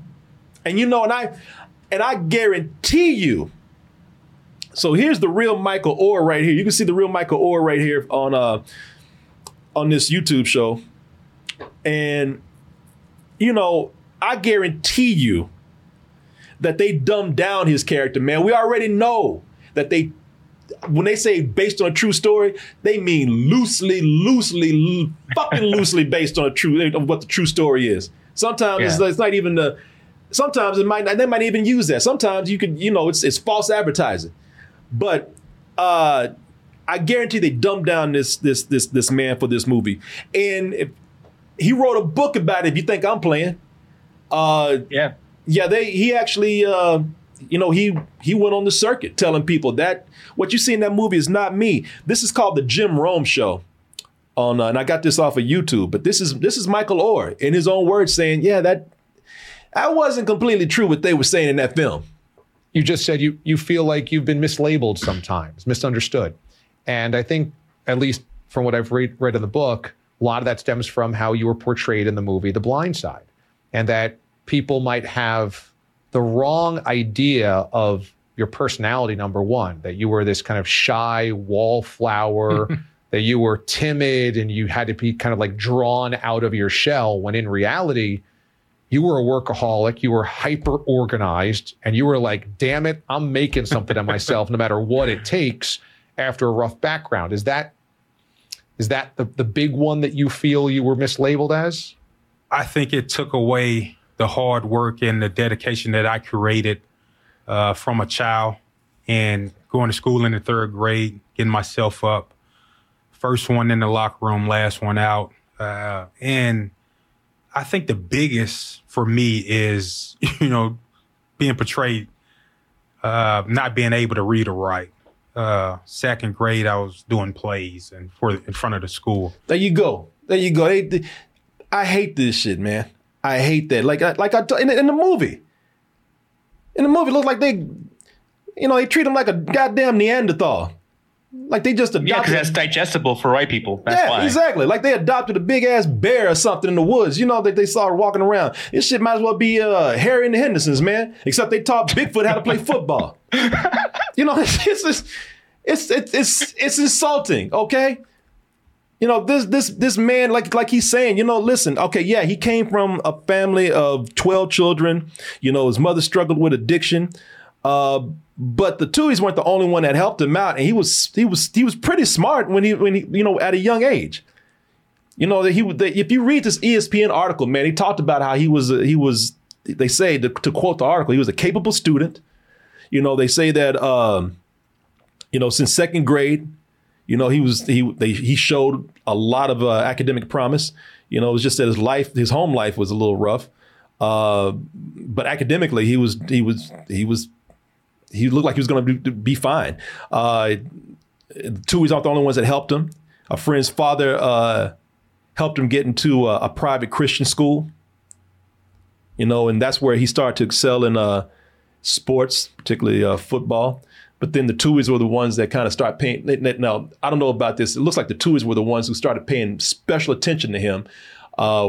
And, you know, and I guarantee you, so here's the real Michael Orr right here. You can see the real Michael Orr right here on this YouTube show. And, you know, I guarantee you that they dumbed down his character, man. We already know that when they say based on a true story, they mean loosely based on what the true story is. Sometimes it's not even sometimes they might even use that. Sometimes you could, you know, it's false advertising. But I guarantee they dumbed down this man for this movie. And he wrote a book about it, if you think I'm playing. He actually, you know, he went on the circuit telling people that what you see in that movie is not me. This is called The Jim Rome Show. And I got this off of YouTube. But this is Michael Orr in his own words saying, yeah, that wasn't completely true what they were saying in that film. You just said you feel like you've been mislabeled sometimes, misunderstood. And I think, at least from what I've read in the book, a lot of that stems from how you were portrayed in the movie The Blind Side, and that people might have the wrong idea of your personality, number one, that you were this kind of shy wallflower, that you were timid and you had to be kind of like drawn out of your shell, when in reality, you were a workaholic, you were hyper organized, and you were like, damn it, I'm making something of myself no matter what it takes after a rough background. Is that the big one that you feel you were mislabeled as? I think it took away the hard work and the dedication that I created from a child, and going to school in the third grade, getting myself up, first one in the locker room, last one out. And I think the biggest for me is, you know, being portrayed, not being able to read or write. Second grade, I was doing plays and in front of the school. There you go. I hate this shit, man. I hate that. In the movie, it looks like they treat him like a goddamn Neanderthal. Like they just adopted. Yeah, because that's digestible for white people. That's why. Exactly. Like they adopted a big ass bear or something in the woods, you know, that they saw walking around. This shit might as well be Harry and the Hendersons, man. Except they taught Bigfoot how to play football. You know, it's insulting, okay? You know, this man, like he's saying, you know, listen, okay, yeah, he came from a family of 12 children. You know, his mother struggled with addiction. But the Tuies weren't the only one that helped him out, and he was pretty smart when he at a young age. You know that if you read this ESPN article, man, he talked about how he was. They say to quote the article, he was a capable student. You know, they say that since second grade, you know, he showed a lot of academic promise. You know, it was just that his home life was a little rough, but academically he looked like he was going to be fine. Tuies aren't the only ones that helped him. A friend's father helped him get into a private Christian school, you know, and that's where he started to excel in sports, particularly football. But then the Tuies were the ones that kind of started paying. Now, I don't know about this. It looks like the Tuies were the ones who started paying special attention to him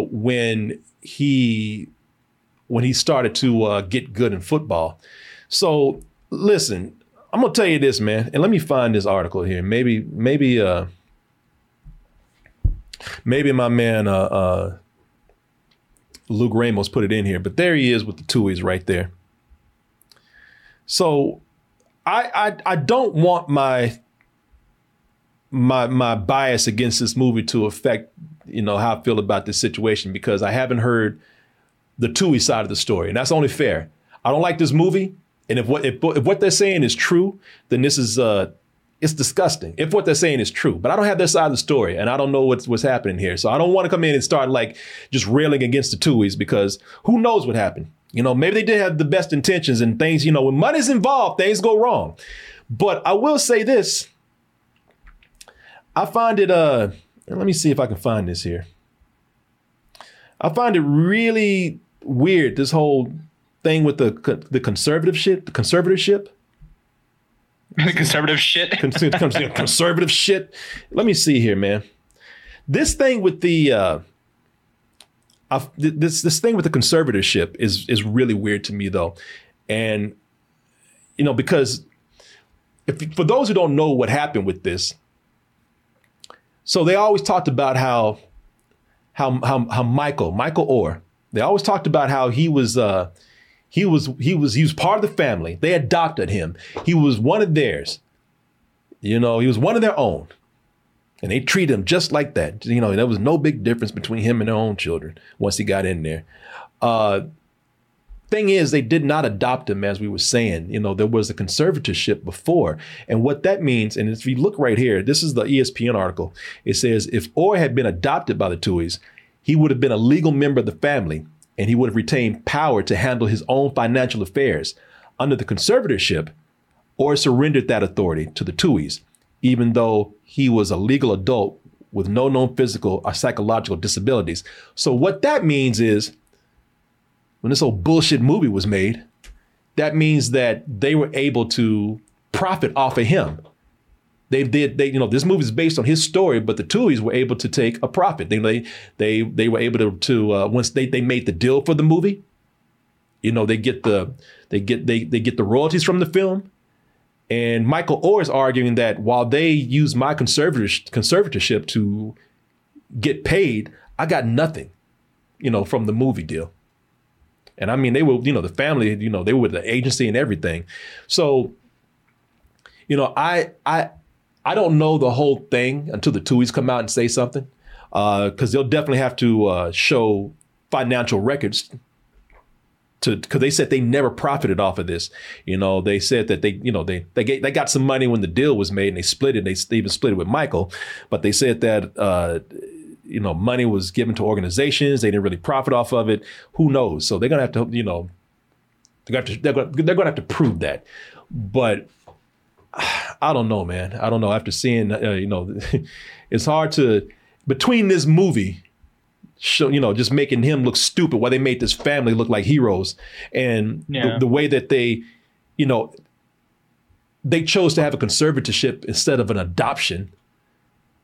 when he started to get good in football. So listen, I'm gonna tell you this, man, and let me find this article here. Maybe my man Luke Ramos put it in here, but there he is with the Tuies right there. So I don't want my bias against this movie to affect, you know, how I feel about this situation, because I haven't heard the Tuies side of the story, and that's only fair. I don't like this movie. And if what they're saying is true, then this is it's disgusting. If what they're saying is true, but I don't have their side of the story, and I don't know what's happening here, so I don't want to come in and start like just railing against the Tuies, because who knows what happened? You know, maybe they did have the best intentions, and things. You know, when money's involved, things go wrong. But I will say this: I find it. Let me see if I can find this here. I find it really weird, this whole thing with the conservative shit, conservative shit. Let me see here, man. This thing with the this thing with the conservatorship is really weird to me, though, and you know, because for those who don't know what happened with this, so they always talked about how Michael Orr. They always talked about how he was. He was part of the family. They adopted him. He was one of theirs. You know, he was one of their own. And they treated him just like that. You know, there was no big difference between him and their own children once he got in there. Thing is, they did not adopt him, as we were saying. You know, there was a conservatorship before. And what that means, and if you look right here, this is the ESPN article. It says, if Orr had been adopted by the Tuies, he would have been a legal member of the family, and he would have retained power to handle his own financial affairs. Under the conservatorship, Orr surrendered that authority to the Tuies, even though he was a legal adult with no known physical or psychological disabilities. So what that means is, when this old bullshit movie was made, that means that they were able to profit off of him. They this movie is based on his story, but the Tuies were able to take a profit. They were able to once they made the deal for the movie, you know, they get the royalties from the film. And Michael Orr is arguing that while they use my conservatorship to get paid, I got nothing, you know, from the movie deal. And I mean, they were, you know, the family, you know, they were with the agency and everything. So, you know, I don't know the whole thing until the Tuies come out and say something, because they'll definitely have to show financial records. Because they said they never profited off of this. You know, they said that they, you know, they got some money when the deal was made and they split it. They even split it with Michael, but they said that, you know, money was given to organizations. They didn't really profit off of it. Who knows? So they're going to have to, you know, they're going to have to prove that. But I don't know, man. I don't know. After seeing, you know, it's hard to, between this movie, show, you know, just making him look stupid while they made this family look like heroes. And yeah, the way that they, you know, they chose to have a conservatorship instead of an adoption.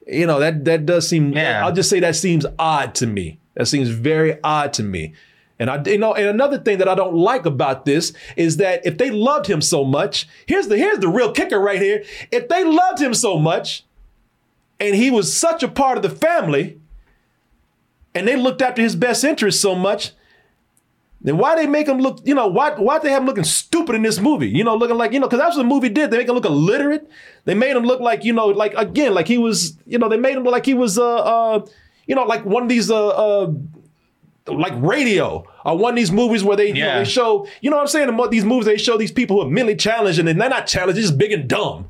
You know, that does seem, yeah, I'll just say that seems odd to me. That seems very odd to me. And I, you know, and another thing that I don't like about this is that if they loved him so much, here's the real kicker right here. If they loved him so much and he was such a part of the family, and they looked after his best interest so much, then why they make him look, you know, why they have him looking stupid in this movie? You know, looking like, you know, because that's what the movie did. They make him look illiterate. They made him look like, you know, like, again, like he was, you know, they made him look like he was, you know, like one of these, like Radio or one of these movies where they, yeah, you know, they show, you know what I'm saying? These movies, they show these people who are mentally challenged and they're not challenged, they're just big and dumb.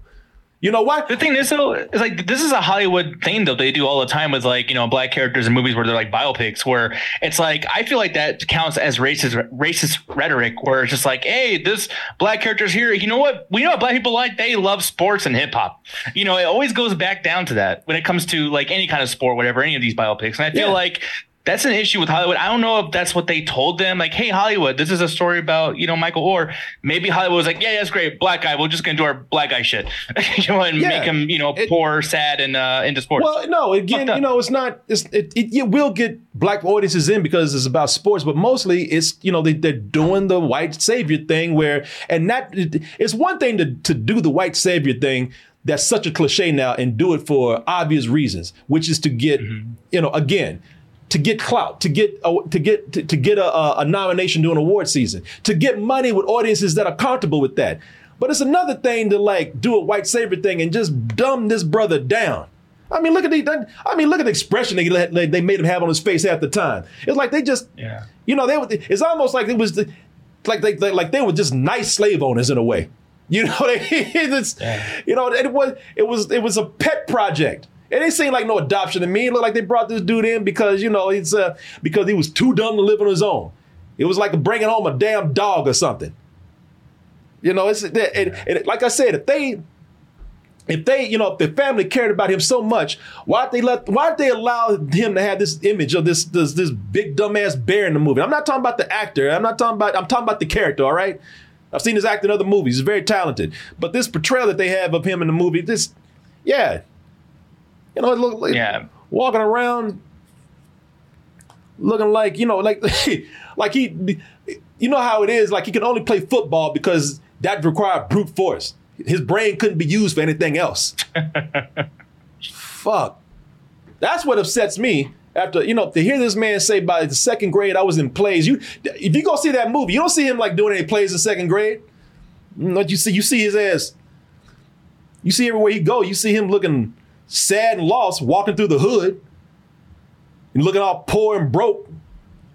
You know why? The thing is, though, is like this is a Hollywood thing that they do all the time with, like, you know, black characters in movies where they're like biopics, where it's like, I feel like that counts as racist rhetoric, where it's just like, hey, this black character's here. You know what? We know what black people like. They love sports and hip hop. You know, it always goes back down to that when it comes to like any kind of sport, whatever, any of these biopics. And I feel, yeah, like that's an issue with Hollywood. I don't know if that's what they told them. Like, hey, Hollywood, this is a story about, you know, Michael Orr. Maybe Hollywood was like, yeah, that's great. Black guy. We're just going to do our black guy shit. You know, and yeah, make him, you know, poor, sad, and into sports. Well, no, again, you know, it's not, it will get black audiences in because it's about sports, but mostly it's, you know, they're doing the white savior thing where, and that, it's one thing to do the white savior thing. That's such a cliche now, and do it for obvious reasons, which is to get, mm-hmm, you know, again, to get clout, to get a nomination during award season, to get money with audiences that are comfortable with that. But it's another thing to like do a white savior thing and just dumb this brother down. I mean, look at the expression they made him have on his face half the time. It's like they just, yeah, you know, it's almost like it was they were just nice slave owners in a way. You know, yeah, you know, it was a pet project. It didn't seem like no adoption to me. It looked like they brought this dude in because, you know, it's because he was too dumb to live on his own. It was like bringing home a damn dog or something. You know, it's like I said, if they, you know, if the family cared about him so much, why did they allow him to have this image of this big dumbass bear in the movie? I'm not talking about the actor. I'm talking about the character. All right. I've seen his act in other movies. He's very talented. But this portrayal that they have of him in the movie, this, yeah, you know, it looked like, yeah, walking around looking like, you know, like like he, you know how it is, like he can only play football because that required brute force. His brain couldn't be used for anything else. Fuck. That's what upsets me. After, you know, to hear this man say by the second grade I was in plays. If you go see that movie, you don't see him like doing any plays in second grade. What you see his ass. You see everywhere he go, you see him looking sad and lost, walking through the hood and looking all poor and broke,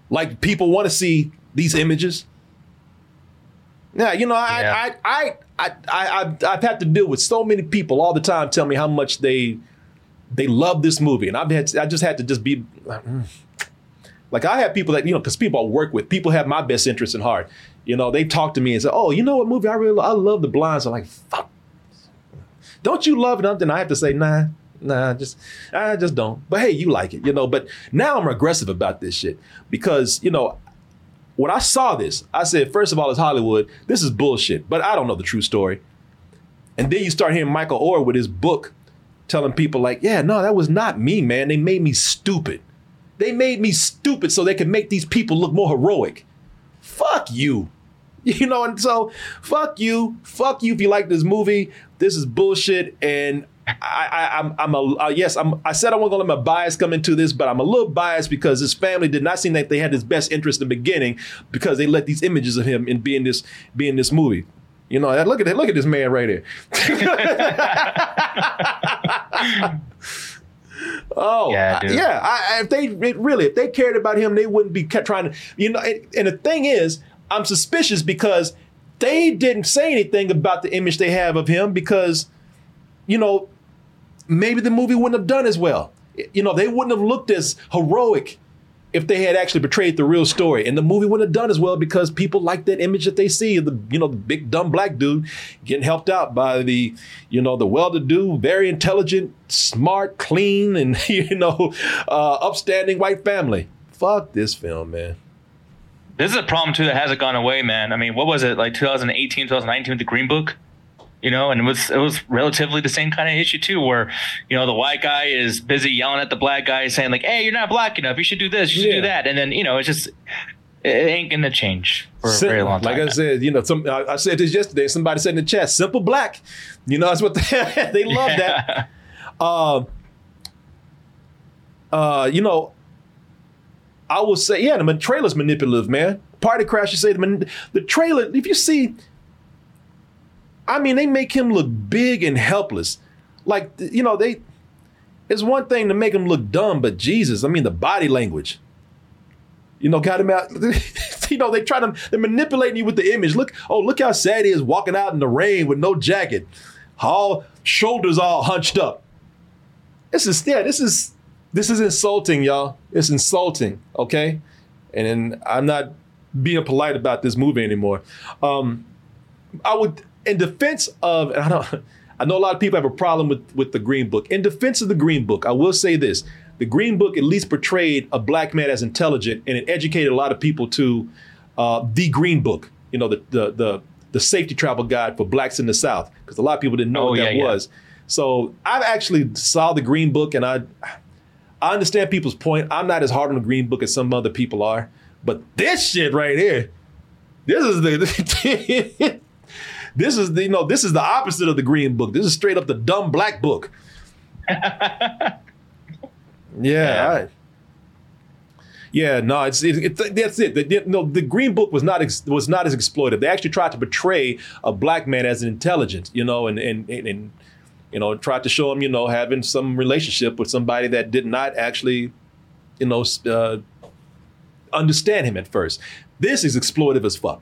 like people want to see these images. Now, you know, I've had to deal with so many people all the time tell me how much they love this movie, and I just had to be like, I have people that, you know, because people I work with, people have my best interests in heart. You know, they talk to me and say, "Oh, you know what movie I really love? I love The Blind Side." I'm like, "Fuck. Don't you love it?" Then I have to say, nah, I just don't. But hey, you like it, you know. But now I'm aggressive about this shit because, you know, when I saw this, I said, first of all, it's Hollywood. This is bullshit. But I don't know the true story. And then you start hearing Michael Orr with his book telling people like, yeah, no, that was not me, man. They made me stupid. They made me stupid so they could make these people look more heroic. Fuck you. You know, and so fuck you if you like this movie. This is bullshit, and I said I wasn't gonna let my bias come into this, but I'm a little biased because his family did not seem like they had his best interest in the beginning, because they let these images of him and be in this movie. You know, look at this man right here. Oh yeah, if they cared about him, they wouldn't be kept trying to. You know, and the thing is, I'm suspicious because they didn't say anything about the image they have of him because, you know, maybe the movie wouldn't have done as well. You know, they wouldn't have looked as heroic if they had actually portrayed the real story. And the movie wouldn't have done as well because people like that image that they see of the big dumb black dude getting helped out by the well-to-do, very intelligent, smart, clean, and, upstanding white family. Fuck this film, man. This is a problem, too, that hasn't gone away, man. I mean, what was it, like 2018, 2019 with The Green Book? You know, and it was relatively the same kind of issue, too, where, you know, the white guy is busy yelling at the black guy saying, like, hey, you're not black enough. You should do this. You should do that. And then, you know, it's just it ain't going to change for a very long time. Like I said, you know, I said this yesterday. Somebody said in the chat, simple black. You know, that's what they love that. You know, I will say, yeah, the trailer's manipulative, man. Party Crash, you say the trailer, if you see, I mean, they make him look big and helpless. Like, you know, it's one thing to make him look dumb, but Jesus, I mean, the body language. You know, got him out. You know, they're manipulating you with the image. Look how sad he is walking out in the rain with no jacket. All shoulders all hunched up. This is insulting, y'all. It's insulting, okay? And I'm not being polite about this movie anymore. I would, in defense of, I know a lot of people have a problem with The Green Book. In defense of The Green Book, I will say this. The Green Book at least portrayed a black man as intelligent, and it educated a lot of people to The Green Book, you know, the safety travel guide for blacks in the South, because a lot of people didn't know what that was. So I've actually saw The Green Book, and I understand people's point. I'm not as hard on The Green Book as some other people are, but this shit right here, this is the opposite of The Green Book. This is straight up the dumb black book. That's it. The Green Book was not as exploitive. They actually tried to portray a black man as intelligent, you know, and you know, tried to show him, you know, having some relationship with somebody that did not actually, you know, understand him at first. This is exploitive as fuck.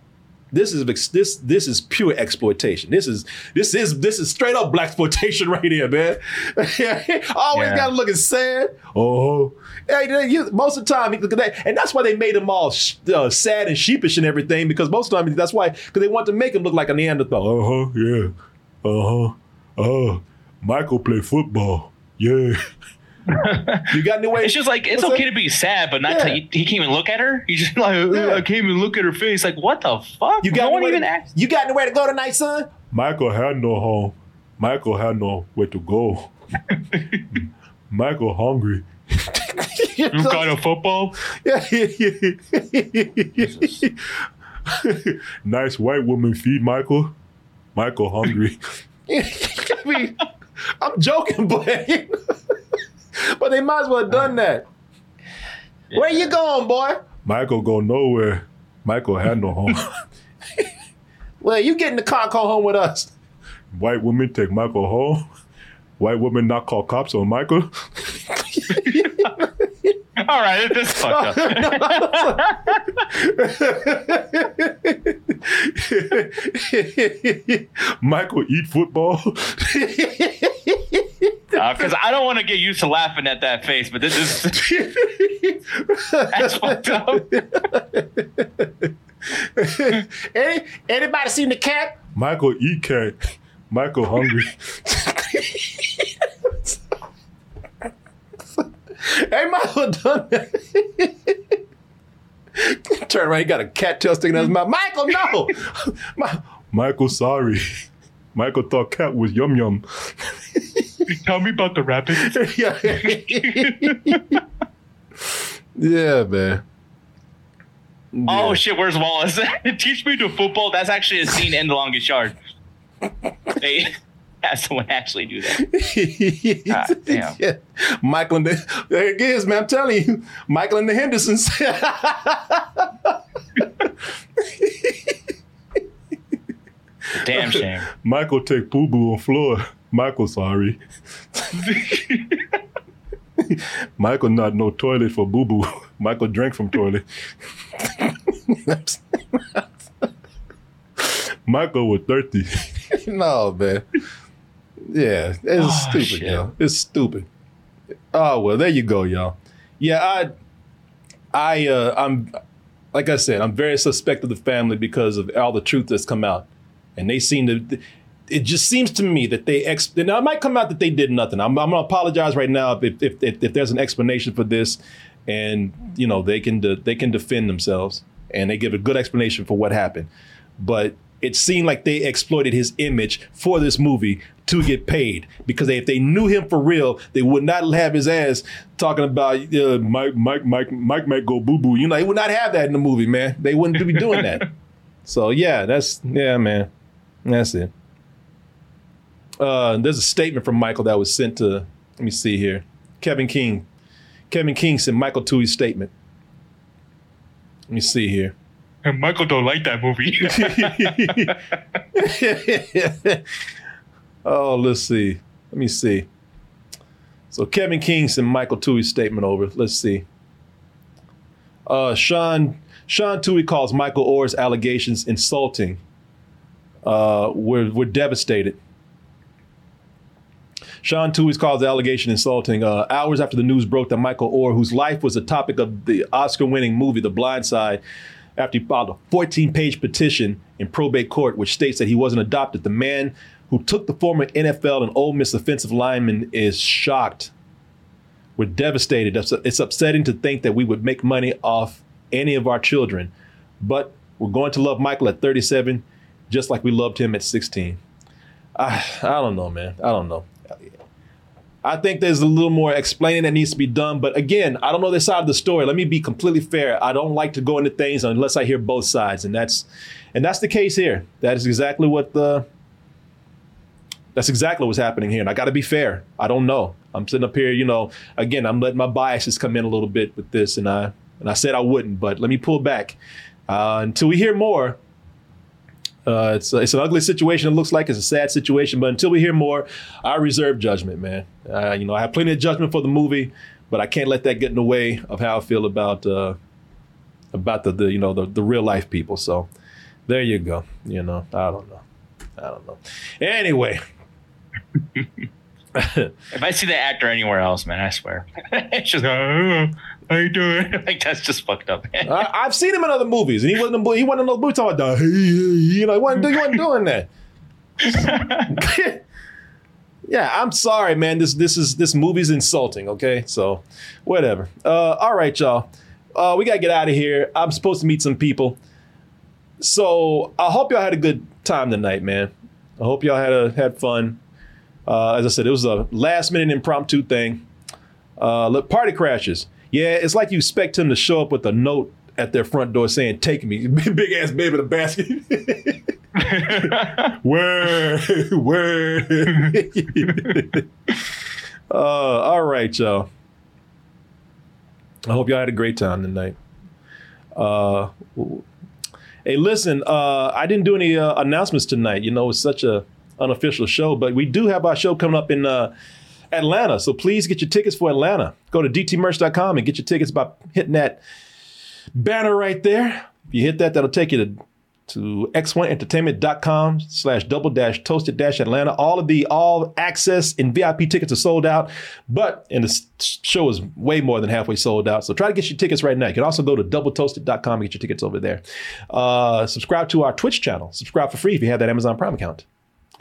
This is pure exploitation. This is straight up blaxploitation right here, man. Always gotta look sad. Oh, hey, most of the time, and that's why they made him all sad and sheepish and everything, because most of the time that's why, because they want to make him look like a Neanderthal. Oh, Michael play football. Yeah. You got any way? It's just like, it's okay to be sad, but not he can't even look at her. He's just like, I can't even look at her face. Like, what the fuck? You got nowhere to go tonight, son? Michael had no home. Michael had no way to go. Michael hungry. You got a football? Yeah. Nice white woman feed Michael. Michael hungry. I mean, I'm joking, but they might as well have done that. Yeah. Where you going, boy? Michael go nowhere. Michael had no home. Well, you get in the car, go home with us. White woman take Michael home. White woman not call cops on Michael. All right, this fucked up. Michael eat football. Because I don't want to get used to laughing at that face, but this is that's fucked up. Anybody seen the cat? Michael eat cat. Michael hungry. Hey, Michael done that. Turn around, he got a cattail sticking out his mouth. Michael, no! Michael, sorry. Michael thought cat was yum yum. Tell me about the rabbit. Yeah, man. Yeah. Oh shit, where's Wallace? Teach me to football. That's actually a scene in The Longest Yard. They have someone actually do that. God, damn. Yeah. Michael and the, there it is, man. I'm telling you, Michael and the Hendersons. Damn shame. Michael take poo poo on floor. Michael sorry. Michael not no toilet for boo boo. Michael drink from toilet. Michael was thirsty. No man. Yeah, it's stupid, y'all. It's stupid. Oh well, there you go, y'all. Yeah, I'm like I said, I'm very suspect of the family because of all the truth that's come out. And they seem to, it just seems to me that they, now it might come out that they did nothing. I'm gonna apologize right now if there's an explanation for this, and you know, they can defend themselves and they give a good explanation for what happened. But it seemed like they exploited his image for this movie to get paid, because if they knew him for real, they would not have his ass talking about Mike might go boo boo. You know, they would not have that in the movie, man. They wouldn't be doing that. So yeah, man. That's it. There's a statement from Michael that was sent to, let me see here, Kevin King. Kevin King sent Michael Tui's statement. Let me see here. And Michael don't like that movie. Oh, let's see. Let me see. So Kevin King sent Michael Tui's statement over. Let's see. Sean Tui calls Michael Orr's allegations insulting. We're devastated. Sean Tui's calls the allegation insulting. Hours after the news broke that Michael Orr, whose life was the topic of the Oscar-winning movie The Blind Side, after he filed a 14-page petition in probate court, which states that he wasn't adopted, the man who took the former NFL and Ole Miss offensive lineman is shocked. We're devastated. It's upsetting to think that we would make money off any of our children, but we're going to love Michael at 37, just like we loved him at 16. I don't know, man. I don't know. I think there's a little more explaining that needs to be done, but again, I don't know this side of the story. Let me be completely fair. I don't like to go into things unless I hear both sides, and that's the case here. That is exactly what's happening here, and I got to be fair. I don't know. I'm sitting up here, you know. Again, I'm letting my biases come in a little bit with this, and I said I wouldn't, but let me pull back until we hear more. It's an ugly situation. It looks like it's a sad situation, but until we hear more, I reserve judgment, man. I have plenty of judgment for the movie, but I can't let that get in the way of how I feel about the real life people. So there you go. You know, I don't know. Anyway. If I see the actor anywhere else, man, I swear. It's just how you doing? Like, that's just fucked up, man. I've seen him in other movies, and he wasn't in those movies talking about, he wasn't doing that. Yeah, I'm sorry, man. This movie's insulting, okay? So, whatever. All right, y'all. We got to get out of here. I'm supposed to meet some people. So, I hope y'all had a good time tonight, man. I hope y'all had fun. As I said, it was a last-minute impromptu thing. Look, party crashes. Yeah, it's like you expect him to show up with a note at their front door saying, take me, big ass baby in a basket. Where? All right, y'all. I hope y'all had a great time tonight. Hey, listen, I didn't do any announcements tonight. You know, it's such a unofficial show, but we do have our show coming up in Atlanta. So please get your tickets for Atlanta. Go to dtmerch.com and get your tickets by hitting that banner right there. If you hit that, that'll take you to x1entertainment.com/double-toasted-Atlanta. All of the all access and VIP tickets are sold out, and the show is way more than halfway sold out. So try to get your tickets right now. You can also go to doubletoasted.com and get your tickets over there. Subscribe to our Twitch channel. Subscribe for free if you have that Amazon Prime account.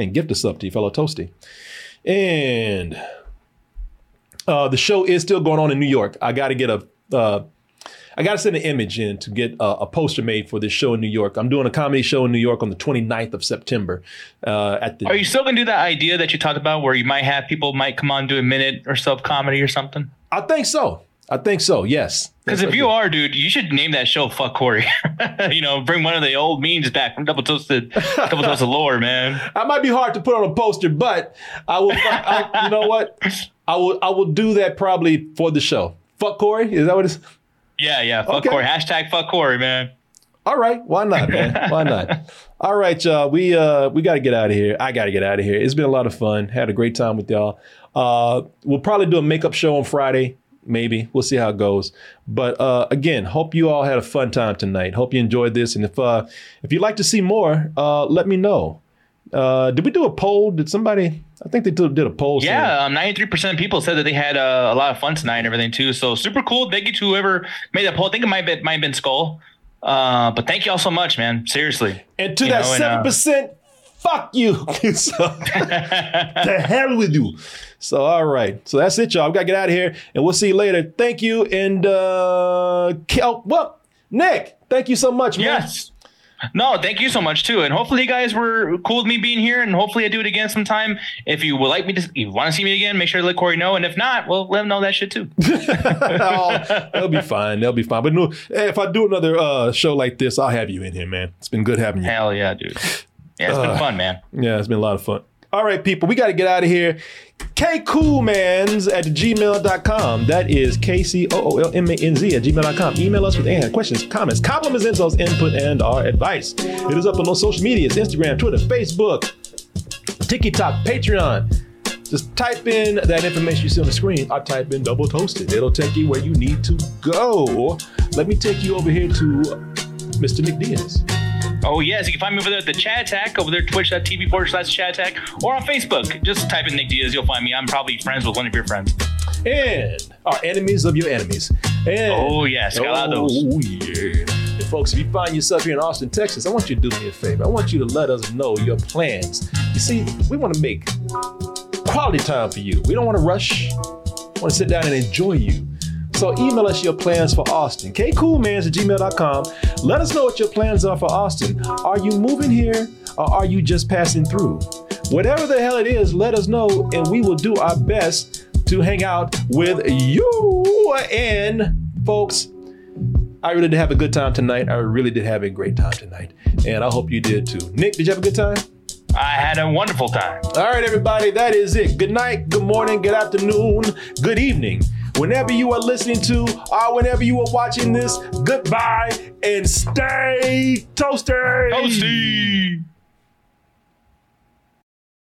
And gift us up to your fellow Toasty. And the show is still going on in New York. I got to get I got to send an image in to get a poster made for this show in New York. I'm doing a comedy show in New York on the 29th of September. Are you still going to do that idea that you talked about where you might have people might come on and do a minute or so of comedy or something? I think so. I think so, yes. Because if you are, dude, you should name that show Fuck Corey. You know, bring one of the old memes back from Double Toasted lore, man. I might be hard to put on a poster, but I will. You know what? I will do that probably for the show. Fuck Corey? Is that what it's? Yeah. Fuck Corey. Hashtag Fuck Corey, man. All right. Why not, man? Why not? All right, y'all. We got to get out of here. I got to get out of here. It's been a lot of fun. Had a great time with y'all. We'll probably do a makeup show on Friday. Maybe. We'll see how it goes. But again, hope you all had a fun time tonight. Hope you enjoyed this. And if you'd like to see more, let me know. Did we do a poll? Did somebody? I think they did a poll. Yeah, 93% of people said that they had a lot of fun tonight and everything, too. So super cool. Thank you to whoever made that poll. I think it might have been Skull. But thank you all so much, man. Seriously. And to that 7%, fuck you. The hell with you. So, all right. So that's it, y'all. We got to get out of here, and we'll see you later. Thank you. And, Nick, thank you so much, man. Yes. No, thank you so much, too. And hopefully you guys were cool with me being here, and hopefully I do it again sometime. If you would like me to, you want to see me again, make sure to let Corey know. And if not, well, let him know that shit, too. They'll be fine. They'll be fine. But no, if I do another show like this, I'll have you in here, man. It's been good having you. Hell yeah, dude. Yeah, it's been fun, man. Yeah, it's been a lot of fun. All right, people, we got to get out of here. kcoolmans@gmail.com. That is KCOOLMANZ@gmail.com. Email us with any questions, comments, compliments, insults, input, and our advice. Hit us up on those social medias, Instagram, Twitter, Facebook, TikTok, Patreon. Just type in that information you see on the screen. I type in Double Toasted. It'll take you where you need to go. Let me take you over here to Mr. Nick Diaz. Oh, yes. You can find me over there at the Chat Attack, over there, twitch.tv/chat attack, or on Facebook. Just type in Nick Diaz. You'll find me. I'm probably friends with one of your friends. And our enemies of your enemies. And oh, yes. Got a lot of those. Oh, yeah. And folks, if you find yourself here in Austin, Texas, I want you to do me a favor. I want you to let us know your plans. You see, we want to make quality time for you. We don't want to rush. We want to sit down and enjoy you. So email us your plans for Austin, kcoolmans@gmail.com. Let us know what your plans are for Austin. Are you moving here, or are you just passing through? Whatever the hell it is, let us know, and we will do our best to hang out with you. And folks, I really did have a good time tonight. I really did have a great time tonight, and I hope you did too. Nick, did you have a good time? I had a wonderful time. All right, everybody, that is it. Good night, good morning, good afternoon, good evening. Whenever you are listening to or whenever you are watching this, goodbye and stay toasty.